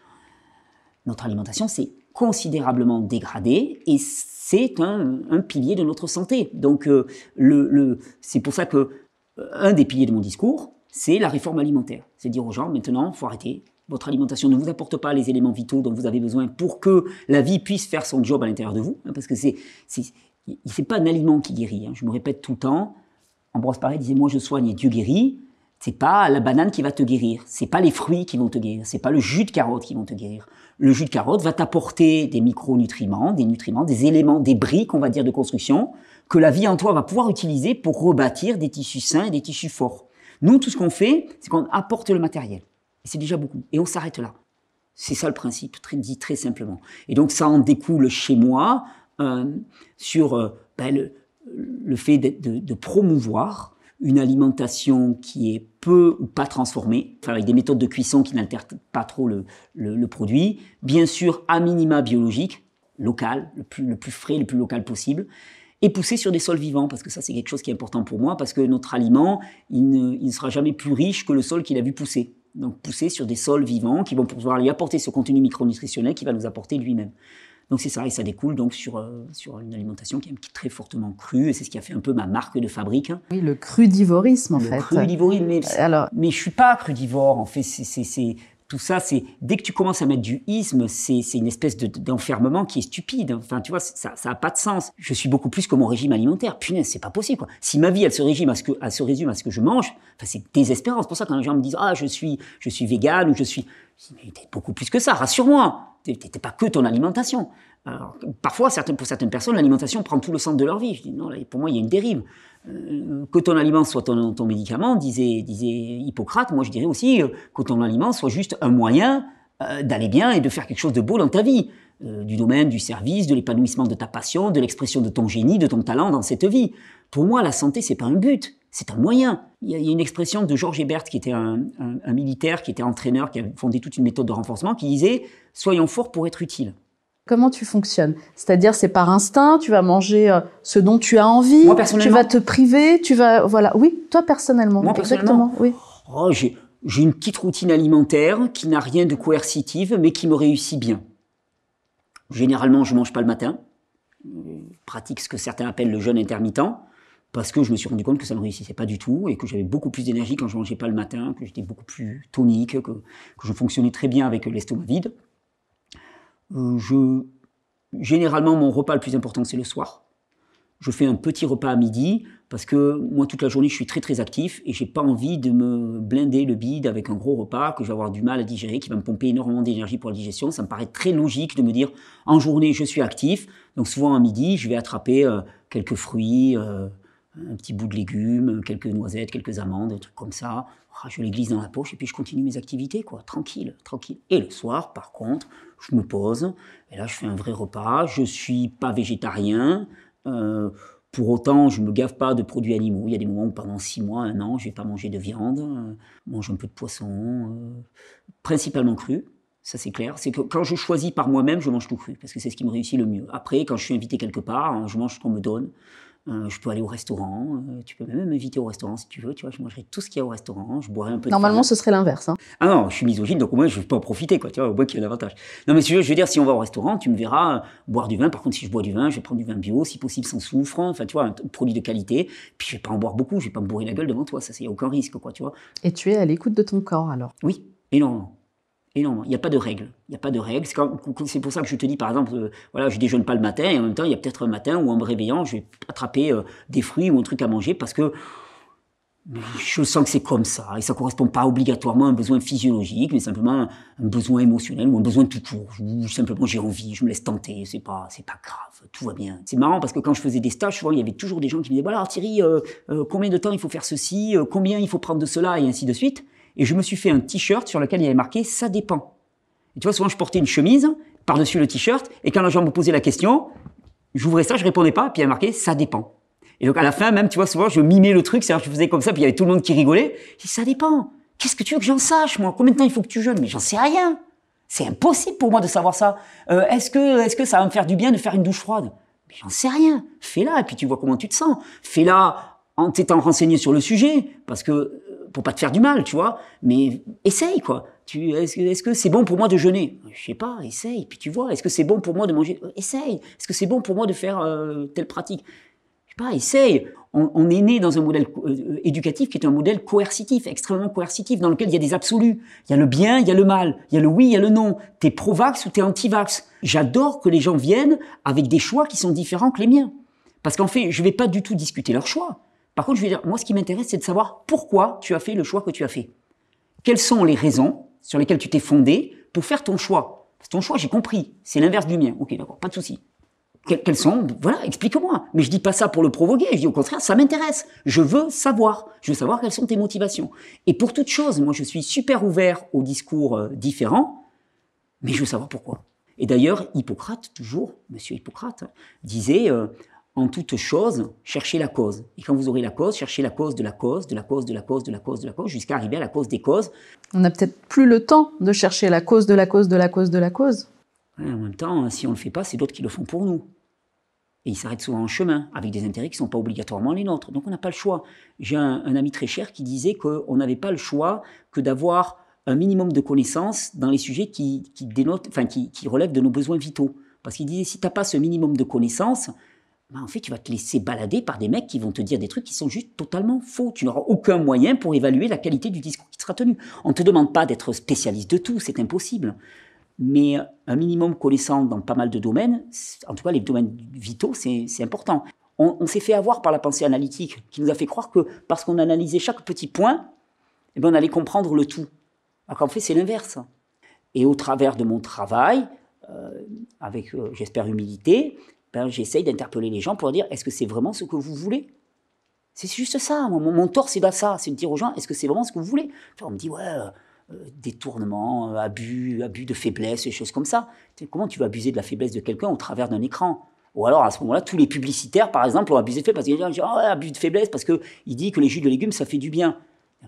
Notre alimentation s'est considérablement dégradée, et c'est un, un pilier de notre santé. Donc euh, le, le, c'est pour ça que euh, un des piliers de mon discours, c'est la réforme alimentaire. C'est dire aux gens, maintenant, il faut arrêter. Votre alimentation ne vous apporte pas les éléments vitaux dont vous avez besoin pour que la vie puisse faire son job à l'intérieur de vous. Hein, parce que c'est, c'est, c'est pas un aliment qui guérit. Hein. Je me répète tout le temps, Ambroise Paré disait « Moi je soigne et Dieu guérit ». C'est pas la banane qui va te guérir, c'est pas les fruits qui vont te guérir, c'est pas le jus de carotte qui vont te guérir. Le jus de carotte va t'apporter des micronutriments, des nutriments, des éléments, des briques, on va dire, de construction, que la vie en toi va pouvoir utiliser pour rebâtir des tissus sains et des tissus forts. Nous, tout ce qu'on fait, c'est qu'on apporte le matériel. Et c'est déjà beaucoup. Et on s'arrête là. C'est ça le principe, très, dit très simplement. Et donc ça en découle chez moi euh, sur euh, ben, le, le fait de, de, de promouvoir une alimentation qui est peu ou pas transformée, enfin avec des méthodes de cuisson qui n'altèrent pas trop le, le, le produit, bien sûr à minima biologique, local, le plus, le plus frais, le plus local possible, et poussé sur des sols vivants, parce que ça c'est quelque chose qui est important pour moi, parce que notre aliment, il ne, il ne sera jamais plus riche que le sol qu'il a vu pousser. Donc poussé sur des sols vivants qui vont pouvoir lui apporter ce contenu micronutritionnel qui va nous apporter lui-même. Donc c'est ça, et ça découle donc sur, euh, sur une alimentation qui est très fortement crue, et c'est ce qui a fait un peu ma marque de fabrique. Oui, le crudivorisme en le fait. Le crudivorisme, mais, Alors... mais je ne suis pas crudivore, en fait, c'est, c'est, c'est, tout ça, c'est, dès que tu commences à mettre du isme, c'est, c'est une espèce de, d'enfermement qui est stupide, enfin tu vois, ça n'a pas de sens. Je suis beaucoup plus que mon régime alimentaire, punaise, c'est pas possible quoi. Si ma vie, elle se, régime à ce que, elle se résume à ce que je mange, c'est désespérant, c'est pour ça quand les gens me disent « Ah, je suis, je suis végane » ou « Je suis... » Mais t'es beaucoup plus que ça, rassure-moi. T'es pas que ton alimentation. Alors, parfois, certains, pour certaines personnes, l'alimentation prend tout le centre de leur vie. Je dis non, là, pour moi, il y a une dérive. Euh, que ton aliment soit ton, ton médicament, disait, disait Hippocrate, moi je dirais aussi euh, que ton aliment soit juste un moyen euh, d'aller bien et de faire quelque chose de beau dans ta vie, euh, du domaine, du service, de l'épanouissement de ta passion, de l'expression de ton génie, de ton talent dans cette vie. Pour moi, la santé, c'est pas un but. C'est un moyen. Il y a une expression de Georges Hébert, qui était un, un, un militaire, qui était entraîneur, qui a fondé toute une méthode de renforcement, qui disait « Soyons forts pour être utiles ». Comment tu fonctionnes? C'est-à-dire, c'est par instinct, tu vas manger ce dont tu as envie, moi, tu vas te priver, tu vas... Voilà. Oui, toi personnellement. Moi personnellement. Exactement, oui. Oh, j'ai, j'ai une petite routine alimentaire qui n'a rien de coercitive, mais qui me réussit bien. Généralement, je ne mange pas le matin. Je pratique ce que certains appellent le jeûne intermittent. Parce que je me suis rendu compte que ça ne réussissait pas du tout et que j'avais beaucoup plus d'énergie quand je ne mangeais pas le matin, que j'étais beaucoup plus tonique, que, que je fonctionnais très bien avec l'estomac vide. Euh, je, généralement, mon repas le plus important, c'est le soir. Je fais un petit repas à midi parce que moi, toute la journée, je suis très très actif et je n'ai pas envie de me blinder le bide avec un gros repas que je vais avoir du mal à digérer, qui va me pomper énormément d'énergie pour la digestion. Ça me paraît très logique de me dire, en journée, je suis actif. Donc souvent, à midi, je vais attraper euh, quelques fruits... Euh, un petit bout de légumes, quelques noisettes, quelques amandes, des trucs comme ça. Je les glisse dans la poche et puis je continue mes activités, quoi. Tranquille, tranquille. Et le soir, par contre, je me pose. Et là, je fais un vrai repas. Je ne suis pas végétarien. Euh, pour autant, je ne me gave pas de produits animaux. Il y a des moments où pendant six mois, un an, je n'ai pas mangé de viande. Euh, mange un peu de poisson, euh, principalement cru. Ça, c'est clair. C'est que quand je choisis par moi-même, je mange tout cru, parce que c'est ce qui me réussit le mieux. Après, quand je suis invité quelque part, je mange ce qu'on me donne. Euh, je peux aller au restaurant, euh, tu peux même m'inviter au restaurant si tu veux, tu vois, je mangerai tout ce qu'il y a au restaurant, je boirai un peu de Normalement, farine. Ce serait l'inverse. Hein. Ah non, je suis misogyne, donc au moins je peux en profiter, quoi, tu vois, au moins qu'il y a un avantage. Non mais si je veux dire, si on va au restaurant, tu me verras boire du vin, par contre si je bois du vin, je vais prendre du vin bio, si possible sans soufre, enfin tu vois, un produit de qualité, puis je vais pas en boire beaucoup, je vais pas me bourrer la gueule devant toi, ça c'est aucun risque, quoi, tu vois. Et tu es à l'écoute de ton corps alors? Oui, énormément. Énorme. Il n'y a pas de règles. Il n'y a pas de règles. C'est pour ça que je te dis, par exemple, euh, voilà, je ne déjeune pas le matin, et en même temps, il y a peut-être un matin où en me réveillant, je vais attraper euh, des fruits ou un truc à manger parce que je sens que c'est comme ça. Et ça ne correspond pas obligatoirement à un besoin physiologique, mais simplement un besoin émotionnel ou un besoin tout court. Ou simplement, j'ai envie, je me laisse tenter. Ce n'est pas, c'est pas grave, tout va bien. C'est marrant parce que quand je faisais des stages, souvent, il y avait toujours des gens qui me disaient voilà, well, Thierry, euh, euh, combien de temps il faut faire ceci, euh, combien il faut prendre de cela, et ainsi de suite. Et je me suis fait un t-shirt sur lequel il y avait marqué « ça dépend ». Et tu vois, souvent, je portais une chemise par-dessus le t-shirt, et quand les gens me posaient la question, j'ouvrais ça, je répondais pas, puis il y avait marqué « ça dépend ». Et donc, à la fin, même, tu vois, souvent, je mimais le truc, c'est-à-dire que je faisais comme ça, puis il y avait tout le monde qui rigolait. Je dis « ça dépend ». Qu'est-ce que tu veux que j'en sache, moi? Combien de temps il faut que tu jeûnes? Mais j'en sais rien. C'est impossible pour moi de savoir ça. Euh, est-ce que, est-ce que ça va me faire du bien de faire une douche froide? Mais j'en sais rien. Fais-la, et puis tu vois comment tu te sens. Fais-la en t'étant renseigné sur le sujet, parce que pour pas te faire du mal, tu vois, mais essaye, quoi. Tu, est-ce que, est-ce que c'est bon pour moi de jeûner? Je sais pas, essaye, puis tu vois. Est-ce que c'est bon pour moi de manger? Essaye. Est-ce que c'est bon pour moi de faire euh, telle pratique? Je sais pas, essaye. On, on est né dans un modèle euh, éducatif qui est un modèle coercitif, extrêmement coercitif, dans lequel il y a des absolus. Il y a le bien, il y a le mal. Il y a le oui, il y a le non. T'es pro-vax ou t'es anti-vax. J'adore que les gens viennent avec des choix qui sont différents que les miens. Parce qu'en fait, je vais pas du tout discuter leurs choix. Par contre, je vais dire, moi, ce qui m'intéresse, c'est de savoir pourquoi tu as fait le choix que tu as fait. Quelles sont les raisons sur lesquelles tu t'es fondé pour faire ton choix? Parce que ton choix, j'ai compris, c'est l'inverse du mien. Ok, d'accord, pas de souci. Quelles sont? Voilà, explique-moi. Mais je dis pas ça pour le provoquer. Je dis au contraire, ça m'intéresse. Je veux savoir. Je veux savoir quelles sont tes motivations. Et pour toute chose, moi, je suis super ouvert aux discours différents, mais je veux savoir pourquoi. Et d'ailleurs, Hippocrate, toujours, Monsieur Hippocrate, disait. Euh, En toute chose, cherchez la cause. Et quand vous aurez la cause, cherchez la cause de la cause, de la cause, de la cause, de la cause, de la cause, jusqu'à arriver à la cause des causes. On n'a peut-être plus le temps de chercher la cause de la cause de la cause de la cause. Ouais, en même temps, si on ne le fait pas, c'est d'autres qui le font pour nous. Et ils s'arrêtent souvent en chemin, avec des intérêts qui ne sont pas obligatoirement les nôtres. Donc on n'a pas le choix. J'ai un, un ami très cher qui disait qu'on n'avait pas le choix que d'avoir un minimum de connaissances dans les sujets qui, qui, dénotent, enfin, qui, qui relèvent de nos besoins vitaux. Parce qu'il disait, si tu n'as pas ce minimum de connaissances, bah en fait, tu vas te laisser balader par des mecs qui vont te dire des trucs qui sont juste totalement faux. Tu n'auras aucun moyen pour évaluer la qualité du discours qui te sera tenu. On ne te demande pas d'être spécialiste de tout, c'est impossible. Mais un minimum connaissant dans pas mal de domaines, en tout cas les domaines vitaux, c'est, c'est important. On, on s'est fait avoir par la pensée analytique, qui nous a fait croire que parce qu'on analysait chaque petit point, eh ben on allait comprendre le tout. Alors qu'en fait, c'est l'inverse. Et au travers de mon travail, euh, avec, euh, j'espère, humilité, ben, j'essaye d'interpeller les gens pour leur dire « Est-ce que c'est vraiment ce que vous voulez ?» C'est juste ça, mon, mon tort c'est ça, c'est de dire aux gens « Est-ce que c'est vraiment ce que vous voulez ?» On me dit « Ouais, euh, détournement, abus, abus de faiblesse, des choses comme ça. » Comment tu vas abuser de la faiblesse de quelqu'un au travers d'un écran? Ou alors à ce moment-là, tous les publicitaires par exemple ont abusé de faiblesse, parce qu'ils disent « Ah ouais, abus de faiblesse parce qu'il dit que les jus de légumes ça fait du bien. »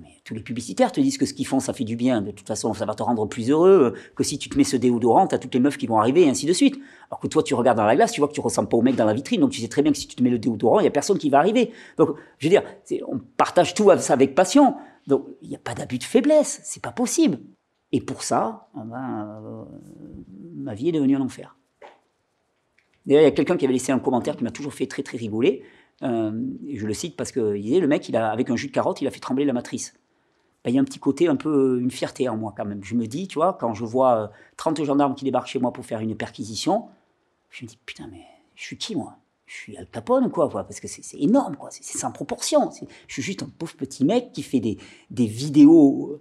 Mais tous les publicitaires te disent que ce qu'ils font, ça fait du bien. De toute façon, ça va te rendre plus heureux que si tu te mets ce déodorant, t'as toutes les meufs qui vont arriver, et ainsi de suite. Alors que toi, tu regardes dans la glace, tu vois que tu ressembles pas au mec dans la vitrine, donc tu sais très bien que si tu te mets le déodorant, il y a personne qui va arriver. Donc, je veux dire, on partage tout ça avec passion. Donc, il n'y a pas d'abus de faiblesse, c'est pas possible. Et pour ça, ben, euh, ma vie est devenue un enfer. D'ailleurs, il y a quelqu'un qui avait laissé un commentaire qui m'a toujours fait très très rigoler. Euh, je le cite parce que il disait, le mec, il a, avec un jus de carotte, il a fait trembler la matrice. Ben, il y a un petit côté, un peu une fierté en moi quand même. Je me dis, tu vois, quand je vois trente gendarmes qui débarquent chez moi pour faire une perquisition, je me dis, putain, mais je suis qui, moi? Je suis Al Capone ou quoi, quoi? Parce que c'est, c'est énorme, quoi. C'est, c'est sans proportion. C'est, je suis juste un pauvre petit mec qui fait des, des vidéos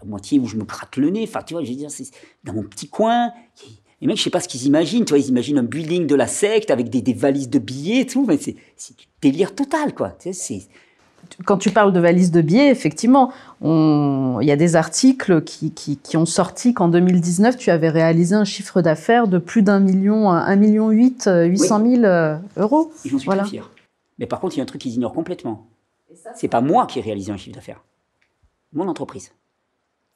à moitié où je me gratte le nez. Enfin, tu vois, je veux dire, c'est, dans mon petit coin... Il, Les mecs, je sais pas ce qu'ils imaginent, tu vois, ils imaginent un building de la secte avec des, des valises de billets et tout, mais c'est, c'est du délire total, quoi. Tu sais, c'est... Quand tu parles de valises de billets, effectivement, on... il y a des articles qui, qui, qui ont sorti qu'en deux mille dix-neuf, tu avais réalisé un chiffre d'affaires de plus d'un million, un million huit, huit cent mille euros. Et j'en suis voilà. Très fier. Mais par contre, il y a un truc qu'ils ignorent complètement. C'est pas moi qui ai réalisé un chiffre d'affaires. Mon entreprise.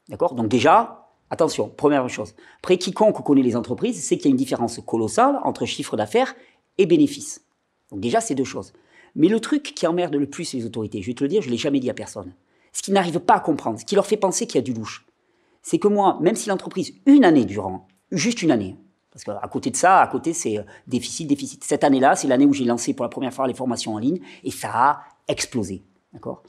D'accord? Donc déjà... Attention, première chose. Après, quiconque connaît les entreprises sait qu'il y a une différence colossale entre chiffre d'affaires et bénéfices. Donc déjà, c'est deux choses. Mais le truc qui emmerde le plus les autorités, je vais te le dire, je ne l'ai jamais dit à personne, ce qu'ils n'arrivent pas à comprendre, ce qui leur fait penser qu'il y a du louche, c'est que moi, même si l'entreprise, une année durant, juste une année, parce qu'à côté de ça, à côté c'est déficit, déficit. Cette année-là, c'est l'année où j'ai lancé pour la première fois les formations en ligne et ça a explosé, d'accord ?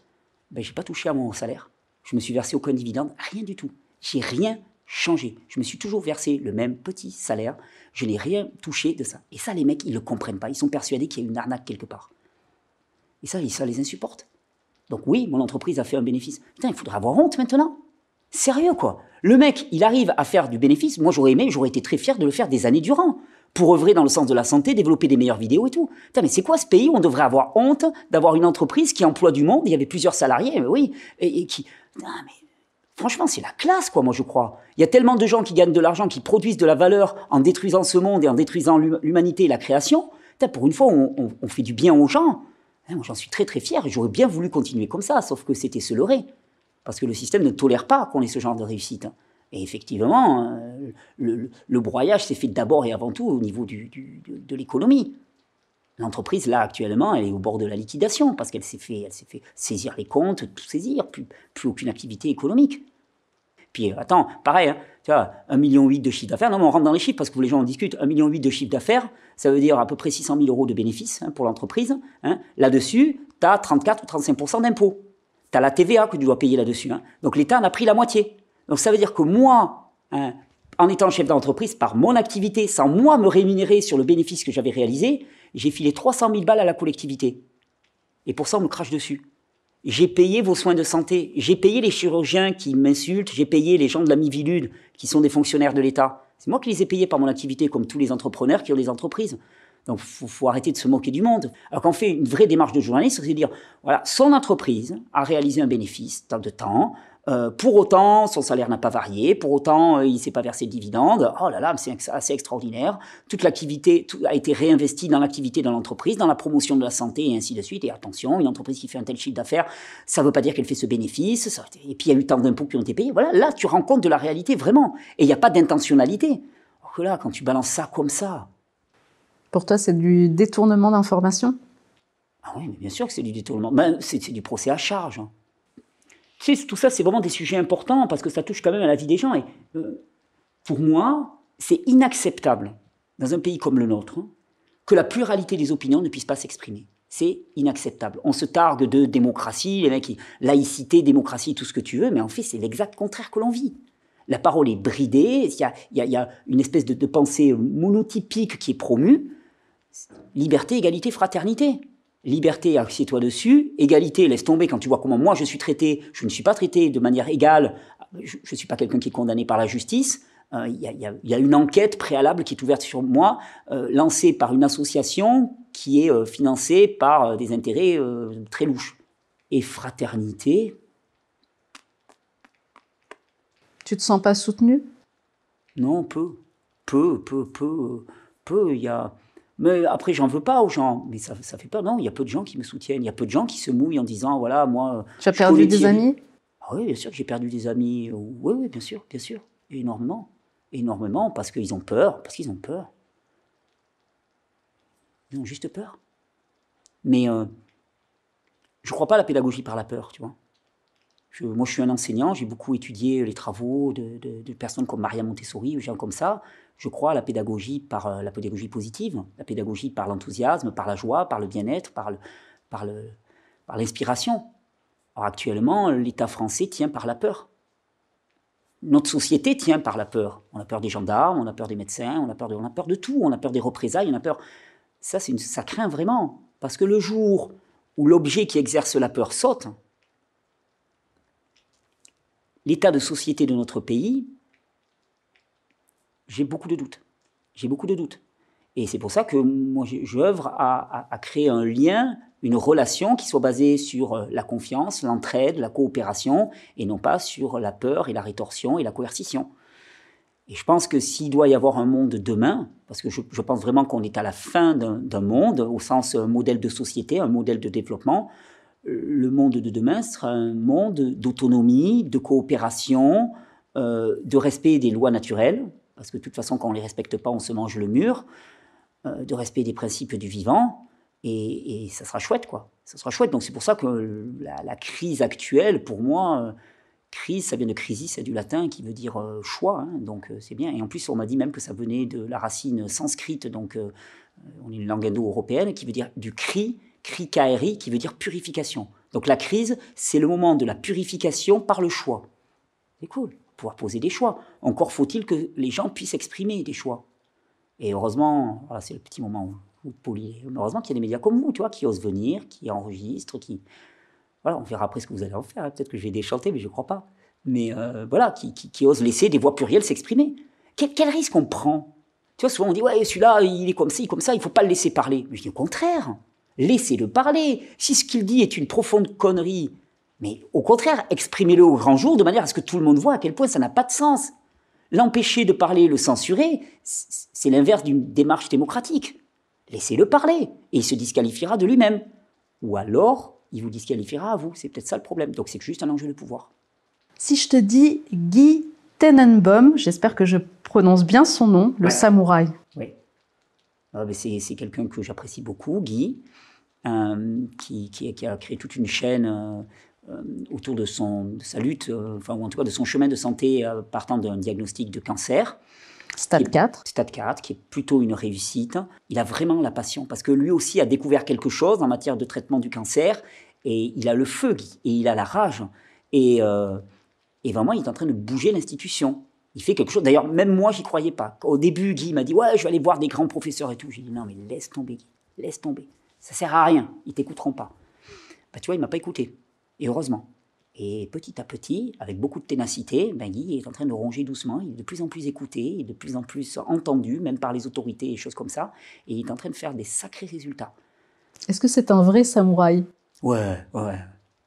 Ben, je n'ai pas touché à mon salaire, je me suis versé aucun dividende, rien du tout, j'ai rien changé. Je me suis toujours versé le même petit salaire, je n'ai rien touché de ça. Et ça, les mecs, ils ne le comprennent pas, ils sont persuadés qu'il y a une arnaque quelque part. Et ça, ça les insupporte. Donc oui, mon entreprise a fait un bénéfice. Putain, il faudra avoir honte maintenant. Sérieux, quoi. Le mec, il arrive à faire du bénéfice. Moi, j'aurais aimé, j'aurais été très fier de le faire des années durant, pour œuvrer dans le sens de la santé, développer des meilleures vidéos et tout. Putain, mais c'est quoi ce pays où on devrait avoir honte d'avoir une entreprise qui emploie du monde, il y avait plusieurs salariés, mais oui, et, et qui... Non, mais franchement, c'est la classe, quoi, moi, je crois. Il y a tellement de gens qui gagnent de l'argent, qui produisent de la valeur en détruisant ce monde et en détruisant l'humanité et la création. Putain, pour une fois, on, on, on fait du bien aux gens. Moi, j'en suis très, très fier et j'aurais bien voulu continuer comme ça, sauf que c'était se leurrer. Parce que le système ne tolère pas qu'on ait ce genre de réussite. Et effectivement, le, le broyage s'est fait d'abord et avant tout au niveau du, du, de l'économie. L'entreprise, là, actuellement, elle est au bord de la liquidation, parce qu'elle s'est fait, elle s'est fait saisir les comptes, tout saisir, plus, plus aucune activité économique. Puis, attends, pareil, hein, tu vois, un virgule huit million de chiffre d'affaires, non mais on rentre dans les chiffres parce que les gens en discutent, un virgule huit million de chiffre d'affaires, ça veut dire à peu près six cent mille euros de bénéfices hein, pour l'entreprise. Hein. Là-dessus, tu as trente-quatre ou trente-cinq pour cent d'impôts. Tu as la T V A que tu dois payer là-dessus. Hein. Donc l'État en a pris la moitié. Donc ça veut dire que moi, hein, en étant chef d'entreprise, par mon activité, sans moi me rémunérer sur le bénéfice que j'avais réalisé, j'ai filé trois cent mille balles à la collectivité. Et pour ça, on me crache dessus. J'ai payé vos soins de santé, j'ai payé les chirurgiens qui m'insultent, j'ai payé les gens de la Miviludes qui sont des fonctionnaires de l'État. C'est moi qui les ai payés par mon activité, comme tous les entrepreneurs qui ont des entreprises. Donc, il faut, faut arrêter de se moquer du monde. Alors qu'on fait une vraie démarche de journaliste, c'est de dire, voilà, son entreprise a réalisé un bénéfice tant de temps, euh, pour autant, son salaire n'a pas varié, pour autant, euh, il ne s'est pas versé de dividendes, oh là là, c'est assez extraordinaire, toute l'activité a été réinvestie dans l'activité de l'entreprise, dans la promotion de la santé, et ainsi de suite, et attention, une entreprise qui fait un tel chiffre d'affaires, ça ne veut pas dire qu'elle fait ce bénéfice, ça, et puis il y a eu tant d'impôts qui ont été payés, voilà, là, tu rends compte de la réalité, vraiment, et il n'y a pas d'intentionnalité. Alors que là, quand tu balances ça comme ça... Pour toi, c'est du détournement d'informations? Ah oui, mais bien sûr que c'est du détournement. Ben, c'est du procès à charge. Tu sais, tout ça, c'est vraiment des sujets importants parce que ça touche quand même à la vie des gens. Et euh, pour moi, c'est inacceptable, dans un pays comme le nôtre, hein, que la pluralité des opinions ne puisse pas s'exprimer. C'est inacceptable. On se targue de démocratie, les mecs, laïcité, démocratie, tout ce que tu veux, mais en fait, c'est l'exact contraire que l'on vit. La parole est bridée, il y a, il y a, il y a une espèce de, de pensée monotypique qui est promue. Liberté, égalité, fraternité. Liberté, assieds-toi dessus. Égalité, laisse tomber. Quand tu vois comment moi je suis traité, je ne suis pas traité de manière égale. Je ne suis pas quelqu'un qui est condamné par la justice. Il euh, y, y, y a une enquête préalable qui est ouverte sur moi, euh, lancée par une association qui est euh, financée par euh, des intérêts euh, très louches. Et fraternité... Tu te sens pas soutenu? Non, peu. Peu, peu, peu, peu, il y a... Mais après, j'en veux pas aux gens. Mais ça, ça fait pas. Non, il y a peu de gens qui me soutiennent. Il y a peu de gens qui se mouillent en disant, voilà, moi... Tu as perdu des amis? Ah oui, bien sûr que j'ai perdu des amis. Oui, oui, bien sûr, bien sûr. Énormément. Énormément, parce qu'ils ont peur. Parce qu'ils ont peur. Ils ont juste peur. Mais euh, je crois pas à la pédagogie par la peur, tu vois. Je, moi, je suis un enseignant. J'ai beaucoup étudié les travaux de, de, de personnes comme Maria Montessori, ou gens comme ça. Je crois à la pédagogie par la pédagogie positive, la pédagogie par l'enthousiasme, par la joie, par le bien-être, par le, par le, par l'inspiration. Alors actuellement, l'État français tient par la peur. Notre société tient par la peur. On a peur des gendarmes, on a peur des médecins, on a peur de, on a peur de tout, on a peur des représailles, on a peur... Ça, c'est une, ça craint vraiment. Parce que le jour où l'objet qui exerce la peur saute, l'état de société de notre pays... J'ai beaucoup de doutes. J'ai beaucoup de doutes. Et c'est pour ça que moi, j'œuvre à, à, à créer un lien, une relation qui soit basée sur la confiance, l'entraide, la coopération, et non pas sur la peur et la rétorsion et la coercition. Et je pense que s'il doit y avoir un monde demain, parce que je, je pense vraiment qu'on est à la fin d'un monde, au sens un modèle de société, un modèle de développement, le monde de demain sera un monde d'autonomie, de coopération, euh, de respect des lois naturelles, parce que de toute façon, quand on ne les respecte pas, on se mange le mur, euh, de respect des principes du vivant, Et, et ça sera chouette, quoi. Ça sera chouette. Donc c'est pour ça que la, la crise actuelle, pour moi, euh, crise, ça vient de crisis, c'est du latin qui veut dire euh, choix. Hein, donc euh, c'est bien. Et en plus, on m'a dit même que ça venait de la racine sanscrite. Donc euh, on est une langue indo-européenne qui veut dire du cri, cri kaeri, qui veut dire purification. Donc la crise, c'est le moment de la purification par le choix. C'est cool, pouvoir poser des choix. Encore faut-il que les gens puissent exprimer des choix. Et heureusement, voilà, c'est le petit moment où, où poli. Heureusement qu'il y a des médias comme vous, tu vois, qui osent venir, qui enregistrent, qui... Voilà, on verra après ce que vous allez en faire. Hein. Peut-être que je vais déchanter, mais je ne crois pas. Mais euh, voilà, qui, qui, qui osent laisser des voix plurielles s'exprimer. Quel, quel risque on prend? Tu vois, souvent on dit, ouais, celui-là, il est comme ça, il est comme ça, il ne faut pas le laisser parler. Mais je dis au contraire, laissez-le parler. Si ce qu'il dit est une profonde connerie, mais au contraire, exprimez-le au grand jour de manière à ce que tout le monde voit à quel point ça n'a pas de sens. L'empêcher de parler, le censurer, c'est l'inverse d'une démarche démocratique. Laissez-le parler et il se disqualifiera de lui-même. Ou alors, il vous disqualifiera à vous. C'est peut-être ça le problème. Donc c'est juste un enjeu de pouvoir. Si je te dis Guy Tenenbaum, j'espère que je prononce bien son nom, le ouais. samouraï. Oui. C'est quelqu'un que j'apprécie beaucoup, Guy, euh, qui, qui, qui a créé toute une chaîne... Euh, autour de, son, de sa lutte, euh, enfin, ou en tout cas de son chemin de santé euh, partant d'un diagnostic de cancer. Stade quatre. Stade quatre, qui est plutôt une réussite. Il a vraiment la passion, parce que lui aussi a découvert quelque chose en matière de traitement du cancer, et il a le feu, Guy, et il a la rage. Et, euh, et vraiment, il est en train de bouger l'institution. Il fait quelque chose. D'ailleurs, même moi, j'y croyais pas. Au début, Guy m'a dit « Ouais, je vais aller voir des grands professeurs et tout ». J'ai dit « Non, mais laisse tomber, Guy, laisse tomber. Ça sert à rien, ils t'écouteront pas. » Bah, tu vois, il m'a pas écouté. Et heureusement. Et petit à petit, avec beaucoup de ténacité, ben Guy est en train de ronger doucement. Il est de plus en plus écouté, il est de plus en plus entendu, même par les autorités et choses comme ça. Et il est en train de faire des sacrés résultats. Est-ce que c'est un vrai samouraï? Ouais, ouais.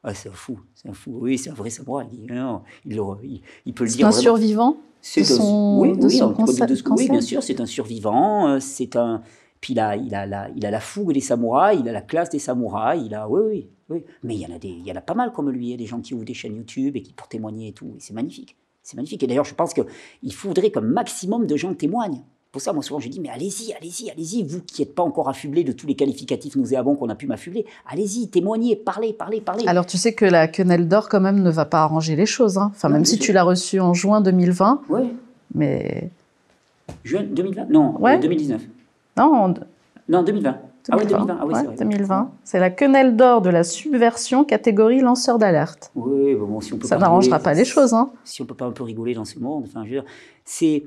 Ah, c'est un fou, c'est un fou. Oui, c'est un vrai samouraï. Non, il, il, il peut le dire. C'est un vraiment. survivant de, de son, oui, de oui, son cancer, de, de, de, oui, bien sûr, c'est un survivant. C'est un... Puis il a, il, a la, il a la fougue des samouraïs, il a la classe des samouraïs, il a... Oui, oui, oui. Mais il y en a, des, il y en a pas mal comme lui, il y a des gens qui ouvrent des chaînes YouTube et qui pour témoigner et tout, et c'est magnifique, c'est magnifique. Et d'ailleurs, je pense qu'il faudrait qu'un maximum de gens témoignent. Pour ça, moi, souvent, je dis, mais allez-y, allez-y, allez-y, vous qui n'êtes pas encore affublés de tous les qualificatifs nauséabonds qu'on a pu m'affubler, allez-y, témoignez, parlez, parlez, parlez. Alors, tu sais que la quenelle d'or, quand même, ne va pas arranger les choses. Hein. Enfin, non, même si tu l'as reçue en juin deux mille vingt, ouais. mais... Juin deux mille vingt? Non, ouais. deux mille dix-neuf. Non, en... non, deux mille vingt. Ah oui, deux mille vingt. Ah oui, ouais, c'est deux mille vingt. C'est la quenelle d'or de la subversion catégorie lanceur d'alerte. Oui, bon, si on peut ça n'arrangera pas les choses. Hein. Si on ne peut pas un peu rigoler dans ce monde, enfin, je veux dire, c'est...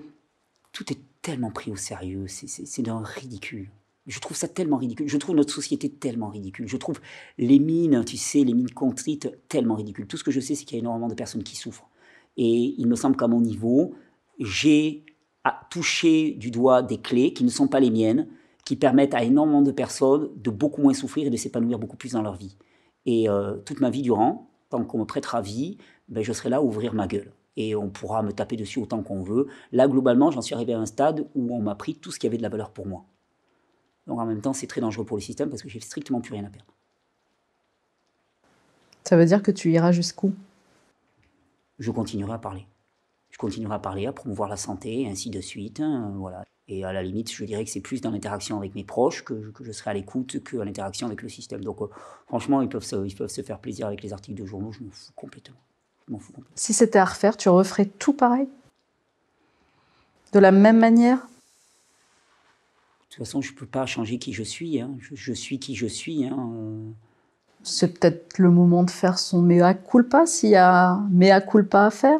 tout est tellement pris au sérieux, c'est d'un ridicule. Je trouve ça tellement ridicule. Je trouve notre société tellement ridicule. Je trouve les mines, tu sais, les mines contrites tellement ridicules. Tout ce que je sais, c'est qu'il y a énormément de personnes qui souffrent. Et il me semble qu'à mon niveau, j'ai... à toucher du doigt des clés qui ne sont pas les miennes, qui permettent à énormément de personnes de beaucoup moins souffrir et de s'épanouir beaucoup plus dans leur vie. Et euh, toute ma vie durant, tant qu'on me prêtera vie, ben, je serai là à ouvrir ma gueule. Et on pourra me taper dessus autant qu'on veut. Là, globalement, j'en suis arrivé à un stade où on m'a pris tout ce qui avait de la valeur pour moi. Donc en même temps, c'est très dangereux pour le système parce que j'ai strictement plus rien à perdre. Ça veut dire que tu iras jusqu'où? Je continuerai à parler. Je continuerai à parler, à promouvoir la santé, et ainsi de suite. Hein, voilà. Et à la limite, je dirais que c'est plus dans l'interaction avec mes proches que je, que je serai à l'écoute qu'à l'interaction avec le système. Donc, euh, franchement, ils peuvent, se, ils peuvent se faire plaisir avec les articles de journaux. Je m'en fous complètement. Je m'en fous complètement. Si c'était à refaire, tu referais tout pareil? De la même manière? De toute façon, je ne peux pas changer qui je suis. Hein. Je, je suis qui je suis. Hein. Euh... C'est peut-être le moment de faire son mea culpa, s'il y a mea culpa à faire?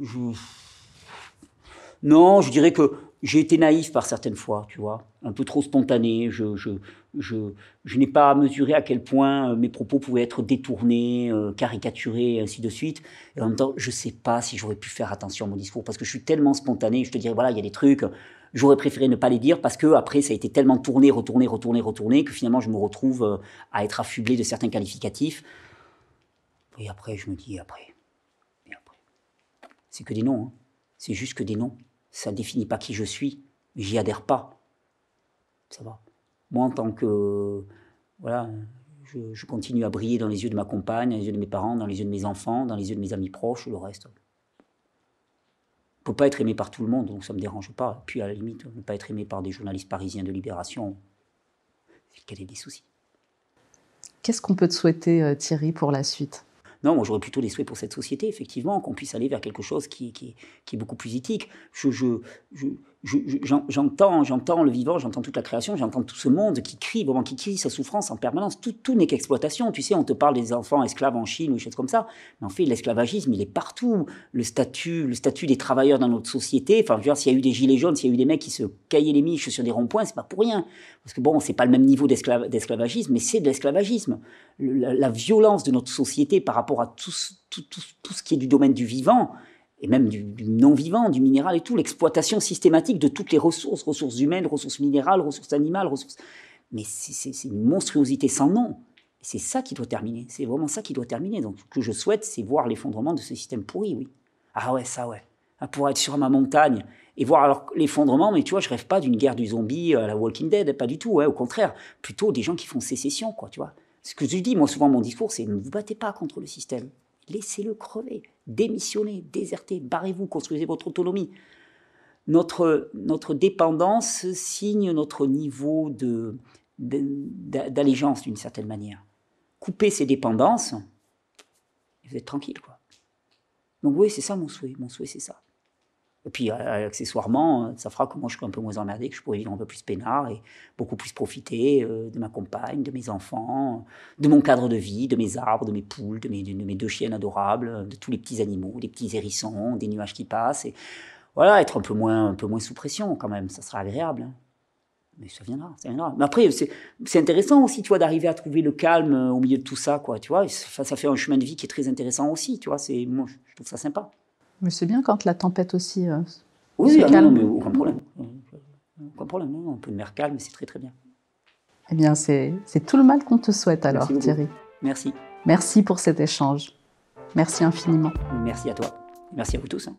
Je... Non, je dirais que j'ai été naïf par certaines fois, tu vois, un peu trop spontané. Je, je, je, je n'ai pas mesuré à quel point mes propos pouvaient être détournés, euh, caricaturés, ainsi de suite. Et en même temps, je ne sais pas si j'aurais pu faire attention à mon discours parce que je suis tellement spontané. Je te dirais, voilà, il y a des trucs, j'aurais préféré ne pas les dire parce que après, ça a été tellement tourné, retourné, retourné, retourné que finalement, je me retrouve à être affublé de certains qualificatifs. Et après, je me dis, après... C'est que des noms, hein. C'est juste que des noms. Ça ne définit pas qui je suis, j'y adhère pas. Ça va. Moi, en tant que... Euh, voilà, je, je continue à briller dans les yeux de ma compagne, dans les yeux de mes parents, dans les yeux de mes enfants, dans les yeux de mes amis proches, le reste. On ne peut pas être aimé par tout le monde, donc ça ne me dérange pas. Puis, à la limite, on ne peut pas être aimé par des journalistes parisiens de Libération. qu'elle ait des soucis. Qu'est-ce qu'on peut te souhaiter, Thierry, pour la suite ? Non, moi j'aurais plutôt les souhaits pour cette société, effectivement, qu'on puisse aller vers quelque chose qui, qui, qui est beaucoup plus éthique. Je, je, je, je, j'entends, j'entends le vivant, j'entends toute la création, j'entends tout ce monde qui crie, vraiment qui crie sa souffrance en permanence. Tout, tout n'est qu'exploitation. Tu sais, on te parle des enfants esclaves en Chine ou des choses comme ça. Mais en fait, l'esclavagisme, il est partout. Le statut, le statut des travailleurs dans notre société. Enfin, je veux dire, s'il y a eu des gilets jaunes, s'il y a eu des mecs qui se caillaient les miches sur des ronds-points, c'est pas pour rien. Parce que bon, c'est pas le même niveau d'esclavagisme, mais c'est de l'esclavagisme. Le, la, la violence de notre société par rapport à tout, tout, tout, tout ce qui est du domaine du vivant, et même du, du non-vivant, du minéral et tout, l'exploitation systématique de toutes les ressources, ressources humaines, ressources minérales, ressources animales, ressources... Mais c'est une monstruosité sans nom. C'est ça qui doit terminer, c'est vraiment ça qui doit terminer. Donc, ce que je souhaite, c'est voir l'effondrement de ce système pourri, oui. Ah ouais, ça ouais. Ah, pour être sur ma montagne et voir alors l'effondrement, mais tu vois, je rêve pas d'une guerre du zombie à la Walking Dead, pas du tout, hein, au contraire. Plutôt des gens qui font sécession, quoi, tu vois. Ce que je dis, moi, souvent, mon discours, c'est ne vous battez pas contre le système. Laissez-le crever, démissionnez, désertez, barrez-vous, construisez votre autonomie. Notre, notre dépendance signe notre niveau de, de, d'allégeance, d'une certaine manière. Coupez ces dépendances, et vous êtes tranquille, quoi. Donc oui, c'est ça mon souhait, mon souhait, c'est ça. Et puis, accessoirement, ça fera que moi, je suis un peu moins emmerdé, que je pourrais vivre un peu plus peinard et beaucoup plus profiter de ma compagne, de mes enfants, de mon cadre de vie, de mes arbres, de mes poules, de mes, de mes deux chiennes adorables, de tous les petits animaux, des petits hérissons, des nuages qui passent. Et voilà, être un peu moins, un peu moins sous pression quand même, ça sera agréable. Mais ça viendra, ça viendra. Mais après, c'est intéressant aussi, tu vois, d'arriver à trouver le calme au milieu de tout ça, quoi, tu vois. Ça, ça fait un chemin de vie qui est très intéressant aussi, tu vois. Moi, je trouve ça sympa. Mais c'est bien quand la tempête aussi euh, oui, ah calme. Oui, mais aucun problème. Aucun problème, non, un peu de mer calme, c'est très très bien. Eh bien, c'est tout le mal qu'on te souhaite alors, merci Thierry. Merci. Merci pour cet échange. Merci infiniment. Merci à toi. Merci à vous tous.